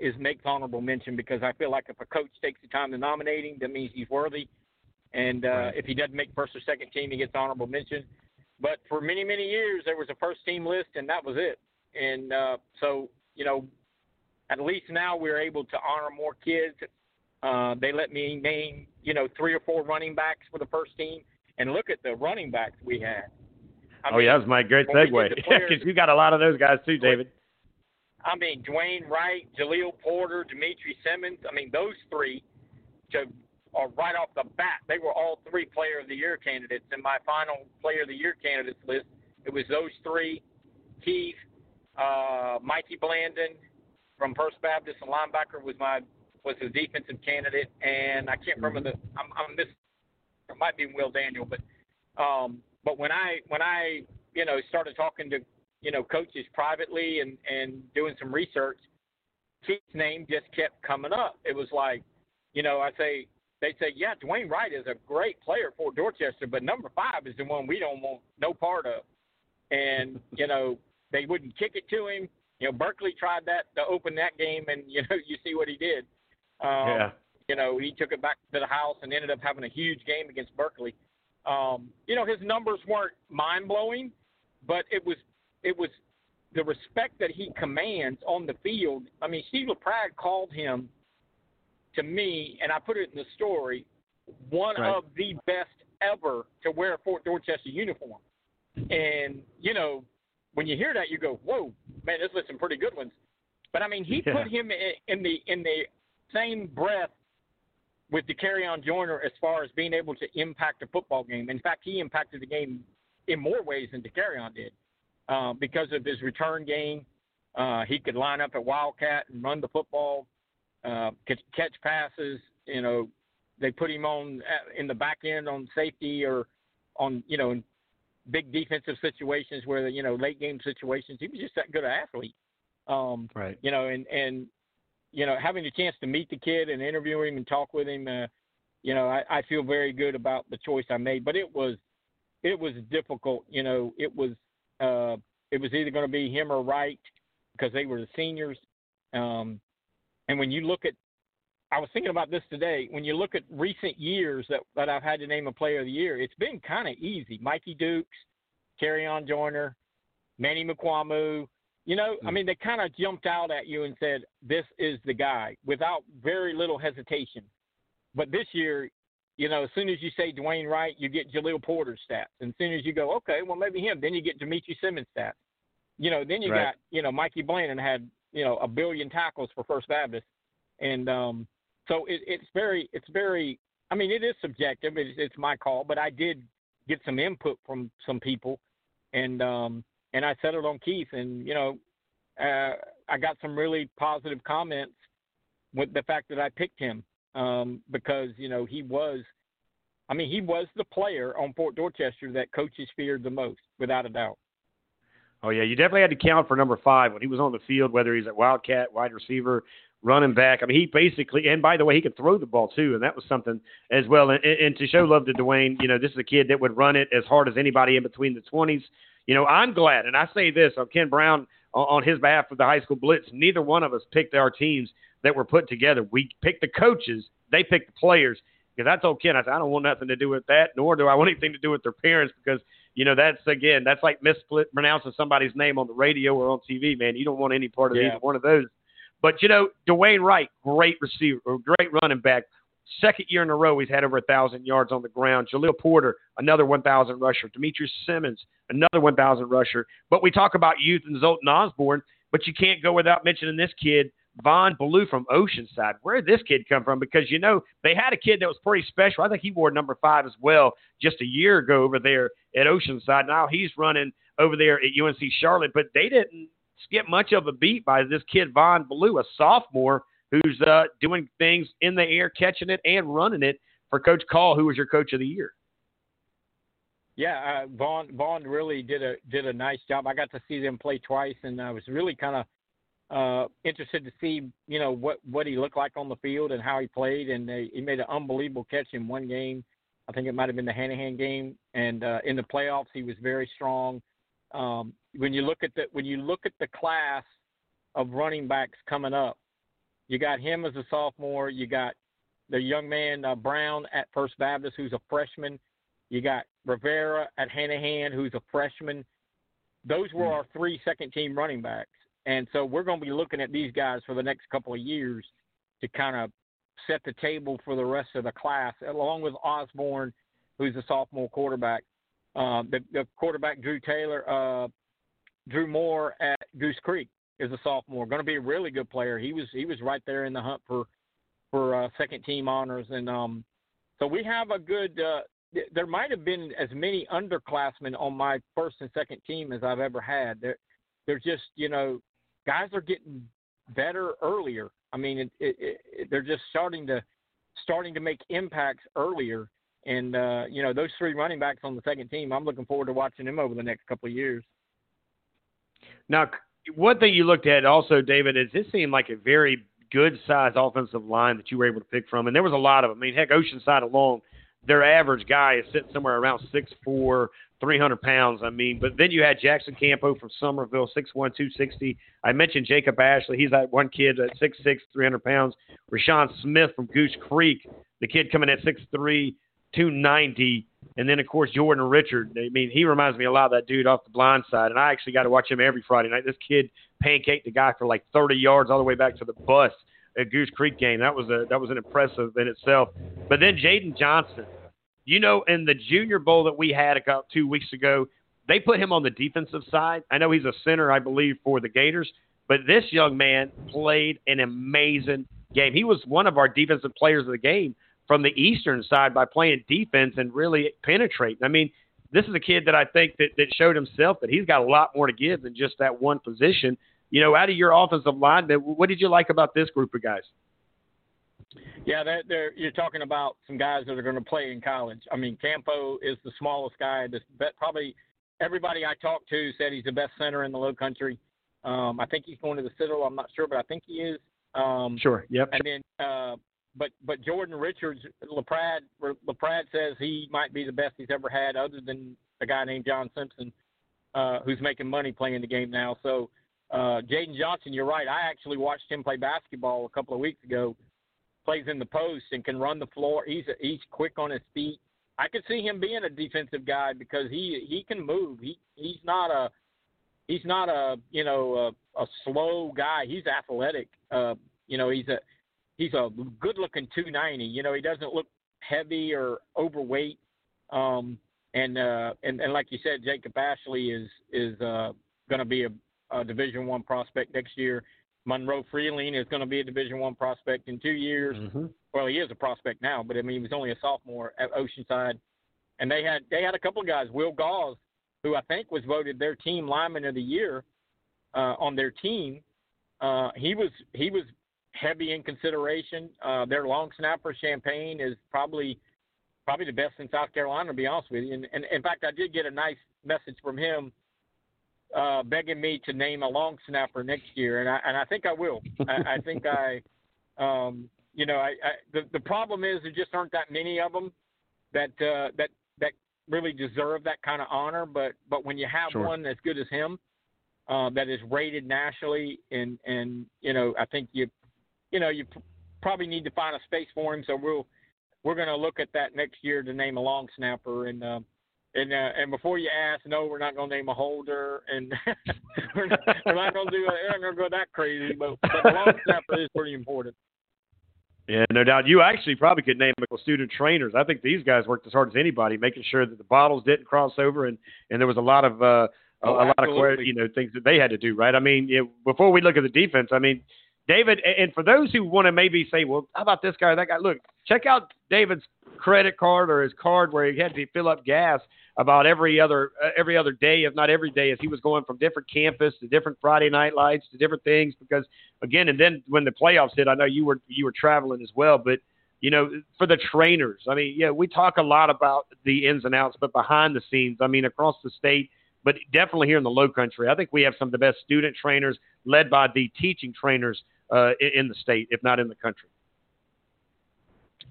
is make honorable mention, because I feel like if a coach takes the time to nominate him, that means he's worthy. And right. If he doesn't make first or second team, he gets honorable mention. But for many, many years, there was a first team list, and that was it. And so, you know, at least now we're able to honor more kids. They let me name, you know, 3 or 4 running backs for the first team. And look at the running backs we had. I mean, that was my great segue. Because you got a lot of those guys too, David. I mean, Dwayne Wright, Jaleel Porter, Demetri Simmons. I mean, those three are right off the bat. They were all 3 Player of the Year candidates. In my final Player of the Year candidates list, it was those 3, Keith, Mikey Blandon from First Baptist, and linebacker was his defensive candidate. And I can't remember I'm missing. It might be Will Daniel, but when I you know started talking to coaches privately and doing some research, Keith's name just kept coming up. It was like, they'd say, yeah, Dwayne Wright is a great player for Dorchester, but number 5 is the one we don't want no part of. And, they wouldn't kick it to him. Berkeley tried that to open that game, and, you see what he did. He took it back to the house and ended up having a huge game against Berkeley. His numbers weren't mind-blowing, but it was the respect that he commands on the field. I mean, Steve LaPrade called him, to me, and I put it in the story, one of the best ever to wear a Fort Dorchester uniform. And, when you hear that, you go, whoa, man, this was some pretty good ones. But, I mean, he put him in the same breath with DeCarrion Joyner as far as being able to impact a football game. In fact, he impacted the game in more ways than DeCarrion did. Because of his return game, he could line up at Wildcat and run the football, catch passes. They put him on in the back end on safety or on, in big defensive situations where, late game situations. He was just that good an athlete. Having the chance to meet the kid and interview him and talk with him, I feel very good about the choice I made. But it was difficult. It was either going to be him or Wright because they were the seniors. And when you look at – I was thinking about this today. When you look at recent years that I've had to name a Player of the Year, it's been kind of easy. Mikey Dukes, DeCarrion Joyner, Manny McQuamu. I mean, they kind of jumped out at you and said, this is the guy, without very little hesitation. But this year, as soon as you say Dwayne Wright, you get Jaleel Porter's stats. And as soon as you go, okay, well, maybe him, then you get Demetri Simmons' stats. Then you got, Mikey Blandon had, 1 billion tackles for First Baptist. And so it's very, I mean, it is subjective. It's my call, but I did get some input from some people. And I settled on Keith. And, I got some really positive comments with the fact that I picked him. Because, he was the player on Fort Dorchester that coaches feared the most, without a doubt. Oh, yeah, you definitely had to count for number 5 when he was on the field, whether he's at Wildcat, wide receiver, running back. I mean, he basically – and, by the way, he could throw the ball, too, and that was something as well. And to show love to Dwayne, this is a kid that would run it as hard as anybody in between the 20s. I'm glad, and I say this on Ken Brown on his behalf of the High School Blitz, neither one of us picked our teams that were put together. We picked the coaches. They picked the players. Because I told Ken, I said, I don't want nothing to do with that, nor do I want anything to do with their parents because, that's like mispronouncing somebody's name on the radio or on TV, man. You don't want any part of either one of those. But, Dwayne Wright, great receiver, great running back. Second year in a row, he's had over 1,000 yards on the ground. Jaleel Porter, another 1,000 rusher. Demetri Simmons, another 1,000 rusher. But we talk about youth and Zoltan Osborne, but you can't go without mentioning this kid, Von Ballou from Oceanside. Where did this kid come from? Because, they had a kid that was pretty special. I think he wore number 5 as well just a year ago over there at Oceanside. Now he's running over there at UNC Charlotte. But they didn't skip much of a beat by this kid, Von Ballou, a sophomore, who's doing things in the air, catching it and running it for Coach Call, who was your Coach of the Year. Yeah, Vaughn really did a nice job. I got to see them play twice, and I was really kind of interested to see, what he looked like on the field and how he played. And he made an unbelievable catch in one game. I think it might have been the Hanahan game. And in the playoffs, he was very strong. When you look at the class of running backs coming up, You got him as a sophomore. You got the young man Brown at First Baptist, who's a freshman. You got Rivera at Hanahan, who's a freshman. Those were our three second-team running backs. And so we're going to be looking at these guys for the next couple of years to kind of set the table for the rest of the class, along with Osborne, who's a sophomore quarterback. The quarterback, Drew Moore at Goose Creek is a sophomore, going to be a really good player. He was right there in the hunt for second-team honors. And so we have a good there might have been as many underclassmen on my first and second team as I've ever had. They're just, guys are getting better earlier. I mean, they're just starting to make impacts earlier. And, those three running backs on the second team, I'm looking forward to watching them over the next couple of years. Now, one thing you looked at also, David, is this seemed like a very good-sized offensive line that you were able to pick from. And there was a lot of them. I mean, heck, Oceanside alone, their average guy is sitting somewhere around 6'4", 300 pounds. I mean, but then you had Jackson Campo from Summerville, 6'1", 260. I mentioned Jacob Ashley. He's that one kid at 6'6", 300 pounds. Rashawn Smith from Goose Creek, the kid coming at 6'3", 290. And then, of course, Jordan Richard. I mean, he reminds me a lot of that dude off the blind side. And I actually got to watch him every Friday night. This kid pancaked the guy for like 30 yards all the way back to the bus at Goose Creek game. That was an impressive in itself. But then Jaden Johnson, in the Junior Bowl that we had about 2 weeks ago, they put him on the defensive side. I know he's a center, I believe, for the Gators. But this young man played an amazing game. He was one of our defensive players of the game from the Eastern side by playing defense and really penetrating. I mean, this is a kid that I think that showed himself that he's got a lot more to give than just that one position. Out of your offensive line, what did you like about this group of guys? Yeah, you're talking about some guys that are going to play in college. I mean, Campo is the smallest guy. Probably everybody I talked to said he's the best center in the Low Country. I think he's going to the Citadel. I'm not sure, but I think he is. Sure, yep. And then but Jordan Richards, LaPrade says he might be the best he's ever had other than a guy named John Simpson who's making money playing the game now. So, Jaden Johnson, you're right. I actually watched him play basketball a couple of weeks ago. Plays in the post and can run the floor. He's quick on his feet. I could see him being a defensive guy because he can move. He's not a slow guy. He's athletic. He's a good looking 290. He doesn't look heavy or overweight. And like you said, Jacob Ashley is going to be a Division I prospect next year. Monroe Freeling is going to be a Division I prospect in 2 years. Mm-hmm. Well, he is a prospect now, but I mean, he was only a sophomore at Oceanside. And they had a couple of guys, Will Gauze, who I think was voted their team lineman of the year on their team. He was heavy in consideration. Their long snapper Champagne is probably the best in South Carolina, to be honest with you. And in fact, I did get a nice message from him begging me to name a long snapper next year, and I think I will. I think the problem is there just aren't that many of them that really deserve that kind of honor. But when you have one as good as him, that is rated nationally, and I think you probably need to find a space for him. So we're going to look at that next year to name a long snapper and. And before you ask, no, we're not going to name a holder, and we're not going to do it. We're not going to go that crazy, but the long snapper is pretty important. Yeah, no doubt. You actually probably could name a student trainers. I think these guys worked as hard as anybody, making sure that the bottles didn't cross over, and there was a lot of absolutely. Things that they had to do, right? I mean, before we look at the defense, I mean, David, and for those who want to maybe say, well, how about this guy or that guy? Look, check out David's credit card or his card where he had to fill up gas about every other day, if not every day, as he was going from different campus to different Friday night lights to different things. Because again, and then when the playoffs hit, I know you were traveling as well. But for the trainers, I mean, yeah, we talk a lot about the ins and outs, but behind the scenes, I mean, across the state, but definitely here in the Low Country, I think we have some of the best student trainers led by the teaching trainers in the state, if not in the country.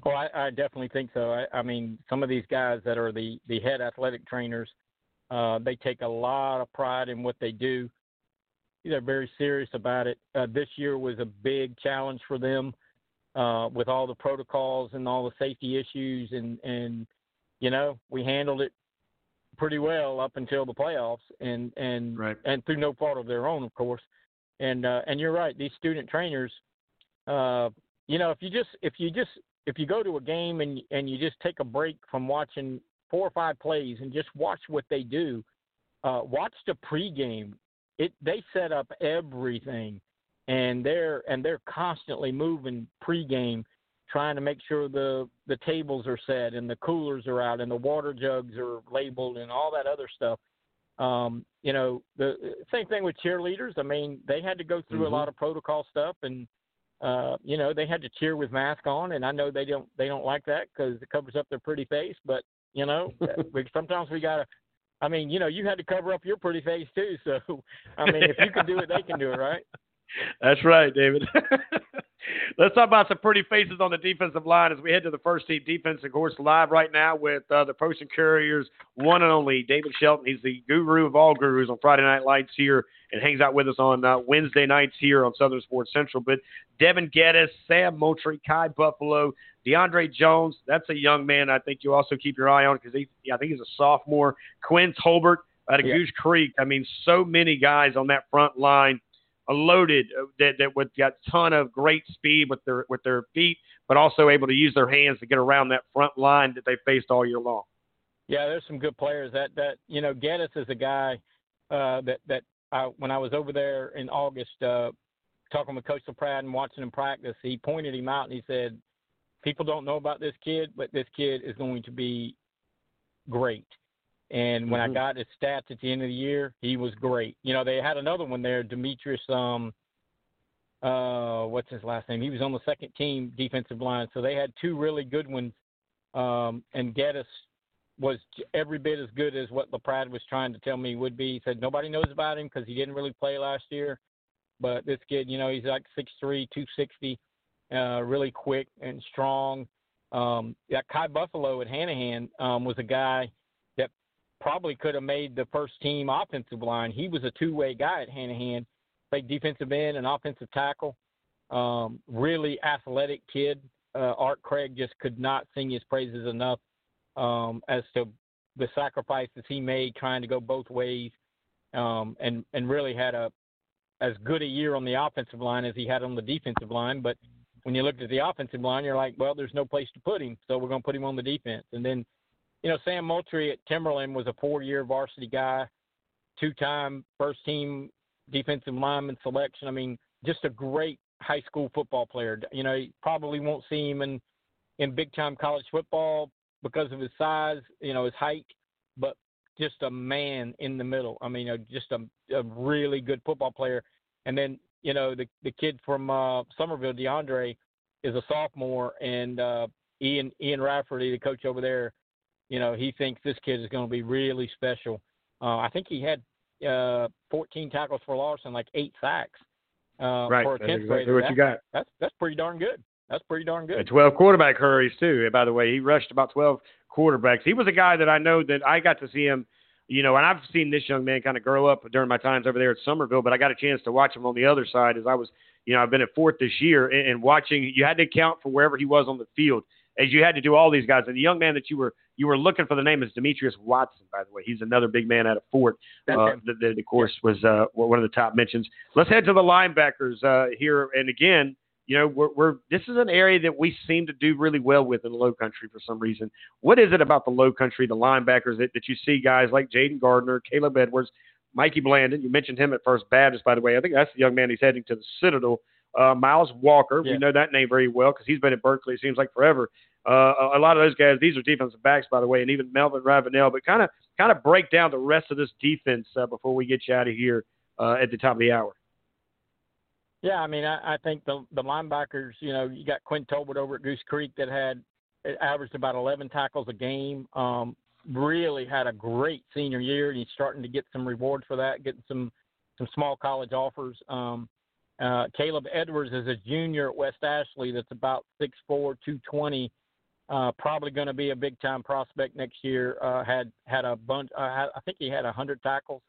Well, I definitely think so. I mean, some of these guys that are the head athletic trainers, they take a lot of pride in what they do. they're very serious about it. This year was a big challenge for them with all the protocols and all the safety issues, and you know, we handled it pretty well up until the playoffs, and right. and through no fault of their own, of course. And you're right, these student trainers, you know, if you go to a game and you just take a break from watching 4 or 5 plays and just watch what they do, watch the pregame. They set up everything, and they're constantly moving pregame, trying to make sure the tables are set and the coolers are out and the water jugs are labeled and all that other stuff. You know, the same thing with cheerleaders. I mean, they had to go through a lot of protocol stuff, and you know, they had to cheer with mask on. And I know they don't like that because it covers up their pretty face. But you know, sometimes we gotta. I mean, you know, you had to cover up your pretty face too. So, I mean, if you can do it, they can do it, right? That's right, David. Let's talk about some pretty faces on the defensive line as we head to the first team defense. Of course, live right now with the Post and Courier's one and only David Shelton. He's the guru of all gurus on Friday Night Lights here and hangs out with us on Wednesday nights here on Southern Sports Central. But Devin Geddes, Sam Moultrie, Kai Buffalo, DeAndre Jones, that's a young man I think you also keep your eye on because I think he's a sophomore. Quince Holbert out of Goose Creek. I mean, so many guys on that front line. Loaded that with a ton of great speed with their feet, but also able to use their hands to get around that front line that they faced all year long. Yeah, there's some good players. That you know, Geddes is a guy that when I was over there in August talking with Coastal Pride and watching him practice, he pointed him out and he said, "People don't know about this kid, but this kid is going to be great." And when I got his stats at the end of the year, he was great. You know, they had another one there, Demetrius, what's his last name? He was on the second team defensive line. So they had 2 really good ones. And Geddes was every bit as good as what LaPrade was trying to tell me would be. He said nobody knows about him because he didn't really play last year. But this kid, you know, he's like 6'3", 260, really quick and strong. Yeah, Kai Buffalo at Hanahan was a guy probably could have made the first-team offensive line. He was a 2-way guy at Hanahan, played defensive end and offensive tackle, really athletic kid. Art Craig just could not sing his praises enough as to the sacrifices he made trying to go both ways and really had as good a year on the offensive line as he had on the defensive line. But when you looked at the offensive line, you're like, well, there's no place to put him, so we're going to put him on the defense. And then you know, Sam Moultrie at Timberland was a 4-year varsity guy, 2-time first-team defensive lineman selection. I mean, just a great high school football player. You know, you probably won't see him in big-time college football because of his size, you know, his height, but just a man in the middle. I mean, just a really good football player. And then, you know, the kid from Summerville, DeAndre, is a sophomore, and Ian Rafferty, the coach over there, you know, he thinks this kid is going to be really special. I think he had 14 tackles for loss and like 8 sacks for a 10th grader. What you got? That's pretty darn good. That's pretty darn good. And 12 quarterback hurries too. And by the way, he rushed about 12 quarterbacks. He was a guy that I know that I got to see him. You know, and I've seen this young man kind of grow up during my times over there at Summerville, but I got a chance to watch him on the other side as I was, you know, I've been at 4th this year and watching. You had to account for wherever he was on the field, as you had to do all these guys. And the young man that you were looking for the name is Demetrius Watson, by the way. He's another big man out of Fort that, of course, was one of the top mentions. Let's head to the linebackers here. And, again, you know, this is an area that we seem to do really well with in the Low Country for some reason. What is it about the Low Country, the linebackers, that you see guys like Jaden Gardner, Caleb Edwards, Mikey Blandon? You mentioned him at First Baptist, by the way. I think that's the young man he's heading to the Citadel. Miles Walker, we know that name very well because he's been at Berkeley, it seems like forever. A lot of those guys, these are defensive backs, by the way, and even Melvin Ravenel. But kind of break down the rest of this defense before we get you out of here at the top of the hour. Yeah, I mean, I think the linebackers, you know, you got Quinn Tolbert over at Goose Creek that averaged about 11 tackles a game, really had a great senior year, and he's starting to get some rewards for that, getting some small college offers. Caleb Edwards is a junior at West Ashley that's about 6'4", 220, probably going to be a big-time prospect next year. Had a bunch. I think he had 100 tackles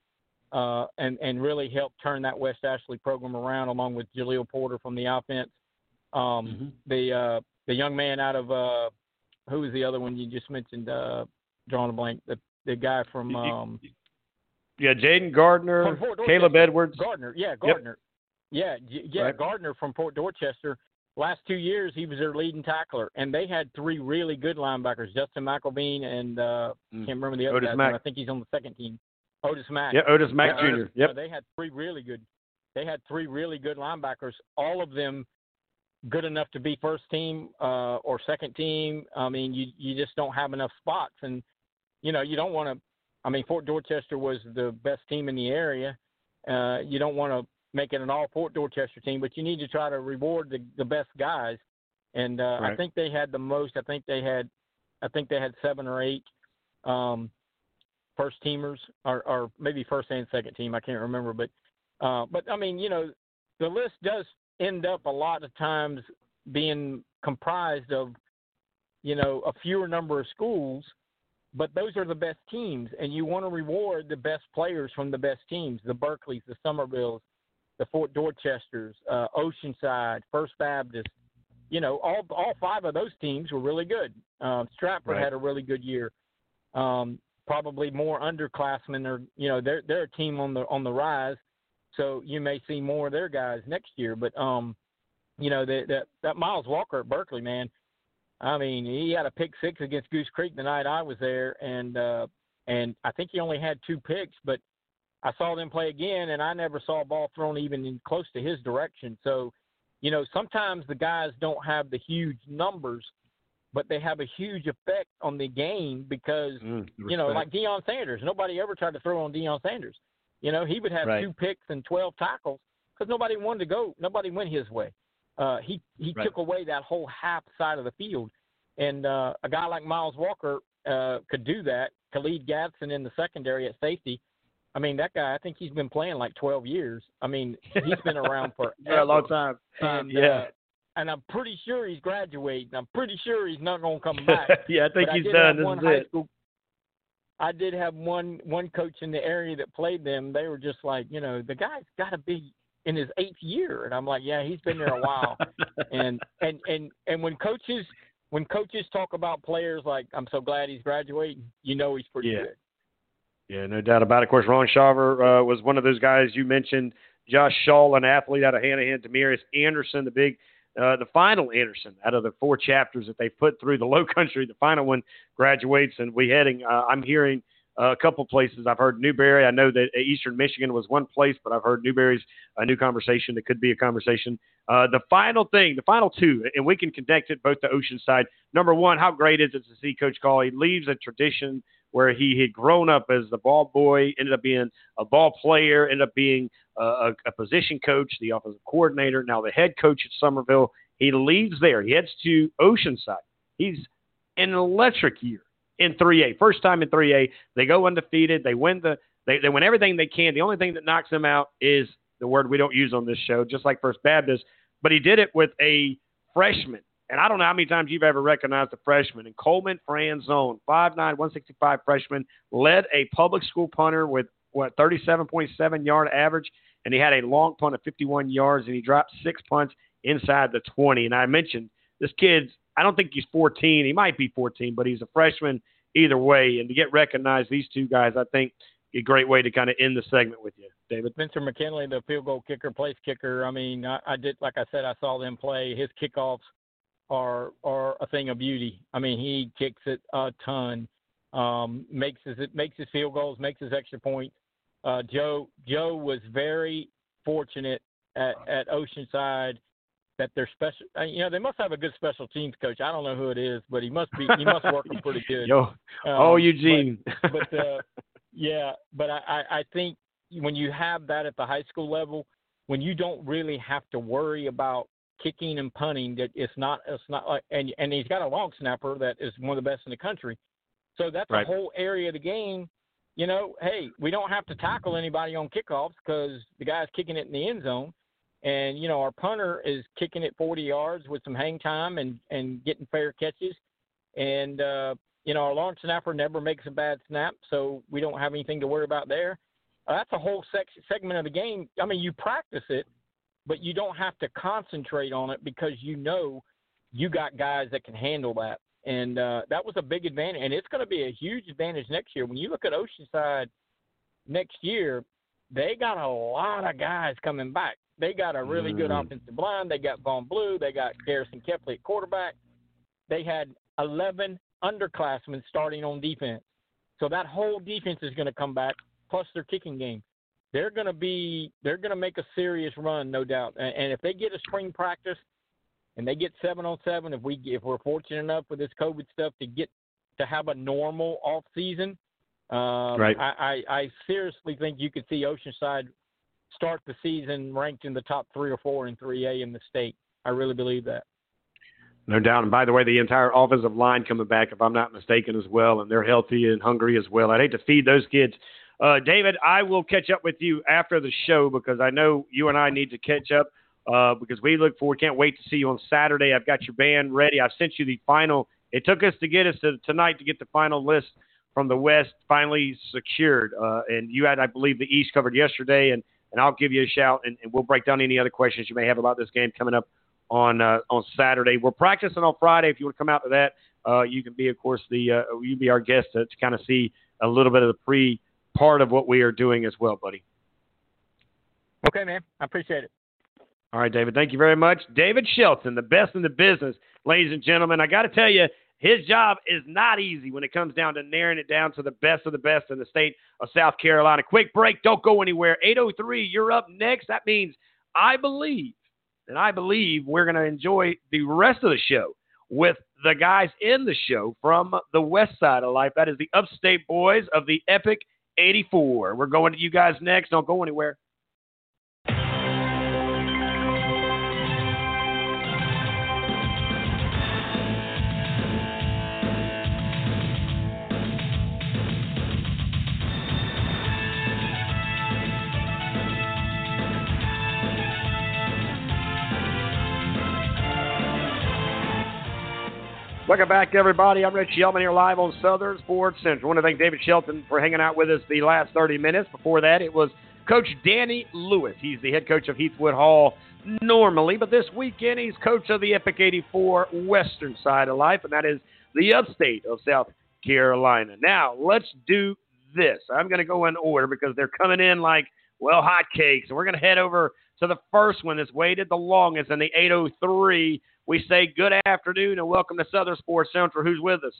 and really helped turn that West Ashley program around, along with Jaleel Porter from the offense. The young man out of who was the other one you just mentioned? Drawing a blank. The guy from Jaden Gardner, Caleb Edwards. Gardner. Yep. Yeah, right. Gardner from Fort Dorchester. Last 2 years, he was their leading tackler, and they had three really good linebackers: Justin McElveen and can't remember the other guy. I think he's on the second team. Otis Mack. Yeah, Otis Mack Jr. Yep. So they had three really good. They had three really good linebackers. All of them good enough to be first team or second team. I mean, you just don't have enough spots, and you know you don't want to. I mean, Fort Dorchester was the best team in the area. You don't want to make it an all Fort Dorchester team, but you need to try to reward the best guys. And right. I think they had the most. I think they had 7 or 8 first teamers, or maybe first and second team. I can't remember, but I mean, you know, the list does end up a lot of times being comprised of, you know, a fewer number of schools, but those are the best teams, and you want to reward the best players from the best teams: the Berkeleys, the Summervilles, the Fort Dorchesters, Oceanside, First Baptist. You know, all 5 of those teams were really good. Stratford had a really good year. Probably more underclassmen, or you know, they're a team on the rise, so you may see more of their guys next year. But you know, that Miles Walker at Berkeley, man. I mean, he had a pick six against Goose Creek the night I was there, and I think he only had 2 picks, but I saw them play again, and I never saw a ball thrown even in close to his direction. So, you know, sometimes the guys don't have the huge numbers, but they have a huge effect on the game because, you know, like Deion Sanders. Nobody ever tried to throw on Deion Sanders. You know, he would have 2 picks and 12 tackles because nobody wanted to go. Nobody went his way. He took away that whole half side of the field. And a guy like Miles Walker could do that. Khalid Gadsden in the secondary at safety. I mean, that guy, I think he's been playing like 12 years. I mean, he's been around for a long time. And, and I'm pretty sure he's graduating. I'm pretty sure he's not going to come back. Yeah, I think but he's done. I did have one coach in the area that played them. They were just like, you know, the guy's got to be in his 8th year. And I'm like, yeah, he's been there a while. and when coaches talk about players like, I'm so glad he's graduating, you know he's pretty good. Yeah, no doubt about it. Of course, Ron Shaver was one of those guys you mentioned. Josh Shaw, an athlete out of Hanahan. Demarius Anderson, the final Anderson out of the 4 chapters that they've put through the Low Country. The final one graduates, and we're heading. I'm hearing a couple places. I've heard Newberry. I know that Eastern Michigan was one place, but I've heard Newberry's a new conversation. It could be a conversation. The final 2, and we can connect it both to Oceanside. Number one, how great is it to see Coach Call? He leaves a tradition where he had grown up as the ball boy, ended up being a ball player, ended up being a position coach, the offensive coordinator, now the head coach at Summerville. He leaves there. He heads to Oceanside. He's an electric year in 3A. First time in 3A. They go undefeated. They win they win everything they can. The only thing that knocks them out is the word we don't use on this show, just like First Baptist. But he did it with a freshman. And I don't know how many times you've ever recognized a freshman. And Coleman Franzone, 5'9", 165 freshman, led a public school punter with, 37.7-yard average, and he had a long punt of 51 yards, and he dropped 6 punts inside the 20. And I mentioned this kid's, I don't think he's 14. He might be 14, but he's a freshman either way. And to get recognized, these two guys, I think, a great way to kind of end the segment with you, David. Spencer McKinley, the field goal kicker, place kicker. I mean, I did, like I said, I saw them play. His kickoffs are a thing of beauty. I mean, he kicks it a ton, makes his field goals, makes his extra points. Joe was very fortunate at Oceanside that they're special. You know, they must have a good special teams coach. I don't know who it is, but he must work them pretty good. Eugene. But I think when you have that at the high school level, when you don't really have to worry about kicking and punting, that it's not like, and he's got a long snapper that is one of the best in the country. So that's a whole area of the game. You know, hey, we don't have to tackle anybody on kickoffs because the guy's kicking it in the end zone. And, you know, our punter is kicking it 40 yards with some hang time and getting fair catches. And, you know, our long snapper never makes a bad snap, so we don't have anything to worry about there. That's a whole segment of the game. I mean, you practice it, but you don't have to concentrate on it because you know you got guys that can handle that. And that was a big advantage. And it's going to be a huge advantage next year. When you look at Oceanside next year, they got a lot of guys coming back. They got a really good offensive line. They got Vaughn Blue. They got Garrison Kepley at quarterback. They had 11 underclassmen starting on defense. So that whole defense is going to come back, plus their kicking game. They're going to make a serious run, no doubt. And if they get a spring practice and they get 7-on-7, if we're fortunate enough with this COVID stuff to get to have a normal off season, right. I seriously think you could see Oceanside start the season ranked in the top 3 or 4 in 3A in the state. I really believe that. No doubt. And by the way, the entire offensive line coming back, if I'm not mistaken, as well, and they're healthy and hungry as well. I'd hate to feed those kids. David, I will catch up with you after the show because I know you and I need to catch up because we look forward. Can't wait to see you on Saturday. I've got your band ready. I've sent you the final. It took us to get us to tonight to get the final list from the West finally secured. And you had, I believe, the East covered yesterday. And I'll give you a shout, and we'll break down any other questions you may have about this game coming up on Saturday. We're practicing on Friday. If you want to come out to that, you can be, of course, you'll be our guest to kind of see a little bit of the part of what we are doing as well, buddy. Okay, man. I appreciate it. All right, David. Thank you very much. David Shelton, the best in the business, ladies and gentlemen. I got to tell you, his job is not easy when it comes down to narrowing it down to the best of the best in the state of South Carolina. Quick break. Don't go anywhere. 8:03, you're up next. That means I believe we're going to enjoy the rest of the show with the guys in the show from the west side of life. That is the Upstate Boys of the Epic 84. We're going to you guys next. Don't go anywhere. Welcome back, everybody. I'm Rich Yelman here live on Southern Sports Central. I want to thank David Shelton for hanging out with us the last 30 minutes. Before that, it was Coach Danny Lewis. He's the head coach of Heathwood Hall normally, but this weekend he's coach of the Epic 84 Western side of life, and that is the upstate of South Carolina. Now, let's do this. I'm going to go in order because they're coming in like, well, hotcakes, and we're going to head over to the first one that's waited the longest in the 8:03. We say good afternoon and welcome to Southern Sports Central. Who's with us?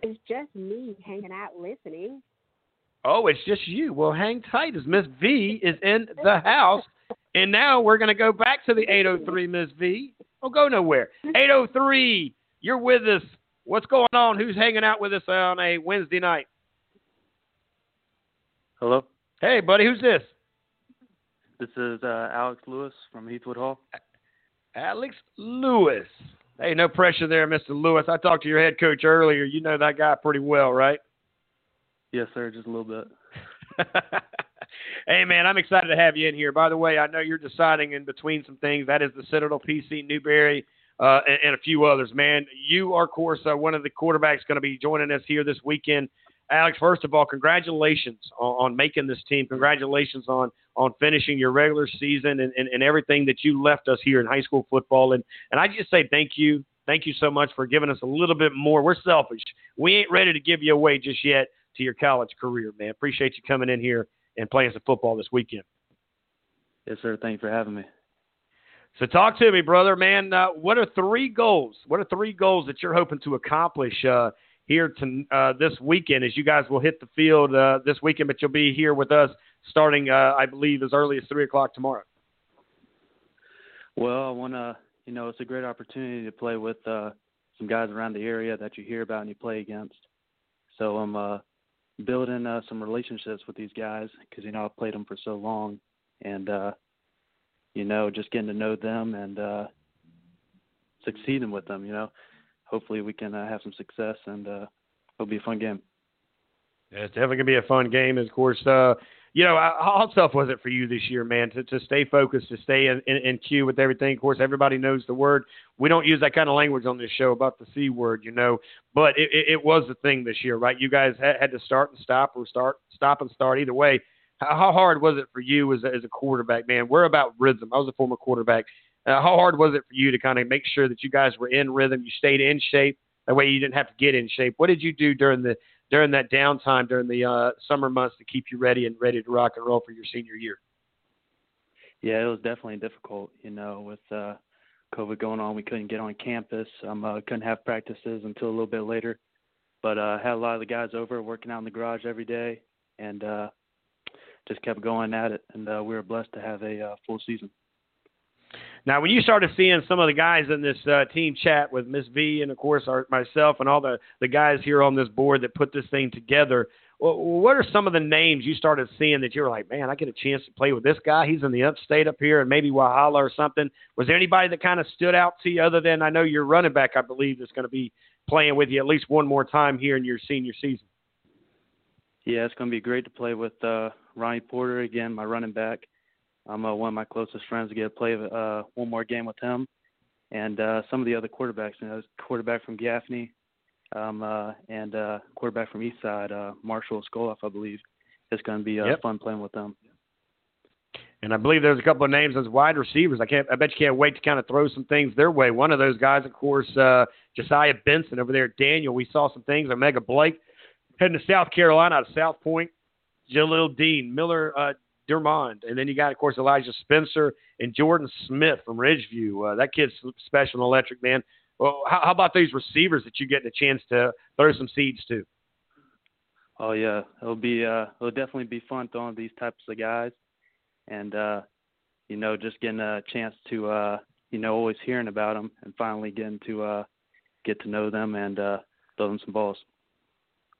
It's just me hanging out listening. Oh, it's just you. Well, hang tight as Miss V is in the house. And now we're going to go back to the 8:03, Miss V. Don't go nowhere. 8:03, you're with us. What's going on? Who's hanging out with us on a Wednesday night? Hello? Hey, buddy, who's this? This is Alex Lewis from Heathwood Hall. Alex Lewis. Hey, no pressure there, Mr. Lewis. I talked to your head coach earlier. You know that guy pretty well, right? Yes, sir, just a little bit. Hey, man, I'm excited to have you in here. By the way, I know you're deciding in between some things. That is the Citadel PC, Newberry, and a few others, man. You are, of course, one of the quarterbacks going to be joining us here this weekend. Alex, first of all, congratulations on making this team. Congratulations on finishing your regular season and everything that you left us here in high school football. And I just say thank you. Thank you so much for giving us a little bit more. We're selfish. We ain't ready to give you away just yet to your college career, man. Appreciate you coming in here and playing some football this weekend. Yes, sir. Thank you for having me. So talk to me, brother, man. What are three goals that you're hoping to accomplish here this weekend, as you guys will hit the field this weekend, but you'll be here with us starting, I believe, as early as 3 o'clock tomorrow? Well, I want to, it's a great opportunity to play with some guys around the area that you hear about and you play against. So I'm building some relationships with these guys because, I've played them for so long. And, just getting to know them and succeeding with them, Hopefully we can have some success, and it'll be a fun game. Yeah, it's definitely going to be a fun game. Of course, you know, how tough was it for you this year, man, to stay focused, to stay in queue with everything? Of course, everybody knows the word. We don't use that kind of language on this show about the C word, you know, but it was the thing this year, right? You guys had to start and stop or stop and start either way. How hard was it for you as a quarterback, man? We're about rhythm. I was a former quarterback. How hard was it for you to kind of make sure that you guys were in rhythm, you stayed in shape, that way you didn't have to get in shape? What did you do during that downtime, during the summer months to keep you ready and ready to rock and roll for your senior year? Yeah, it was definitely difficult, you know, with COVID going on. We couldn't get on campus. Couldn't have practices until a little bit later. But I had a lot of the guys over working out in the garage every day and just kept going at it. And we were blessed to have a full season. Now, when you started seeing some of the guys in this team chat with Miss V and, of course, myself and all the guys here on this board that put this thing together, what are some of the names you started seeing that you were like, man, I get a chance to play with this guy? He's in the upstate up here and maybe Wahala or something. Was there anybody that kind of stood out to you other than, I know your running back, I believe, that's going to be playing with you at least one more time here in your senior season? Yeah, it's going to be great to play with Ronnie Porter again, my running back. I'm one of my closest friends to get to play one more game with him. And some of the other quarterbacks, you know, quarterback from Gaffney and quarterback from Eastside, Marshall Skoloff, I believe. It's going to be fun playing with them. And I believe there's a couple of names as wide receivers. I bet you can't wait to kind of throw some things their way. One of those guys, of course, Josiah Benson over there at Daniel. We saw some things. Omega Blake heading to South Carolina out of South Point. Jalil Dean, Miller Dermond. And then you got, of course, Elijah Spencer and Jordan Smith from Ridgeview. That kid's special and electric, man. Well, how about these receivers that you get a chance to throw some seeds to? Oh, yeah. It'll definitely be fun throwing these types of guys. And, you know, just getting a chance to, you know, always hearing about them and finally getting to get to know them and throw them some balls.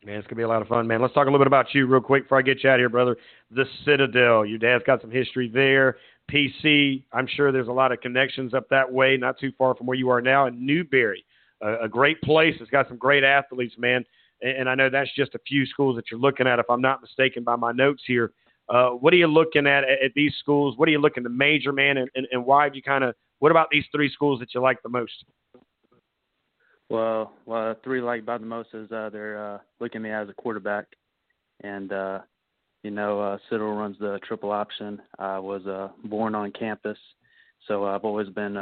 Man, it's going to be a lot of fun, man. Let's talk a little bit about you real quick before I get you out of here, brother. The Citadel. Your dad's got some history there. PC, I'm sure there's a lot of connections up that way, not too far from where you are now. And Newberry, a great place. It's got some great athletes, man. And I know that's just a few schools that you're looking at, if I'm not mistaken by my notes here. What are you looking at these schools? What are you looking to major, man? And why have you kind of – what about these three schools that you like the most? Well, three like about the most is they're looking at me as a quarterback. And, you know, Citadel runs the triple option. I was born on campus, so I've always been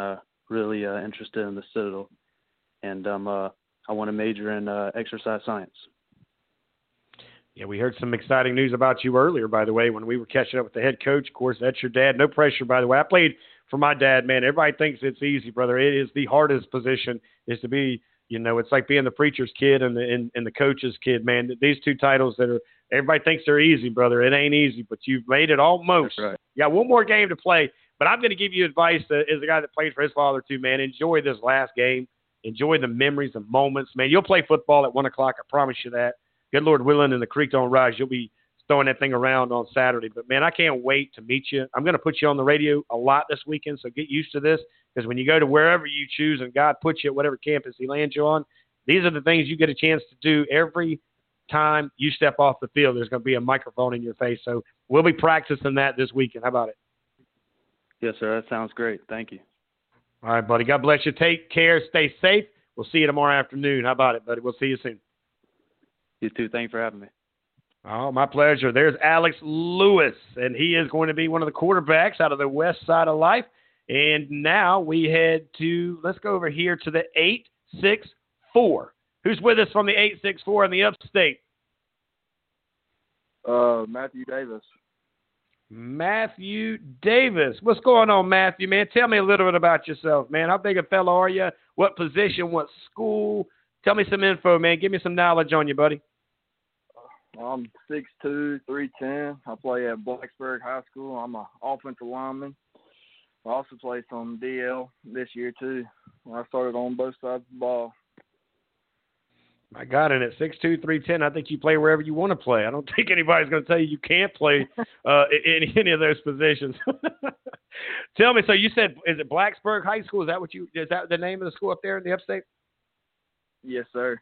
really interested in the Citadel. And I want to major in exercise science. Yeah, we heard some exciting news about you earlier, by the way, when we were catching up with the head coach. Of course, that's your dad. No pressure, by the way. I played for my dad, man. Everybody thinks it's easy, brother. It is the hardest position is to be – you know, it's like being the preacher's kid and the coach's kid, man. These two titles that are everybody thinks they're easy, brother. It ain't easy, but you've made it almost. Right. Yeah, one more game to play, but I'm going to give you advice as a guy that played for his father too, man. Enjoy this last game. Enjoy the memories and moments, man. You'll play football at 1 o'clock. I promise you that. Good Lord willing, and the creek don't rise. You'll be throwing that thing around on Saturday. But, man, I can't wait to meet you. I'm going to put you on the radio a lot this weekend, so get used to this, because when you go to wherever you choose and God puts you at whatever campus he lands you on, these are the things you get a chance to do every time you step off the field. There's going to be a microphone in your face. So we'll be practicing that this weekend. How about it? Yes, sir. That sounds great. Thank you. All right, buddy. God bless you. Take care. Stay safe. We'll see you tomorrow afternoon. How about it, buddy? We'll see you soon. You too. Thanks for having me. Oh, my pleasure. There's Alex Lewis, and he is going to be one of the quarterbacks out of the west side of life. And now we head to, let's go over here to the 864. Who's with us from the 864 in the upstate? Matthew Davis. Matthew Davis. What's going on, Matthew, man? Tell me a little bit about yourself, man. How big a fella are you? What position? What school? Tell me some info, man. Give me some knowledge on you, buddy. I'm 6'2", 310. I play at Blacksburg High School. I'm an offensive lineman. I also played some DL this year, too. I started on both sides of the ball. My God, and at 6'2", 310, I think you play wherever you want to play. I don't think anybody's going to tell you you can't play in any of those positions. Tell me, so you said, is it Blacksburg High School? Is that the name of the school up there in the upstate? Yes, sir.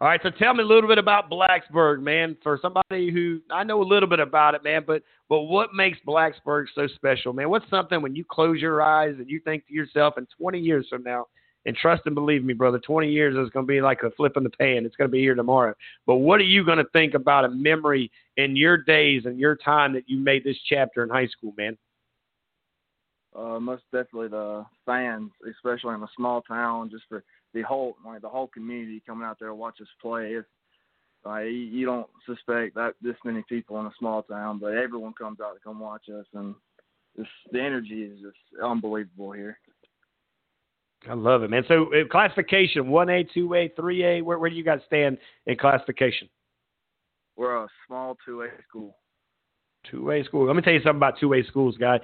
All right, so tell me a little bit about Blacksburg, man. For somebody who I know a little bit about it, man, but what makes Blacksburg so special, man? What's something when you close your eyes and you think to yourself, in 20 years from now, and trust and believe me, brother, 20 years is going to be like a flip in the pan. It's going to be here tomorrow. But what are you going to think about a memory in your days and your time that you made this chapter in high school, man? Most definitely the fans, especially in a small town, just for the whole community coming out there to watch us play. It's, you don't suspect that this many people in a small town, but everyone comes out to come watch us, and the energy is just unbelievable here. I love it, man. So classification, 1A, 2A, 3A, where do you guys stand in classification? We're a small 2A school. 2A school. Let me tell you something about 2A schools, guys.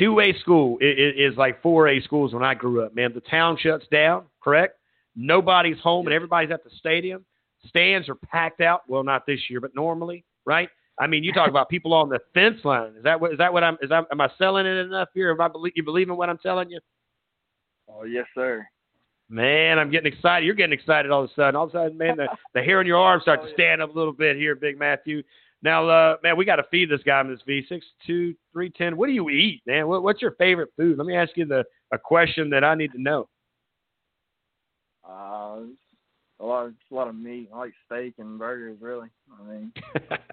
2A school is like 4A schools when I grew up, man. The town shuts down, correct? Nobody's home and everybody's at the stadium. Stands are packed out. Well, not this year, but normally, right? I mean, you talk about people on the fence line. Am I selling it enough here? You believe in what I'm telling you? Oh, yes, sir. Man, I'm getting excited. You're getting excited all of a sudden. All of a sudden, man, the hair on your arm starts to stand up a little bit here, Big Matthew. Now, man, we got to feed this guy in this V. 6'2", 310. What do you eat, man? What's your favorite food? Let me ask you a question that I need to know. It's a lot of meat. I like steak and burgers, really. I mean,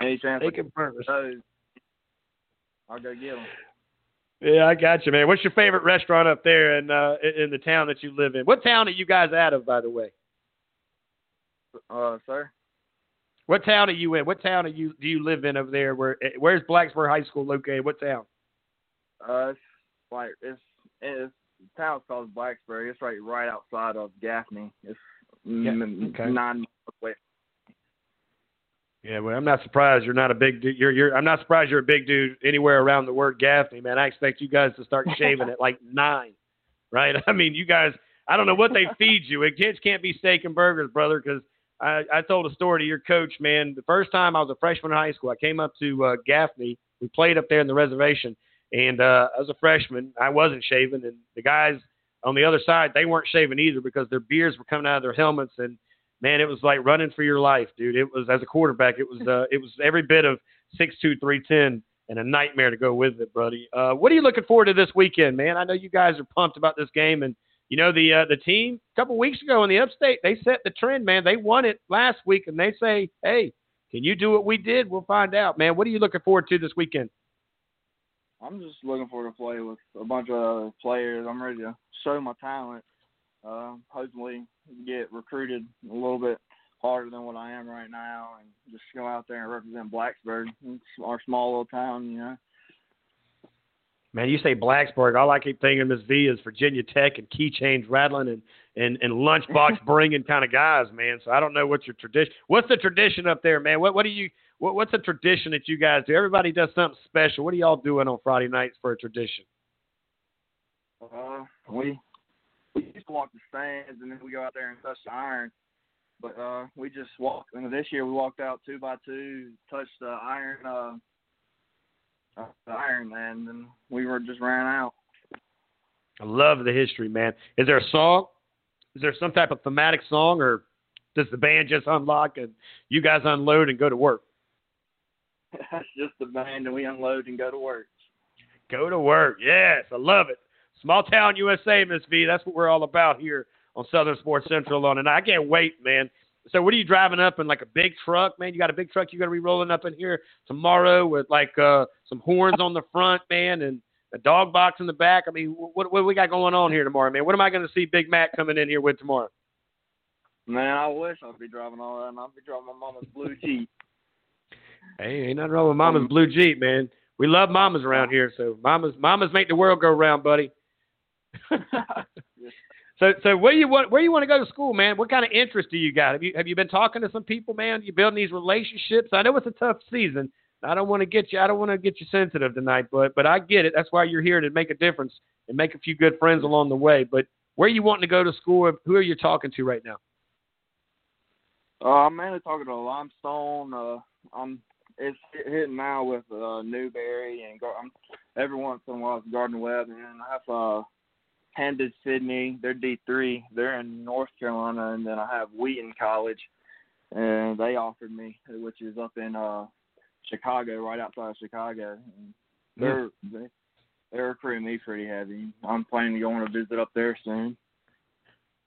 any chance steak and burgers. I'll go get them. Yeah, I got you, man. What's your favorite restaurant up there in the town that you live in? What town are you guys out of, by the way? Sir? What town are you in? What town do you live in over there? Where's Blacksburg High School located? What town? It's the town's called Blacksburg. It's right outside of Gaffney. It's 9 miles away. Yeah, well, I'm not surprised you're not a big dude. I'm not surprised you're a big dude anywhere around the word Gaffney, man. I expect you guys to start shaving at like 9, right? I mean, you guys, I don't know what they feed you. It just can't be steak and burgers, brother, because I told a story to your coach, man. The first time I was a freshman in high school, I came up to Gaffney. We played up there in the reservation, and I was a freshman. I wasn't shaving, and the guys on the other side, they weren't shaving either because their beards were coming out of their helmets, and, man, it was like running for your life, dude. It was, as a quarterback, it was every bit of 6'2", 310 and a nightmare to go with it, buddy. What are you looking forward to this weekend, man? I know you guys are pumped about this game, and, you know, the team a couple weeks ago in the upstate, they set the trend, man. They won it last week, and they say, hey, can you do what we did? We'll find out, man. What are you looking forward to this weekend? I'm just looking forward to play with a bunch of other players. I'm ready to show my talent, hopefully get recruited a little bit harder than what I am right now and just go out there and represent Blacksburg. It's our small little town, you know. Man, you say Blacksburg. All I keep thinking, Miss V, is Virginia Tech and keychains rattling and lunchbox bringing kind of guys, man. So I don't know what your tradition. What's the tradition up there, man? What's the tradition that you guys do? Everybody does something special. What are y'all doing on Friday nights for a tradition? We just walk the stands and then we go out there and touch the iron. But we just walk. You know, this year we walked out 2x2, touched the iron. The Iron Man, and we were just ran out. I love the history, man. Is there a song? Is there some type of thematic song, or does the band just unlock and you guys unload and go to work? That's just the band, and we unload and go to work. Go to work. Yes, I love it. Small town USA, Miss V. That's what we're all about here on Southern Sports Central. And I can't wait, man. So what are you driving up in, like, a big truck, man? You got a big truck you're going to be rolling up in here tomorrow with, like, some horns on the front, man, and a dog box in the back? I mean, what we got going on here tomorrow, man? What am I going to see Big Mac coming in here with tomorrow? Man, I wish I'd be driving all that, and I'd be driving my mama's blue Jeep. Hey, ain't nothing wrong with mama's blue Jeep, man. We love mamas around here, so mamas make the world go round, buddy. So where you want to go to school, man? What kind of interest do you got? Have you been talking to some people, man? You building these relationships? I know it's a tough season. I don't want to get you sensitive tonight, but I get it. That's why you're here, to make a difference and make a few good friends along the way. But where you wanting to go to school? Who are you talking to right now? I'm mainly talking to Limestone. It's hitting now with Newberry and every once in a while it's Garden Web, and I have Handed Sydney, they're D3. They're in North Carolina, and then I have Wheaton College. and they offered me, which is up in Chicago, right outside of Chicago. And they're recruiting me pretty heavy. I'm planning to go on a visit up there soon.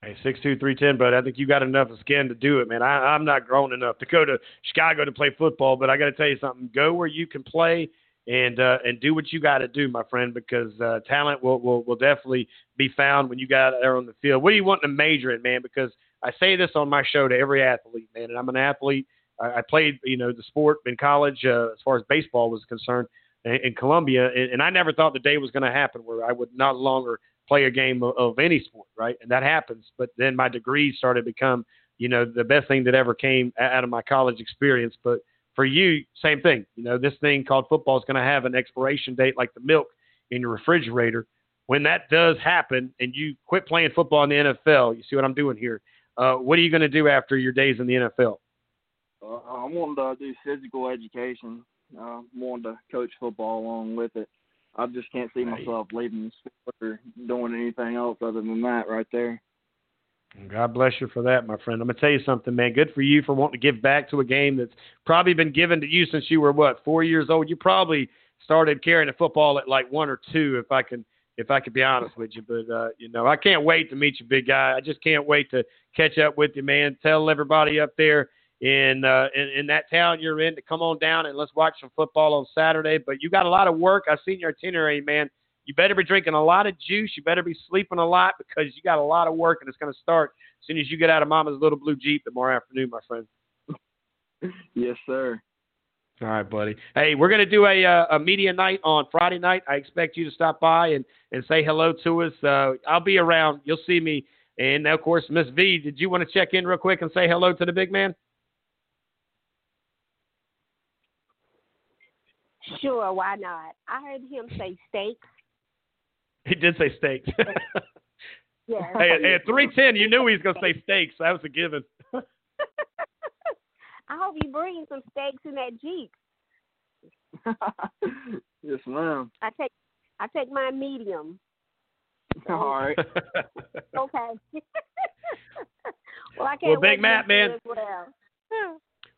Hey, 6'2", 310, bud. I think you got enough of skin to do it, man. I'm not grown enough to go to Chicago to play football, but I got to tell you something. Go where you can play and do what you got to do, my friend, because talent will definitely be found when you got out there on the field. What are you wanting to major in, man? Because I say this on my show to every athlete, man, and I'm an athlete. I played, the sport in college as far as baseball was concerned in Columbia, and I never thought the day was going to happen where I would not longer play a game of any sport, right? And that happens. But then my degree started to become, the best thing that ever came out of my college experience. But for you, same thing. This thing called football is going to have an expiration date like the milk in your refrigerator. When that does happen and you quit playing football in the NFL, you see what I'm doing here, what are you going to do after your days in the NFL? I'm wanting to do physical education. I'm wanting to coach football along with it. I just can't see myself leaving the sport or doing anything else other than that right there. God bless you for that, my friend. I'm going to tell you something, man. Good for you for wanting to give back to a game that's probably been given to you since you were, 4 years old? You probably started carrying a football at like 1 or 2, if I could be honest with you. But, I can't wait to meet you, big guy. I just can't wait to catch up with you, man. Tell everybody up there in that town you're in to come on down and let's watch some football on Saturday. But you got a lot of work. I've seen your itinerary, man. You better be drinking a lot of juice. You better be sleeping a lot because you got a lot of work, and it's going to start as soon as you get out of Mama's little blue Jeep tomorrow afternoon, my friend. Yes, sir. All right, buddy. Hey, we're going to do a media night on Friday night. I expect you to stop by and say hello to us. I'll be around. You'll see me. And, of course, Miss V, did you want to check in real quick and say hello to the big man? Sure, why not? I heard him say steaks. He did say steaks. Yeah. Hey, at 310, you knew he was going to say steaks. That was a given. I hope you bring some steaks in that Jeep. Yes, ma'am. I take my medium. All right. Okay. Well, I can't wait Big Matt, man. As well.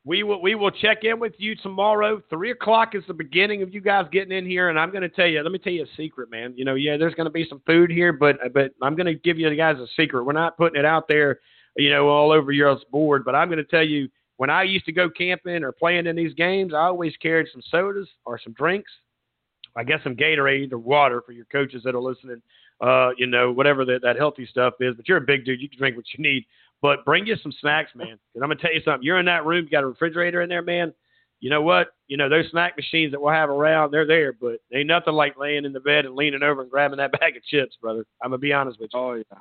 We will check in with you tomorrow. 3:00 is the beginning of you guys getting in here, and I'm going to tell you. Let me tell you a secret, man. There's going to be some food here, but I'm going to give you guys a secret. We're not putting it out there, all over your board. But I'm going to tell you, when I used to go camping or playing in these games, I always carried some sodas or some drinks. I guess some Gatorade or water for your coaches that are listening. Whatever that healthy stuff is. But you're a big dude; you can drink what you need. But bring you some snacks, man. And I'm going to tell you something. You're in that room. You got a refrigerator in there, man. You know what? Those snack machines that we'll have around, they're there. But ain't nothing like laying in the bed and leaning over and grabbing that bag of chips, brother. I'm going to be honest with you. Oh, yeah.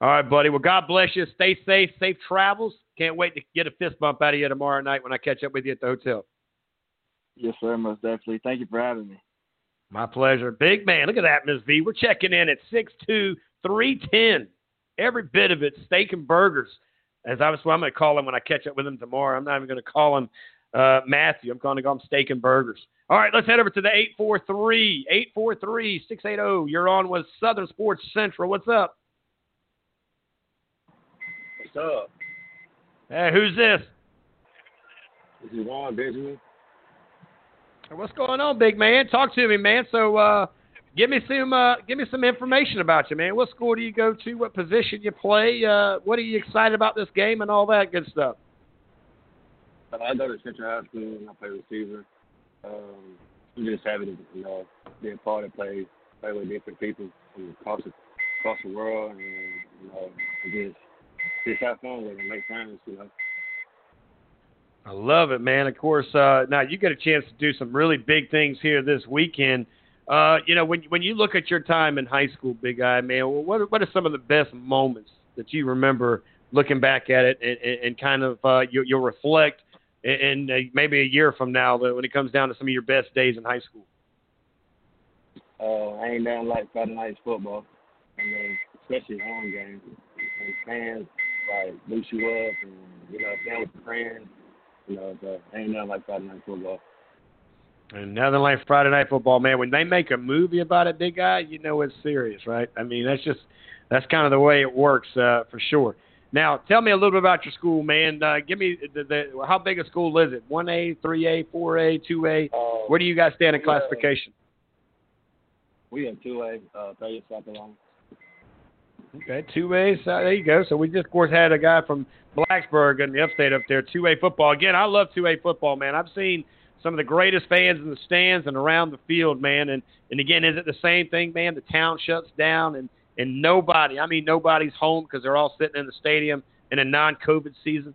All right, buddy. Well, God bless you. Stay safe. Safe travels. Can't wait to get a fist bump out of you tomorrow night when I catch up with you at the hotel. Yes, sir. Most definitely. Thank you for having me. My pleasure. Big man. Look at that, Ms. V. We're checking in at 6'2", 310. Every bit of it, steak and burgers. I'm going to call him when I catch up with him tomorrow. I'm not even going to call him Matthew. I'm going to call him steak and burgers. All right, let's head over to the 843. 843-680. You're on with Southern Sports Central. What's up? What's up? Hey, who's this? This is Ron Benjamin. What's going on, big man? Talk to me, man. So, Give me some information about you, man. What school do you go to? What position you play? What are you excited about this game and all that good stuff? I go to Central High School and I play receiver. I'm just having being part of play with different people from across the world, and just have fun with and make friends, I love it, man. Of course, now you get a chance to do some really big things here this weekend. When you look at your time in high school, big guy, man, what are some of the best moments that you remember looking back at it and kind of you'll reflect and maybe a year from now when it comes down to some of your best days in high school? I ain't down like Friday night football, especially home games. And fans like boost you up and down with friends. I ain't down like Friday night football. And nothing like Friday Night Football, man. When they make a movie about it, big guy, it's serious, right? I mean, that's kind of the way it works for sure. Now, tell me a little bit about your school, man. Give me how big a school is it? 1A, 3A, 4A, 2A? Where do you guys stand in classification? We in 2A, 3A, South Carolina. Okay, 2A, so there you go. So we just, of course, had a guy from Blacksburg in the upstate up there, 2A football. Again, I love 2A football, man. I've seen some of the greatest fans in the stands and around the field, man. And again, is it the same thing, man? The town shuts down and nobody, I mean nobody's home because they're all sitting in the stadium in a non-COVID season?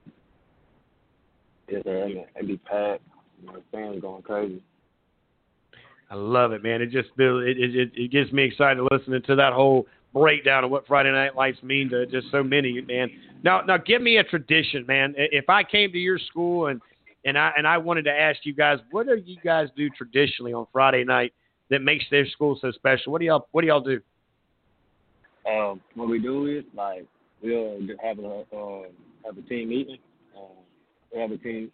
Yeah, it'd be packed. The fans going crazy. I love it, man. It just it gets me excited listening to that whole breakdown of what Friday Night Lights mean to just so many, man. Now give me a tradition, man. If I came to your school and I wanted to ask you guys, what do you guys do traditionally on Friday night that makes their school so special? What do y'all do? What we do is like we'll have a team meeting. We'll have a team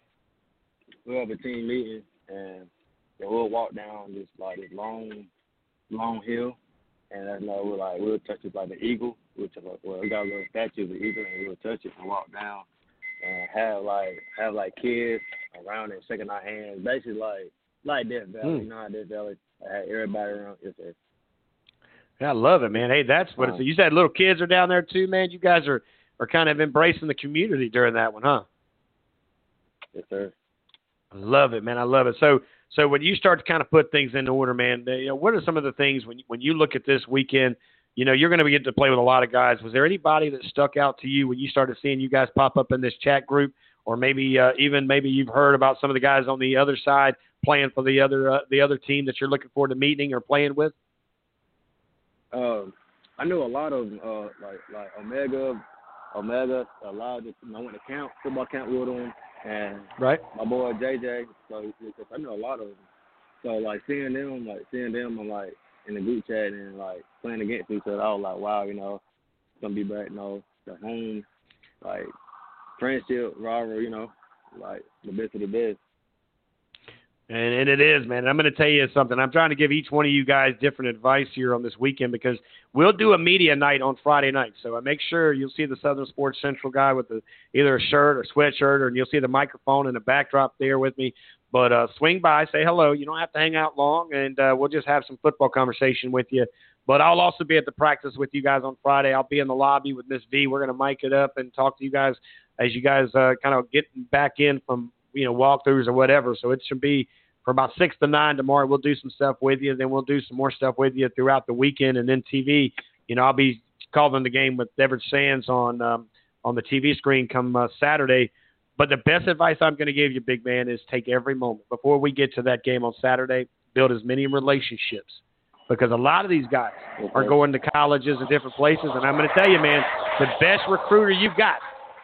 meeting and we'll walk down this like this long hill. And that's like we'll touch it like the eagle, we got a little statue of the eagle, and we'll touch it and walk down, and have kids around it shaking our hands, basically like Death Valley, you know how Death Valley had everybody around. Yeah, I love it, man. Hey, that's what it's. You said little kids are down there too, man. You guys are kind of embracing the community during that one, huh? Yes, sir. I love it, man. I love it. So when you start to kind of put things into order, man, what are some of the things when you look at this weekend, you're going to get to play with a lot of guys. Was there anybody that stuck out to you when you started seeing you guys pop up in this chat group, or maybe you've heard about some of the guys on the other side playing for the other team that you're looking forward to meeting or playing with? I knew a lot of them, like Omega. A lot of them, I went to football camp with them. And right, my boy JJ. So I know a lot of them. So seeing them, I'm like in the group chat and like playing against each other. I was like, wow, it's gonna be back. The home, like friendship, rivalry. Like the best of the best. And it is, man. And I'm going to tell you something. I'm trying to give each one of you guys different advice here on this weekend because we'll do a media night on Friday night. So I make sure you'll see the Southern Sports Central guy with either a shirt or sweatshirt, and you'll see the microphone and the backdrop there with me. But swing by, say hello. You don't have to hang out long, and we'll just have some football conversation with you. But I'll also be at the practice with you guys on Friday. I'll be in the lobby with Miss V. We're going to mic it up and talk to you guys as you guys kind of get back in from walkthroughs or whatever. So it should be from about 6 to 9 tomorrow. We'll do some stuff with you. Then we'll do some more stuff with you throughout the weekend. And then TV, I'll be calling the game with Everett Sands on the TV screen come Saturday. But the best advice I'm going to give you, big man, is take every moment. Before we get to that game on Saturday, build as many relationships because a lot of these guys are going to colleges and different places. And I'm going to tell you, man, the best recruiter you've got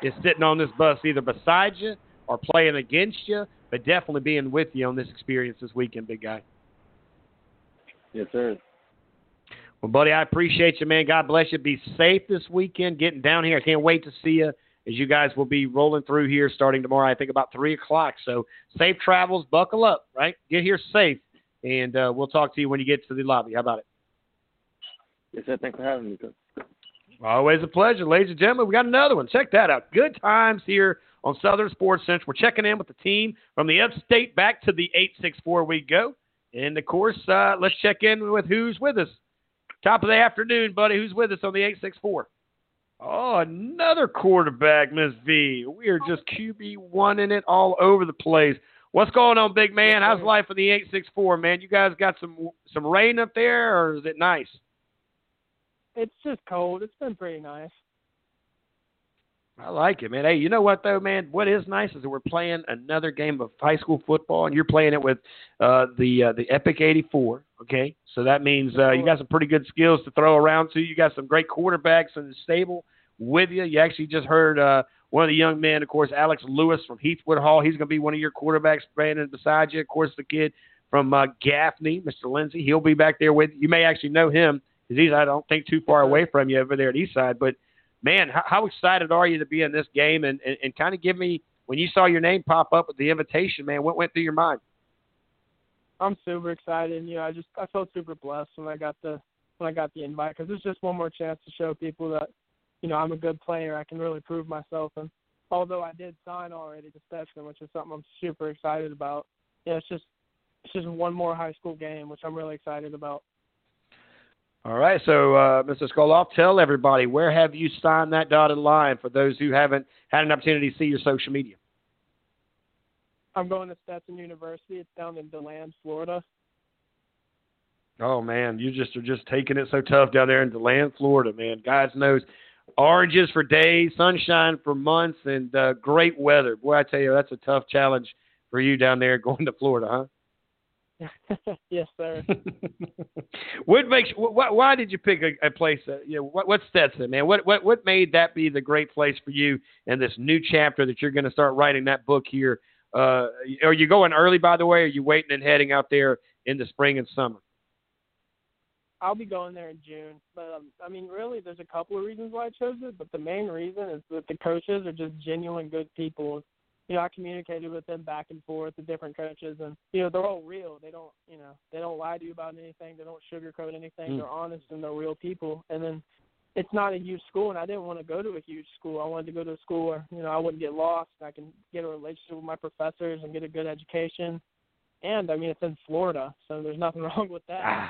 is sitting on this bus either beside you or playing against you, but definitely being with you on this experience this weekend, big guy. Yes, sir. Well, buddy, I appreciate you, man. God bless you. Be safe this weekend getting down here. I can't wait to see you as you guys will be rolling through here starting tomorrow, I think about 3 o'clock. So safe travels. Buckle up, right? Get here safe, and we'll talk to you when you get to the lobby. How about it? Yes, sir. Thanks for having me, sir. Always a pleasure. Ladies and gentlemen, we got another one. Check that out. Good times here on Southern Sports Central. We're checking in with the team from the upstate back to the 864 we go. And, of course, let's check in with who's with us. Top of the afternoon, buddy. Who's with us on the 864? Oh, another quarterback, Miss V. We are just QB1 in it all over the place. What's going on, big man? How's life in the 864, man? You guys got some rain up there, or is it nice? It's just cold. It's been pretty nice. I like it, man. Hey, you know what, though, man? What is nice is that we're playing another game of high school football, and you're playing it with the Epic 84, okay? So that means you got some pretty good skills to throw around to. You got some great quarterbacks in the stable with you. You actually just heard one of the young men, of course, Alex Lewis from Heathwood Hall. He's going to be one of your quarterbacks, Brandon, beside you. Of course, the kid from Gaffney, Mr. Lindsay, he'll be back there with you. You may actually know him because he's, I don't think, too far away from you over there at Eastside, but man, how excited are you to be in this game? And kind of give me, when you saw your name pop up with the invitation, man, what went through your mind? I'm super excited. I felt super blessed when I got the invite because it's just one more chance to show people that, you know, I'm a good player. I can really prove myself. And although I did sign already to Stetson, which is something I'm super excited about, yeah, it's just one more high school game, which I'm really excited about. All right, so, Mr. Skoloff, tell everybody, where have you signed that dotted line for those who haven't had an opportunity to see your social media? I'm going to Stetson University. It's down in DeLand, Florida. Oh, man, you just are just taking it so tough down there in DeLand, Florida, man. God knows, oranges for days, sunshine for months, and great weather. Boy, I tell you, that's a tough challenge for you down there going to Florida, huh? Yes, sir. What makes? Why did you pick a place? You know, what's Stetson, man? What made that be the great place for you in this new chapter that you're going to start writing that book here? Are you going early, by the way? Or are you waiting and heading out there in the spring and summer? I'll be going there in June, but I mean, really, there's a couple of reasons why I chose it, but the main reason is that the coaches are just genuine good people. You know, I communicated with them back and forth, the different coaches, and, you know, they're all real. They don't, you know, they don't lie to you about anything. They don't sugarcoat anything. They're honest and they're real people. And then it's not a huge school, and I didn't want to go to a huge school. I wanted to go to a school where, you know, I wouldn't get lost. I can get a relationship with my professors and get a good education. And, I mean, it's in Florida, so there's nothing wrong with that.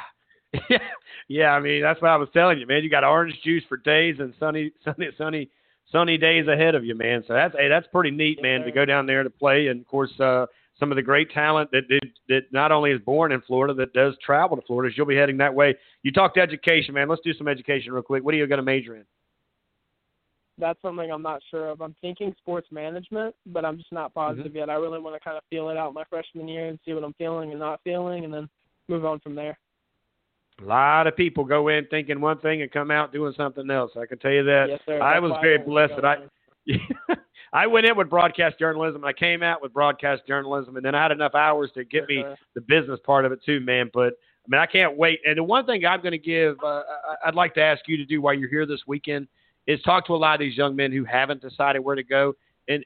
Yeah, I mean, that's what I was telling you, man. You got orange juice for days and sunny days ahead of you, man. So that's pretty neat, man, to go down there to play. And, of course, some of the great talent that not only is born in Florida, that does travel to Florida, so you'll be heading that way. You talked education, man. Let's do some education real quick. What are you going to major in? That's something I'm not sure of. I'm thinking sports management, but I'm just not positive yet. I really want to kind of feel it out my freshman year and see what I'm feeling and not feeling, and then move on from there. A lot of people go in thinking one thing and come out doing something else. I can tell you that. Yes, sir. I was very blessed that I went in with broadcast journalism, and I came out with broadcast journalism, and then I had enough hours to get me the business part of it too, man. But, I mean, I can't wait. And the one thing I'm going to give, I'd like to ask you to do while you're here this weekend is talk to a lot of these young men who haven't decided where to go and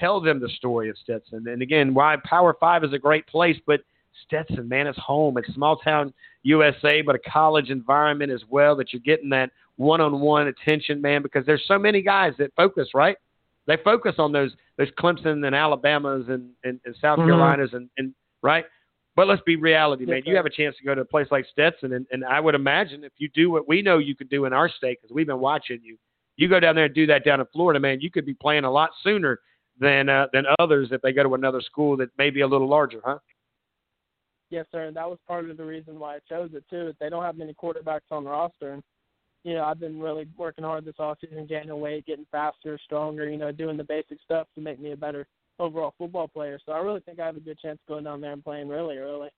tell them the story of Stetson. And, again, why Power 5 is a great place, but Stetson, man, it's home. It's small-town USA, but a college environment as well that you're getting that one-on-one attention, man, because there's so many guys that focus, right? They focus on those Clemson and Alabamas and South Carolinas, and right? But let's be reality, man. You have a chance to go to a place like Stetson, and I would imagine if you do what we know you could do in our state because we've been watching you, you go down there and do that down in Florida, man, you could be playing a lot sooner than others if they go to another school that may be a little larger, huh? Yes, sir, and that was part of the reason why I chose it, too. They don't have many quarterbacks on the roster. And, you know, I've been really working hard this offseason, gaining weight, getting faster, stronger, you know, doing the basic stuff to make me a better overall football player. So I really think I have a good chance of going down there and playing really early.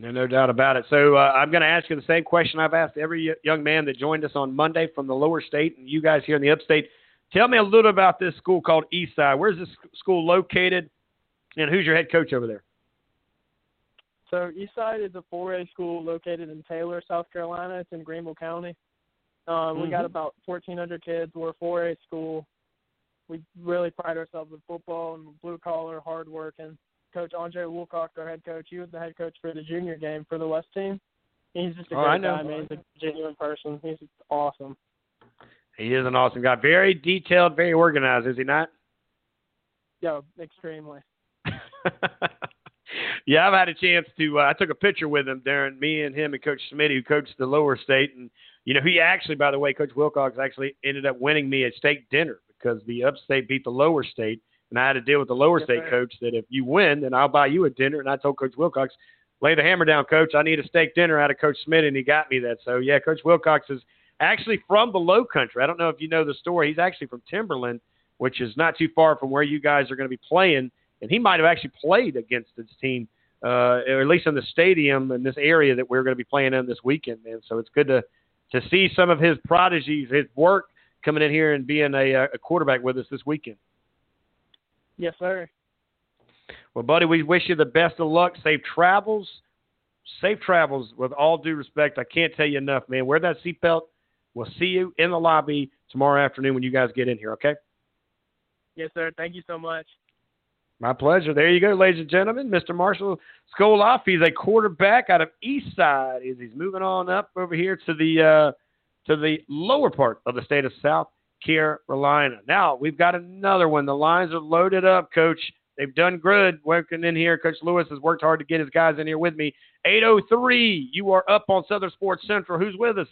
No doubt about it. So I'm going to ask you the same question I've asked every young man that joined us on Monday from the lower state and you guys here in the upstate. Tell me a little about this school called Eastside. Where's this school located, and who's your head coach over there? So Eastside is a 4A school located in Taylor, South Carolina. It's in Greenville County. We got about 1,400 kids. We're a 4A school. We really pride ourselves in football and blue-collar, hard work. And Coach Andre Wilcox, our head coach, he was the head coach for the junior game for the West team. And he's just a great guy, man. He's a genuine person. He's awesome. He is an awesome guy. Very detailed, very organized, is he not? Yeah, extremely. Yeah, I've had a chance to I took a picture with him, Darren, me and him and Coach Smitty, who coached the lower state. And, you know, he actually, by the way, Coach Wilcox actually ended up winning me a state dinner because the upstate beat the lower state. And I had to deal with the lower state coach that if you win, then I'll buy you a dinner. And I told Coach Wilcox, lay the hammer down, Coach. I need a steak dinner out of Coach Smitty, and he got me that. So, yeah, Coach Wilcox is actually from the Low Country. I don't know if you know the story. He's actually from Timberland, which is not too far from where you guys are going to be playing. And he might have actually played against this team, or at least in the stadium in this area that we're going to be playing in this weekend, man. So it's good to see some of his prodigies, his work, coming in here and being a quarterback with us this weekend. Yes, sir. Well, buddy, we wish you the best of luck. Safe travels. Safe travels with all due respect. I can't tell you enough, man. Wear that seatbelt. We'll see you in the lobby tomorrow afternoon when you guys get in here, okay? Yes, sir. Thank you so much. My pleasure. There you go, ladies and gentlemen. Mr. Marshall Skoloff, he's a quarterback out of Eastside. He's moving on up over here to the to the lower part of the state of South Carolina. Now, we've got another one. The lines are loaded up, Coach. They've done good working in here. Coach Lewis has worked hard to get his guys in here with me. 803, you are up on Southern Sports Central. Who's with us?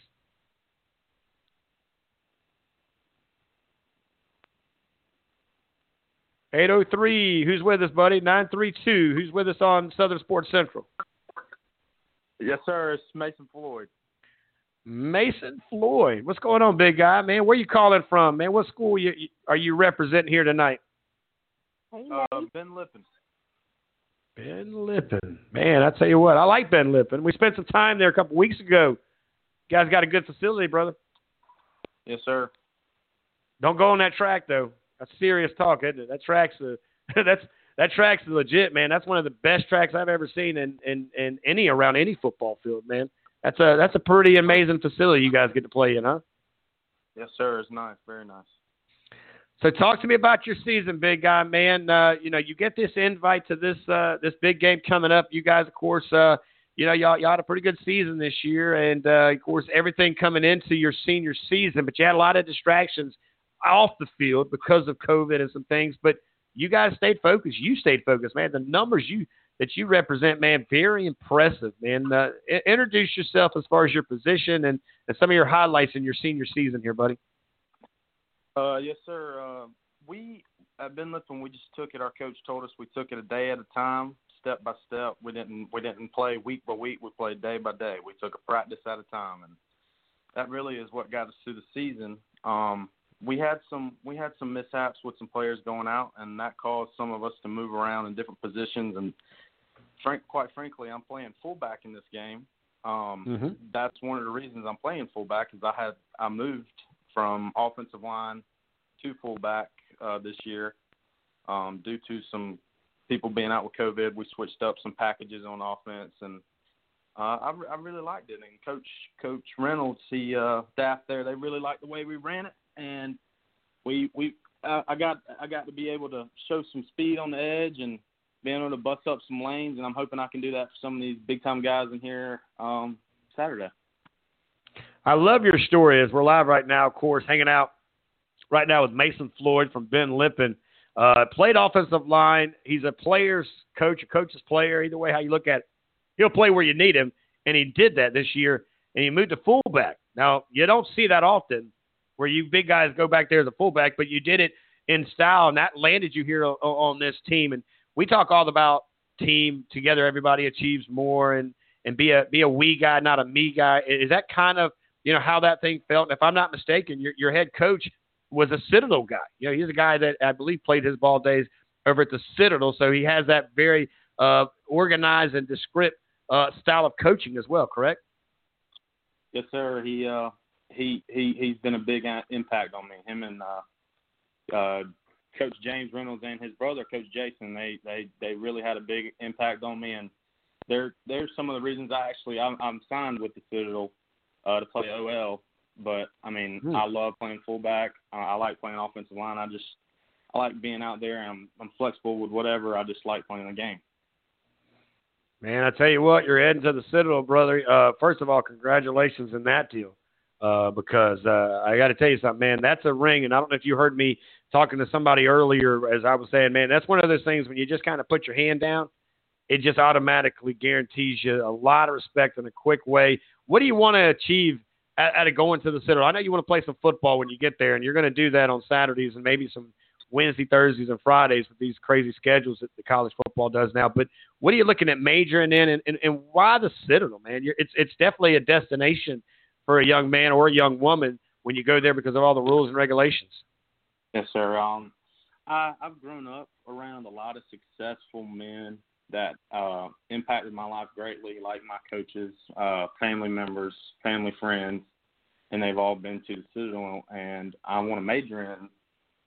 Who's with us, buddy? 932, who's with us on Southern Sports Central? Yes, sir. It's Mason Floyd. Mason Floyd. What's going on, big guy? Man, where you calling from, man? What school are you representing here tonight? Ben Lippin. Ben Lippin. Man, I tell you what, I like Ben Lippin. We spent some time there a couple weeks ago. You guys got a good facility, brother. Yes, sir. Don't go on that track, though. That's serious talk, isn't it? That track's that track's legit, man. That's one of the best tracks I've ever seen in any around any football field, man. That's a pretty amazing facility you guys get to play in, huh? Yes, sir. It's nice. Very nice. So talk to me about your season, big guy, man. You get this invite to this big game coming up. You guys, of course, y'all had a pretty good season this year, and of course, everything coming into your senior season. But you had a lot of distractions off the field because of COVID and some things. But you guys stayed focused. You stayed focused, man. The numbers that you represent, man, very impressive, man. Introduce yourself as far as your position and some of your highlights in your senior season here, buddy. Yes, sir. We at Ben Lippin, we just took it. Our coach told us we took it a day at a time, step by step. We didn't play week by week. We played day by day. We took a practice at a time, and that really is what got us through the season. We had some mishaps with some players going out, and that caused some of us to move around in different positions. And quite frankly, I'm playing fullback in this game. That's one of the reasons I'm playing fullback is I moved from offensive line to fullback this year due to some people being out with COVID. We switched up some packages on offense, and I really liked it. And Coach Reynolds, the staff there, they really liked the way we ran it, and I got to be able to show some speed on the edge and being able to bust up some lanes, and I'm hoping I can do that for some of these big-time guys in here Saturday. I love your story as we're live right now, of course, hanging out right now with Mason Floyd from Ben Lippin. Played offensive line. He's a player's coach, a coach's player, either way how you look at it. He'll play where you need him, and he did that this year, and he moved to fullback. Now, you don't see that often where you big guys go back there as a fullback, but you did it in style, and that landed you here on this team. And we talk all about team together, everybody achieves more, and be a we guy, not a me guy. Is that kind of how that thing felt? And if I'm not mistaken, your head coach was a Citadel guy. He's a guy that I believe played his ball days over at the Citadel, so he has that very organized and descript style of coaching as well, correct? Yes, sir. He's been a big impact on me. Him and Coach James Reynolds and his brother, Coach Jason, they really had a big impact on me, and they're some of the reasons I'm signed with the Citadel. To play OL, but I mean, I love playing fullback. I like playing offensive line. I like being out there, and I'm flexible with whatever. I just like playing the game. Man, I tell you what, you're heading to the Citadel, brother. First of all, congratulations in that deal, because I got to tell you something, man. That's a ring, and I don't know if you heard me talking to somebody earlier as I was saying, man, that's one of those things when you just kind of put your hand down, it just automatically guarantees you a lot of respect in a quick way. What do you want to achieve out of going to the Citadel? I know you want to play some football when you get there, and you're going to do that on Saturdays and maybe some Wednesday, Thursdays, and Fridays with these crazy schedules that the college football does now. But what are you looking at majoring in, and why the Citadel, man? It's definitely a destination for a young man or a young woman when you go there because of all the rules and regulations. Yes, sir. I've grown up around a lot of successful men that impacted my life greatly, like my coaches, family members, family friends, and they've all been to the Citadel, and I want to major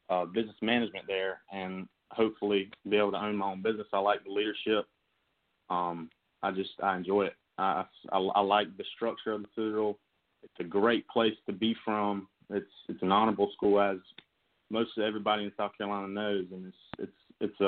in business management there and hopefully be able to own my own business. I like the leadership. I enjoy it. I like the structure of the Citadel. It's a great place to be from. It's an honorable school, as most everybody in South Carolina knows, and it's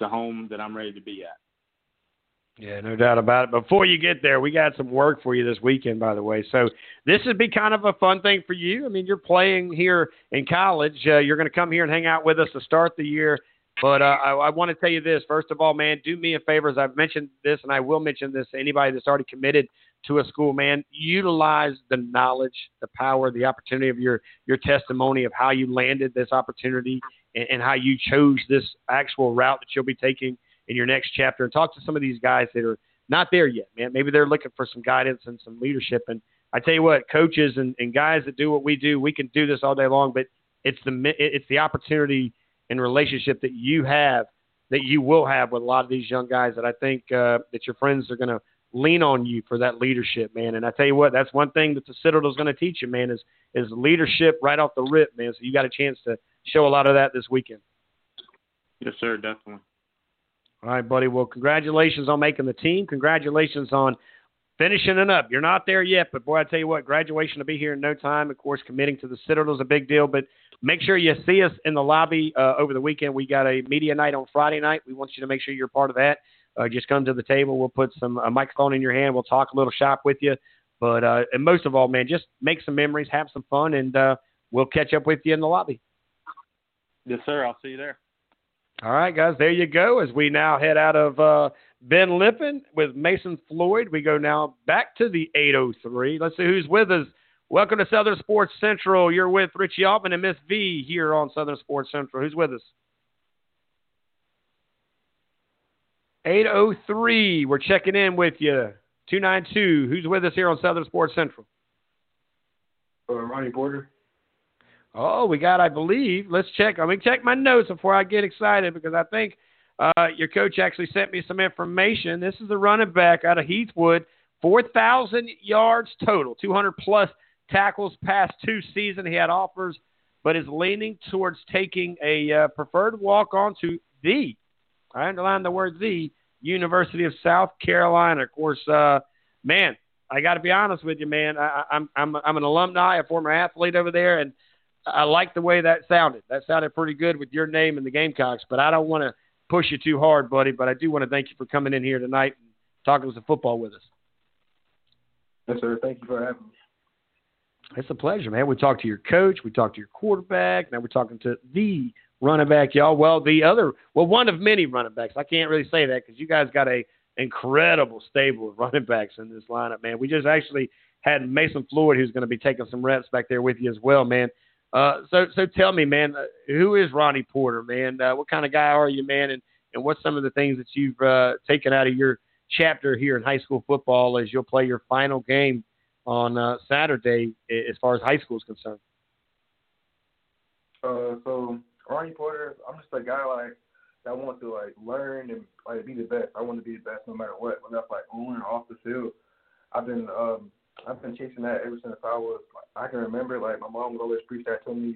a home that I'm ready to be at. Yeah, no doubt about it. Before you get there, we got some work for you this weekend, by the way. So this would be kind of a fun thing for you. I mean, you're playing here in college. You're going to come here and hang out with us to start the year. But I want to tell you this. First of all, man, do me a favor. As I've mentioned this, and I will mention this to anybody that's already committed to a school, man, utilize the knowledge, the power, the opportunity of your testimony of how you landed this opportunity and how you chose this actual route that you'll be taking in your next chapter, and talk to some of these guys that are not there yet, man. Maybe they're looking for some guidance and some leadership. And I tell you what, coaches and guys that do what we do, we can do this all day long, but it's the opportunity and relationship that you have, that you will have with a lot of these young guys, that I think that your friends are going to lean on you for that leadership, man. And I tell you what, that's one thing that the Citadel is going to teach you, man, is leadership right off the rip, man. So you got a chance to show a lot of that this weekend. Yes, sir, definitely. All right, buddy. Well, congratulations on making the team. Congratulations on finishing it up. You're not there yet, but boy, I tell you what, graduation will be here in no time. Of course, committing to the Citadel is a big deal, but make sure you see us in the lobby over the weekend. We got a media night on Friday night. We want you to make sure you're a part of that. Just come to the table. We'll put some microphone in your hand. We'll talk a little shop with you. But and most of all, man, just make some memories, have some fun, and we'll catch up with you in the lobby. Yes, sir. I'll see you there. All right, guys, there you go. As we now head out of Ben Lippin with Mason Floyd, we go now back to the 803. Let's see who's with us. Welcome to Southern Sports Central. You're with Richie Altman and Miss V here on Southern Sports Central. Who's with us? 803, we're checking in with you. 292, who's with us here on Southern Sports Central? Ronnie Porter. Oh, we got, I believe, let's check. I mean, check my notes before I get excited, because I think your coach actually sent me some information. This is the running back out of Heathwood, 4,000 yards total, 200-plus tackles past two season. He had offers, but is leaning towards taking a preferred walk-on to the, I underline the word the, University of South Carolina. Of course, man, I got to be honest with you, man. I'm an alumni, a former athlete over there, and I like the way that sounded. That sounded pretty good with your name and the Gamecocks, but I don't want to push you too hard, buddy, but I do want to thank you for coming in here tonight and talking some football with us. Yes, sir. Thank you for having me. It's a pleasure, man. We talked to your coach. We talked to your quarterback. Now we're talking to the running back, y'all. Well, one of many running backs. I can't really say that because you guys got an incredible stable of running backs in this lineup, man. We just actually had Mason Floyd, who's going to be taking some reps back there with you as well, man. So tell me, man, who is Ronnie Porter, man? What kind of guy are you, man? And what's some of the things that you've taken out of your chapter here in high school football as you'll play your final game on Saturday as far as high school is concerned? So Ronnie Porter, I'm just a guy that wants to learn and be the best. I want to be the best no matter what, whether that's on or off the field. I've been chasing that ever since I can remember. My mom would always preach that to me.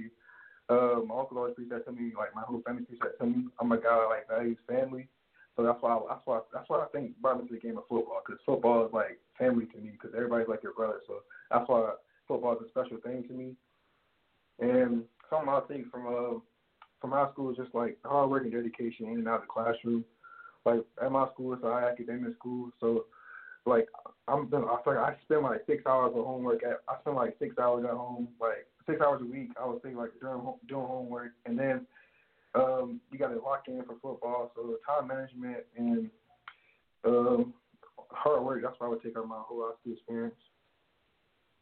My uncle always preached that to me. My whole family preached that to me. I'm a guy that values family, so that's why I think brought me to the game of football, because football is family to me, because everybody's your brother. So that's why football is a special thing to me. And something I think from high school is just hard work and dedication in and out of the classroom. At my school, it's a high academic school, so. I spend 6 hours of homework. I spend 6 hours at home, 6 hours a week. I would say doing homework, and then you got to lock in for football. So time management and hard work. That's what I would take out my whole high school experience.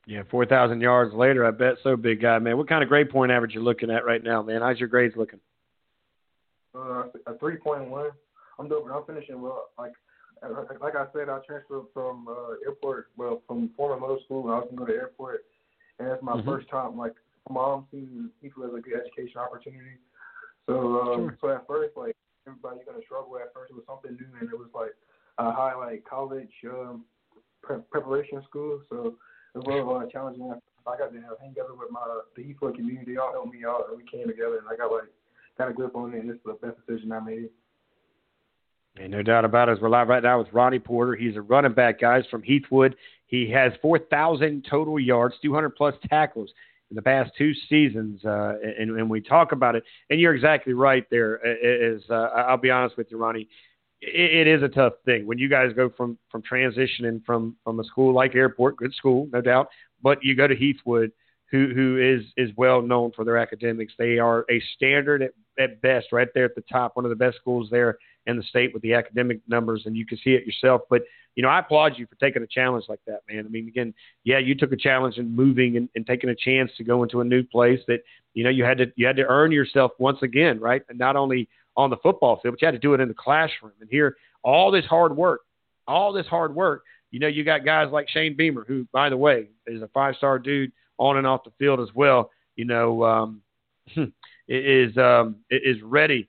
Yeah, 4,000 yards later, I bet so, big guy, man. What kind of grade point average you looking at right now, man? How's your grades looking? A 3.1. I'm finishing well. Like I said, I transferred from from former middle school, and I was going to go to airport, and it's my first time. My mom sees people as a good education opportunity. So, so at first, everybody's going to struggle. At first, it was something new, and it was a high college preparation school. So it was a lot of challenging. I got to hang together with the Heathwood community. They all helped me out, and we came together, and I got a grip on it. And it's the best decision I made. And no doubt about it. We're live right now with Ronnie Porter. He's a running back, guys, from Heathwood. He has 4,000 total yards, 200-plus tackles in the past two seasons, and we talk about it. And you're exactly right there. I'll be honest with you, Ronnie. it is a tough thing when you guys go from transitioning from a school like Airport, good school, no doubt, but you go to Heathwood, who is well known for their academics. They are a standard at best, right there at the top, one of the best schools there in the state with the academic numbers, and you can see it yourself. But, you know, I applaud you for taking a challenge like that, man. I mean, again, yeah, you took a challenge in moving and taking a chance to go into a new place that, you know, you had to earn yourself once again, right? And not only on the football field, but you had to do it in the classroom. And here, all this hard work, you know, you got guys like Shane Beamer, who, by the way, is a five-star dude, on and off the field as well, you know, is ready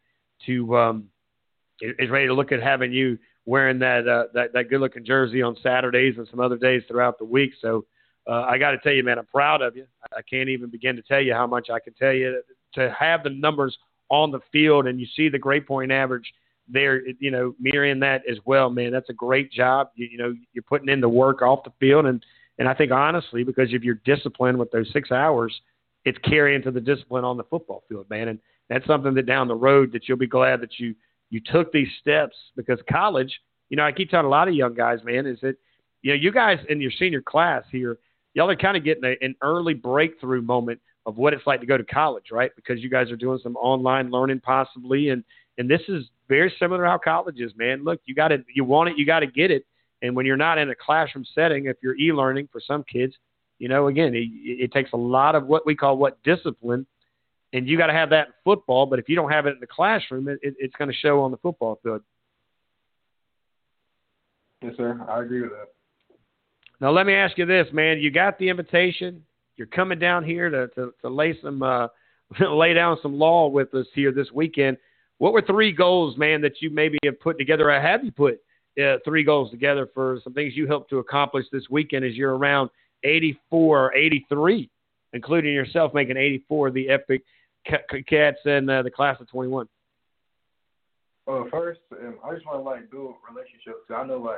to look at having you wearing that good looking jersey on Saturdays and some other days throughout the week. So I got to tell you, man, I'm proud of you. I can't even begin to tell you how much I can tell you to have the numbers on the field, and you see the grade point average there, you know, mirroring that as well, man. That's a great job. You know, you're putting in the work off the field, and I think, honestly, because if you're disciplined with those 6 hours, it's carrying to the discipline on the football field, man. And that's something that down the road that you'll be glad that you took these steps, because college, you know, I keep telling a lot of young guys, man, is that, you know, you guys in your senior class here, y'all are kind of getting an early breakthrough moment of what it's like to go to college, right? Because you guys are doing some online learning possibly. And this is very similar to how college is, man. Look, you want it, you got to get it. And when you're not in a classroom setting, if you're e-learning for some kids, you know, again, it takes a lot of what we call discipline, and you got to have that in football. But if you don't have it in the classroom, it's going to show on the football field. Yes, sir. I agree with that. Now, let me ask you this, man. You got the invitation. You're coming down here to lay down some law with us here this weekend. What were three goals, man, that you maybe have put together, or have you put three goals together for some things you helped to accomplish this weekend as you're around 84 or 83, including yourself making 84, the Epic Cats and the class of 21? Well, first, I just want to build relationships. I know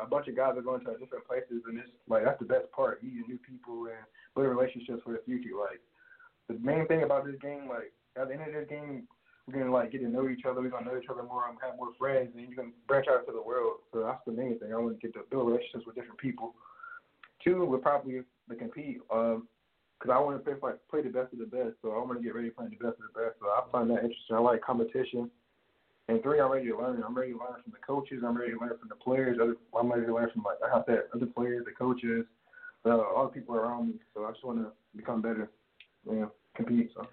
a bunch of guys are going to different places, and it's that's the best part, meeting new people and building relationships for the future. The main thing about this game, at the end of this game, we're gonna get to know each other. We're gonna know each other more. I'm gonna have more friends, and you're gonna branch out into the world. So that's the main thing. I want to get to build relationships with different people. Two, we're probably to compete, because I want to play the best of the best. So I want to get ready to play the best of the best. So I find that interesting. I like competition. And three, I'm ready to learn. I'm ready to learn from the coaches. I'm ready to learn from the players. I'm ready to learn from other players, the coaches, all the people around me. So I just want to become better, compete. So.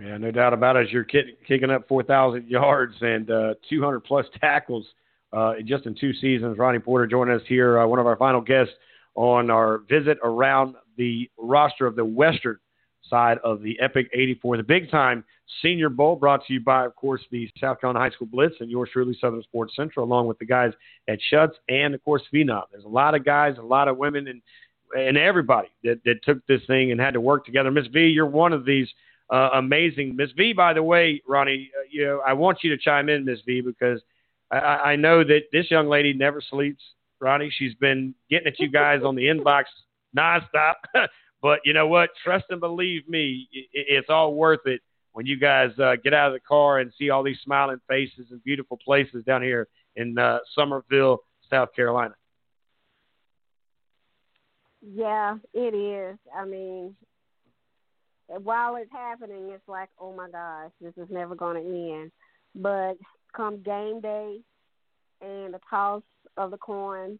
Yeah, no doubt about it. As you're kicking up 4,000 yards and 200-plus tackles just in two seasons, Ronnie Porter joining us here, one of our final guests on our visit around the roster of the western side of the Epic 84, the big-time Senior Bowl, brought to you by, of course, the South Carolina High School Blitz and yours truly, Southern Sports Central, along with the guys at Schutz and, of course, Phenom. There's a lot of guys, a lot of women, and everybody that took this thing and had to work together. Miss V, you're one of these. Amazing. Ms. V, by the way, Ronnie, I want you to chime in, Ms. V, because I know that this young lady never sleeps, Ronnie. She's been getting at you guys on the inbox nonstop. But you know what? Trust and believe me, it's all worth it when you guys get out of the car and see all these smiling faces and beautiful places down here in Summerville, South Carolina. Yeah, it is. I mean, while it's happening, it's like, oh, my gosh, this is never going to end. But come game day and the toss of the coin,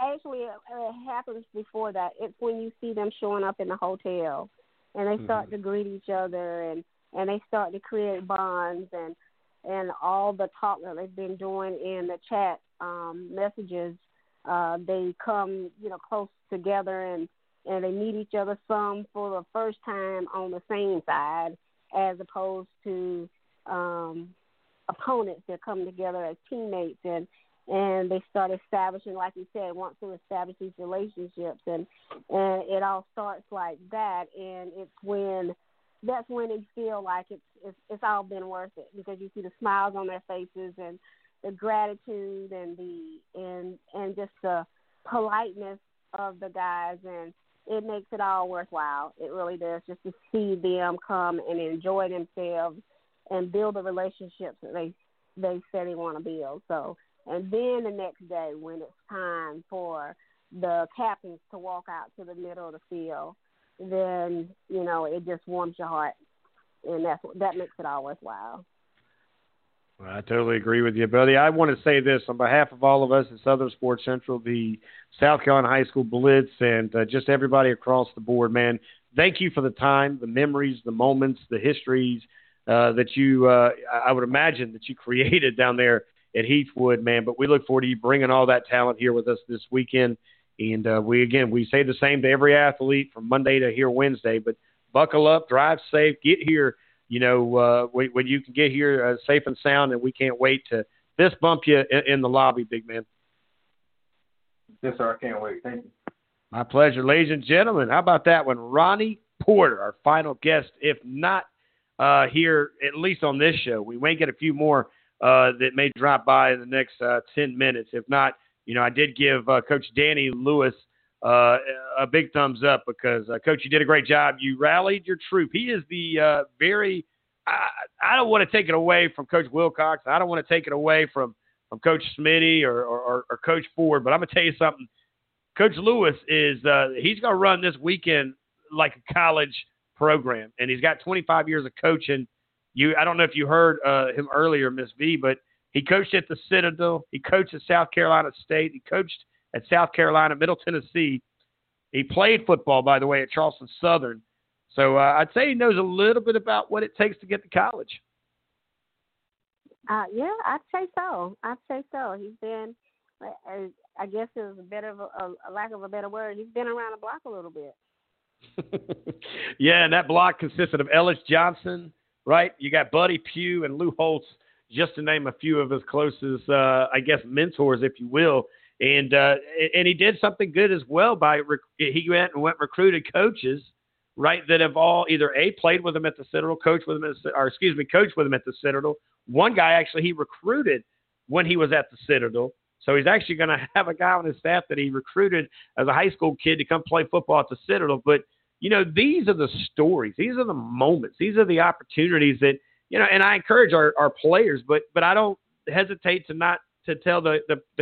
actually it happens before that. It's when you see them showing up in the hotel, and they start to greet each other, and they start to create bonds, and all the talk that they've been doing in the chat messages, they come, close together, and they meet each other, some for the first time on the same side, as opposed to opponents that come together as teammates, and they start establishing, like you said, want to establish these relationships, and it all starts like that, and that's when they feel like it's all been worth it, because you see the smiles on their faces and the gratitude and just the politeness of the guys, and it makes it all worthwhile. It really does, just to see them come and enjoy themselves and build the relationships that they they say they want to build. So, and then the next day when it's time for the captains to walk out to the middle of the field, then, you know, it just warms your heart, and that makes it all worthwhile. Well, I totally agree with you, buddy. I want to say this on behalf of all of us at Southern Sports Central, the South Carolina High School Blitz, and just everybody across the board, man. Thank you for the time, the memories, the moments, the histories that you, I would imagine that you created down there at Heathwood, man. But we look forward to you bringing all that talent here with us this weekend. And we say the same to every athlete from Monday to here Wednesday, but buckle up, drive safe, get here, when you can get here safe and sound, and we can't wait to fist bump you in the lobby, big man. Yes, sir. I can't wait. Thank you. My pleasure. Ladies and gentlemen, how about that one? Ronnie Porter, our final guest, if not here, at least on this show. We may get a few more that may drop by in the next 10 minutes. If not, I did give Coach Danny Lewis a big thumbs up because, Coach, you did a great job. You rallied your troop. He is the I don't want to take it away from Coach Wilcox. I don't want to take it away from Coach Smitty or Coach Ford, but I'm going to tell you something. Coach Lewis is he's going to run this weekend like a college program, and he's got 25 years of coaching. I don't know if you heard him earlier, Miss V, but he coached at the Citadel. He coached at South Carolina State. He coached at South Carolina, Middle Tennessee. He played football, by the way, at Charleston Southern. So I'd say he knows a little bit about what it takes to get to college. Yeah, I'd say so. He's been – I guess it was a lack of a better word. He's been around the block a little bit. Yeah, and that block consisted of Ellis Johnson, right? You got Buddy Pugh and Lou Holtz, just to name a few of his closest, mentors, if you will. And he did something good as well he went and recruited coaches, right, that have all either played with him at the Citadel, coached with him at the Citadel. One guy actually he recruited when he was at the Citadel. So he's actually going to have a guy on his staff that he recruited as a high school kid to come play football at the Citadel. But, these are the stories. These are the moments. These are the opportunities that, and I encourage our players, but I don't hesitate to not to tell the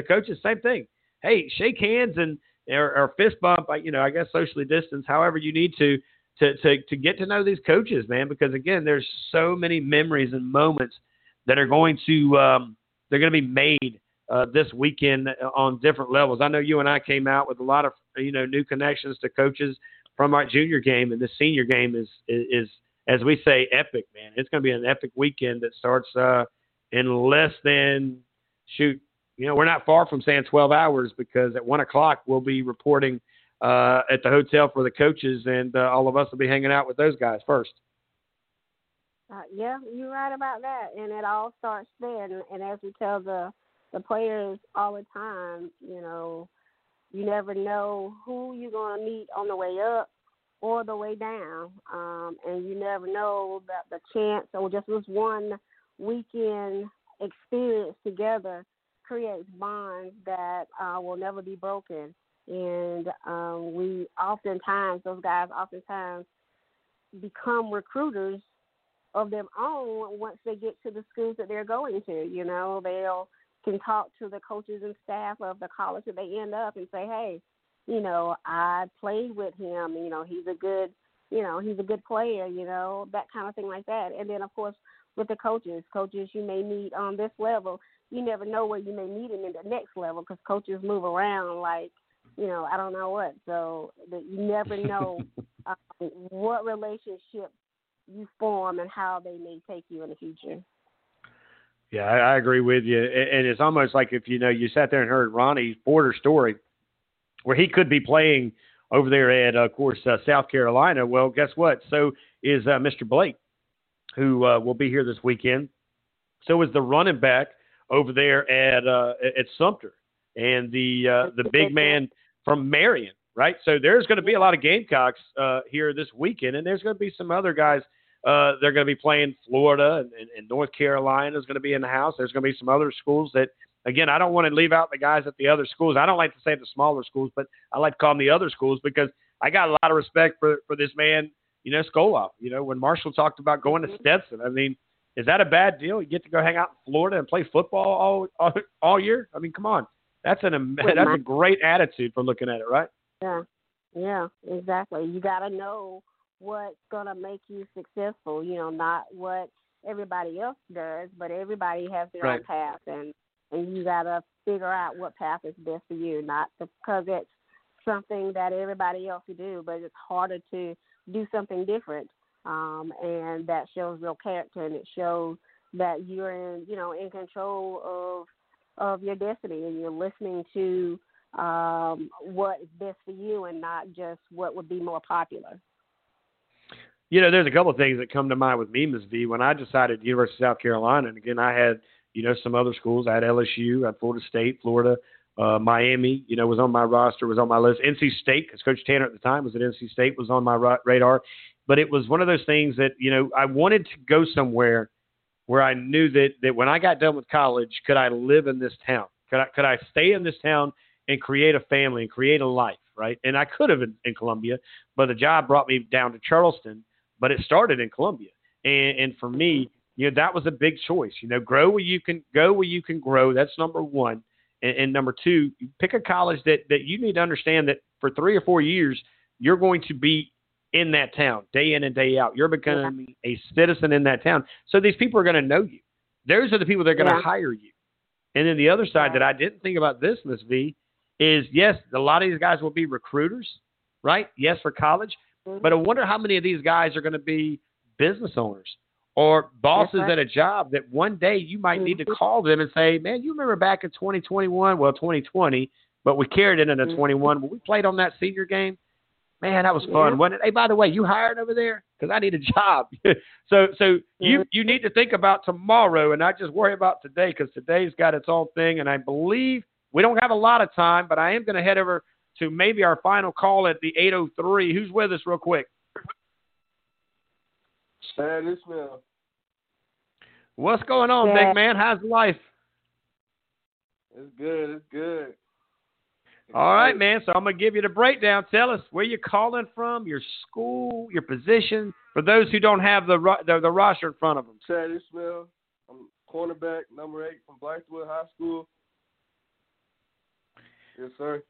coaches same thing. Hey, shake hands and or fist bump, I guess socially distance, however you need to get to know these coaches, man, because, again, there's so many memories and moments that are going to they're going to be made this weekend on different levels. I know you and I came out with a lot of, new connections to coaches from our junior game, and the senior game is as we say, epic, man. It's going to be an epic weekend that starts in less than, we're not far from saying 12 hours because at 1 o'clock we'll be reporting at the hotel for the coaches, and all of us will be hanging out with those guys first. Yeah, you're right about that, and it all starts then, and as we tell the players all the time, you never know who you're going to meet on the way up or the way down. And you never know that the chance or just this one weekend experience together creates bonds that will never be broken. And those guys oftentimes become recruiters of their own once they get to the schools that they're going to. They'll can talk to the coaches and staff of the college that they end up and say, hey, I played with him, he's a good player, that kind of thing like that. And then, of course, with the coaches you may meet on this level, you never know where you may meet him in the next level because coaches move around like, I don't know what. So you never know what relationship you form and how they may take you in the future. Yeah, I agree with you. And it's almost like if, you sat there and heard Ronnie Porter's story where he could be playing over there at, of course, South Carolina. Well, guess what? So is Mr. Blake, who will be here this weekend. So is the running back over there at Sumter and the big man from Marion, right? So there's going to be a lot of Gamecocks here this weekend, and there's going to be some other guys. They're going to be playing Florida and North Carolina is going to be in the house. There's going to be some other schools that, again, I don't want to leave out the guys at the other schools. I don't like to say the smaller schools, but I like to call them the other schools because I got a lot of respect for this man, Skoloff. When Marshall talked about going to Stetson, I mean, Is that a bad deal? You get to go hang out in Florida and play football all year? I mean, come on. That's a great attitude for looking at it, right? Yeah. Yeah, exactly. You got to know what's going to make you successful, you know, not what everybody else does, but everybody has their own path, and you got to figure out what path is best for you, not because it's something that everybody else would do, but it's harder to do something different, and that shows real character, and it shows that you're in control of your destiny, and you're listening to what is best for you and not just what would be more popular. You know, there's a couple of things that come to mind with me, Ms. V. When I decided University of South Carolina, and again, I had, some other schools. I had LSU, I had Florida State, Florida, Miami, was on my roster, was on my list. NC State, because Coach Tanner at the time was at NC State, was on my radar. But it was one of those things that, I wanted to go somewhere where I knew that when I got done with college, could I live in this town? Could I stay in this town and create a family and create a life, right? And I could have in Columbia, but the job brought me down to Charleston. But it started in Columbia. And for me, that was a big choice. Grow where you can go, where you can grow. That's number one. And number two, pick a college that you need to understand that for 3 or 4 years, you're going to be in that town day in and day out. You're becoming a citizen in that town. So these people are going to know you. Those are the people that are going to hire you. And then the other side that I didn't think about this, Ms. V, is yes, a lot of these guys will be recruiters, right? Yes, for college. But I wonder how many of these guys are going to be business owners or bosses at a job that one day you might need to call them and say, man, you remember back in 2020, but we carried it into 21. When we played on that senior game, man, that was fun, wasn't it? Hey, by the way, you hired over there? Because I need a job. So you need to think about tomorrow and not just worry about today, because today's got its own thing. And I believe we don't have a lot of time, but I am going to head over to maybe our final call at the 803. Who's with us real quick? Sad Ismail. What's going on, big man? How's life? It's good. It's good. All right, man. So I'm going to give you the breakdown. Tell us where you're calling from, your school, your position, for those who don't have the roster in front of them. Sad Ismail. I'm cornerback, number 8 from Blythewood High School. Yes, sir.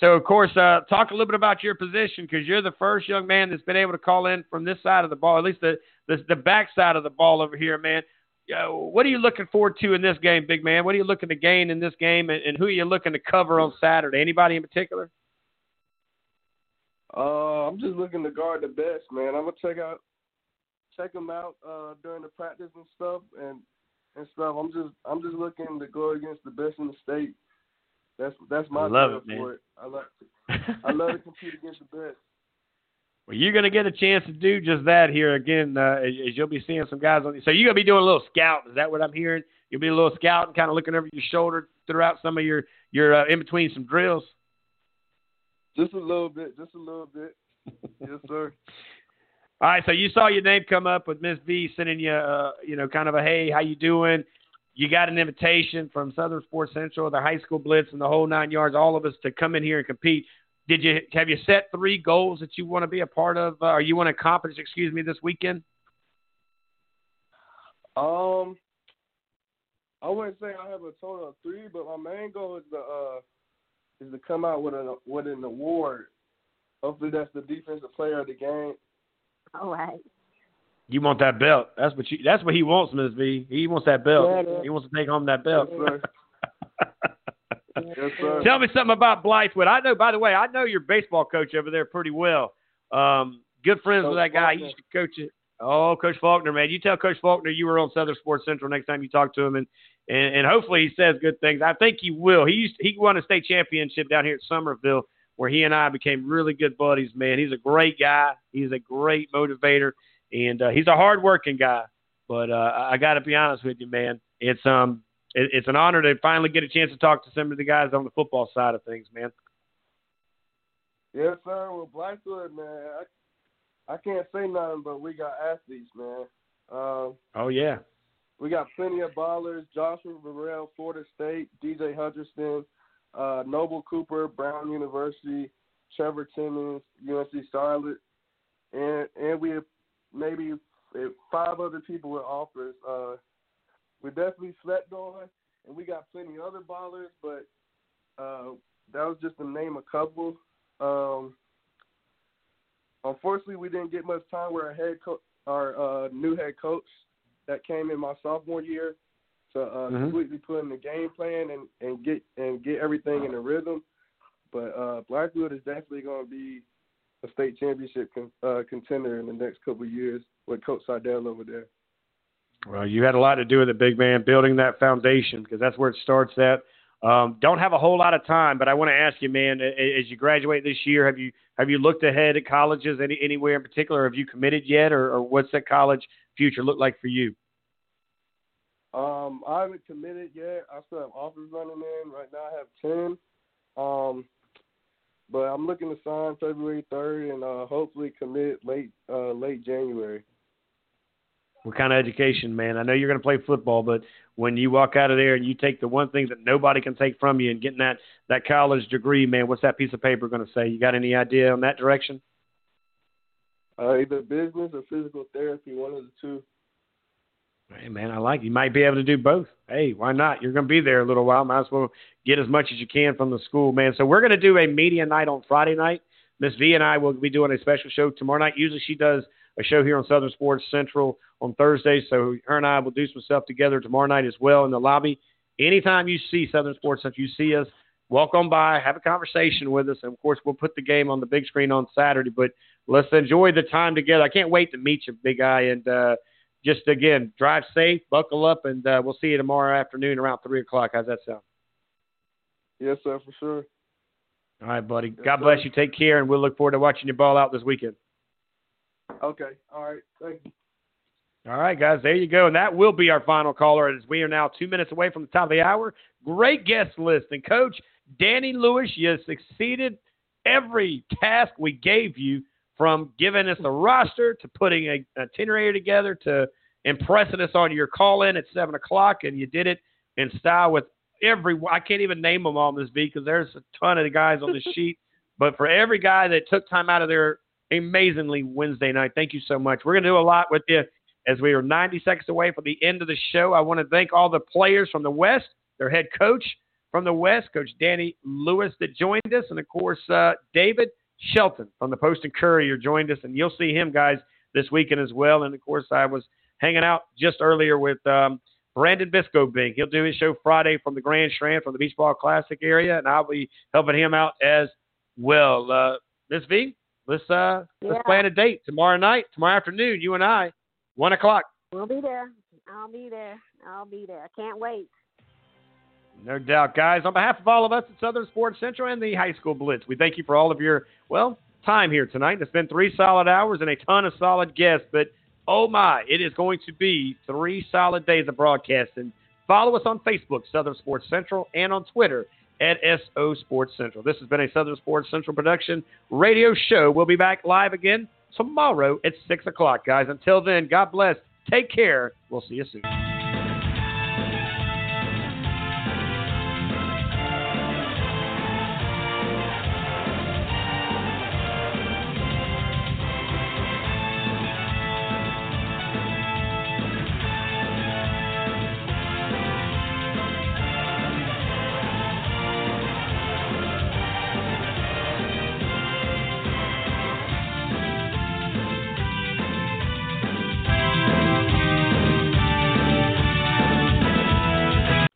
So of course, talk a little bit about your position, because you're the first young man that's been able to call in from this side of the ball, at least the back side of the ball over here, man. What are you looking forward to in this game, big man? What are you looking to gain in this game, and who are you looking to cover on Saturday? Anybody in particular? I'm just looking to guard the best, man. I'm gonna check them out during the practice and stuff and stuff. I'm just looking to go against the best in the state. That's my love for it. I love to compete against the best. Well, you're going to get a chance to do just that here again, as you'll be seeing some guys on. So you're going to be doing a little scout. Is that what I'm hearing? You'll be a little scout and kind of looking over your shoulder throughout some of your in between some drills. Just a little bit. Yes, sir. All right. So you saw your name come up with Miss V sending you, kind of a hey, how you doing? You got an invitation from Southern Sports Central, the high school blitz, and the whole 9 yards, all of us, to come in here and compete. Have you set 3 goals that you want to be a part of, or you want to accomplish, this weekend? I wouldn't say I have a total of 3, but my main goal is to come out with an award. Hopefully that's the defensive player of the game. All right. You want that belt. That's what he wants, Ms. V. He wants that belt. Yeah. He wants to take home that belt. Yes, sir. Tell me something about Blythewood. I know your baseball coach over there pretty well. Good friends with that guy. He used to coach it. Oh, Coach Faulkner, man. You tell Coach Faulkner you were on Southern Sports Central next time you talk to him, and hopefully he says good things. I think he will. He won a state championship down here at Summerville, where he and I became really good buddies, man. He's a great guy. He's a great motivator. And he's a hard-working guy, but I got to be honest with you, man. It's an honor to finally get a chance to talk to some of the guys on the football side of things, man. Yes, sir. Well, Blythewood, man, I can't say nothing, but we got athletes, man. Oh, yeah. We got plenty of ballers, Joshua Burrell, Florida State, DJ Hutcherson, Noble Cooper, Brown University, Trevor Timmons, UNC Charlotte, and we have maybe 5 other people with offers. We definitely slept on, and we got plenty of other ballers, but that was just to name a couple. Unfortunately, we didn't get much time with our new head coach that came in my sophomore year to completely put in the game plan and get everything in the rhythm. But Blackwood is definitely going to be a state championship contender in the next couple of years with Coach Seidel over there. Well, you had a lot to do with it, big man, building that foundation, because that's where it starts at. Don't have a whole lot of time, but I want to ask you, man, as you graduate this year, have you looked ahead at colleges anywhere in particular? Have you committed yet, or what's that college future look like for you? I haven't committed yet. I still have offers running in. Right now I have 10. But I'm looking to sign February 3rd and hopefully commit late January. What kind of education, man? I know you're going to play football, but when you walk out of there and you take the one thing that nobody can take from you and getting that college degree, man, what's that piece of paper going to say? You got any idea on that direction? Either business or physical therapy, one of the two. Hey, man, I like it. You might be able to do both. Hey, why not? You're going to be there a little while. Might as well get as much as you can from the school, man. So we're going to do a media night on Friday night. Miss V and I will be doing a special show tomorrow night. Usually she does a show here on Southern Sports Central on Thursday, so her and I will do some stuff together tomorrow night as well in the lobby. Anytime you see Southern Sports Central, you see us, walk on by, have a conversation with us, and, of course, we'll put the game on the big screen on Saturday. But let's enjoy the time together. I can't wait to meet you, big guy, and just, again, drive safe, buckle up, and we'll see you tomorrow afternoon around 3 o'clock. How's that sound? Yes, sir, for sure. All right, buddy. Yes, God bless you. Take care, and we'll look forward to watching you ball out this weekend. Okay. All right. Thank you. All right, guys. There you go. And that will be our final caller as we are now 2 minutes away from the top of the hour. Great guest list. And, Coach Danny Lewis, you succeeded every task we gave you, from giving us a roster to putting an itinerary together to impressing us on your call-in at 7 o'clock, and you did it in style with every – I can't even name them all, Ms. B, because there's a ton of the guys on the sheet. But for every guy that took time out of their amazingly Wednesday night, thank you so much. We're going to do a lot with you as we are 90 seconds away from the end of the show. I want to thank all the players from the West, their head coach from the West, Coach Danny Lewis, that joined us, and, of course, David Shelton from the Post and Courier joined us, and you'll see him, guys, this weekend as well. And, of course, I was hanging out just earlier with Brandon Biscobing. He'll do his show Friday from the Grand Strand, from the Beach Ball Classic area, and I'll be helping him out as well. Miss V, let's plan a date tomorrow afternoon, you and I, 1 o'clock. We'll be there. I'll be there. I can't wait. No doubt, guys. On behalf of all of us at Southern Sports Central and the High School Blitz, we thank you for all of your, time here tonight. It's been 3 solid hours and a ton of solid guests, but, oh, my, it is going to be 3 solid days of broadcasting. Follow us on Facebook, Southern Sports Central, and on Twitter at SO Sports Central. This has been a Southern Sports Central production radio show. We'll be back live again tomorrow at 6 o'clock, guys. Until then, God bless. Take care. We'll see you soon.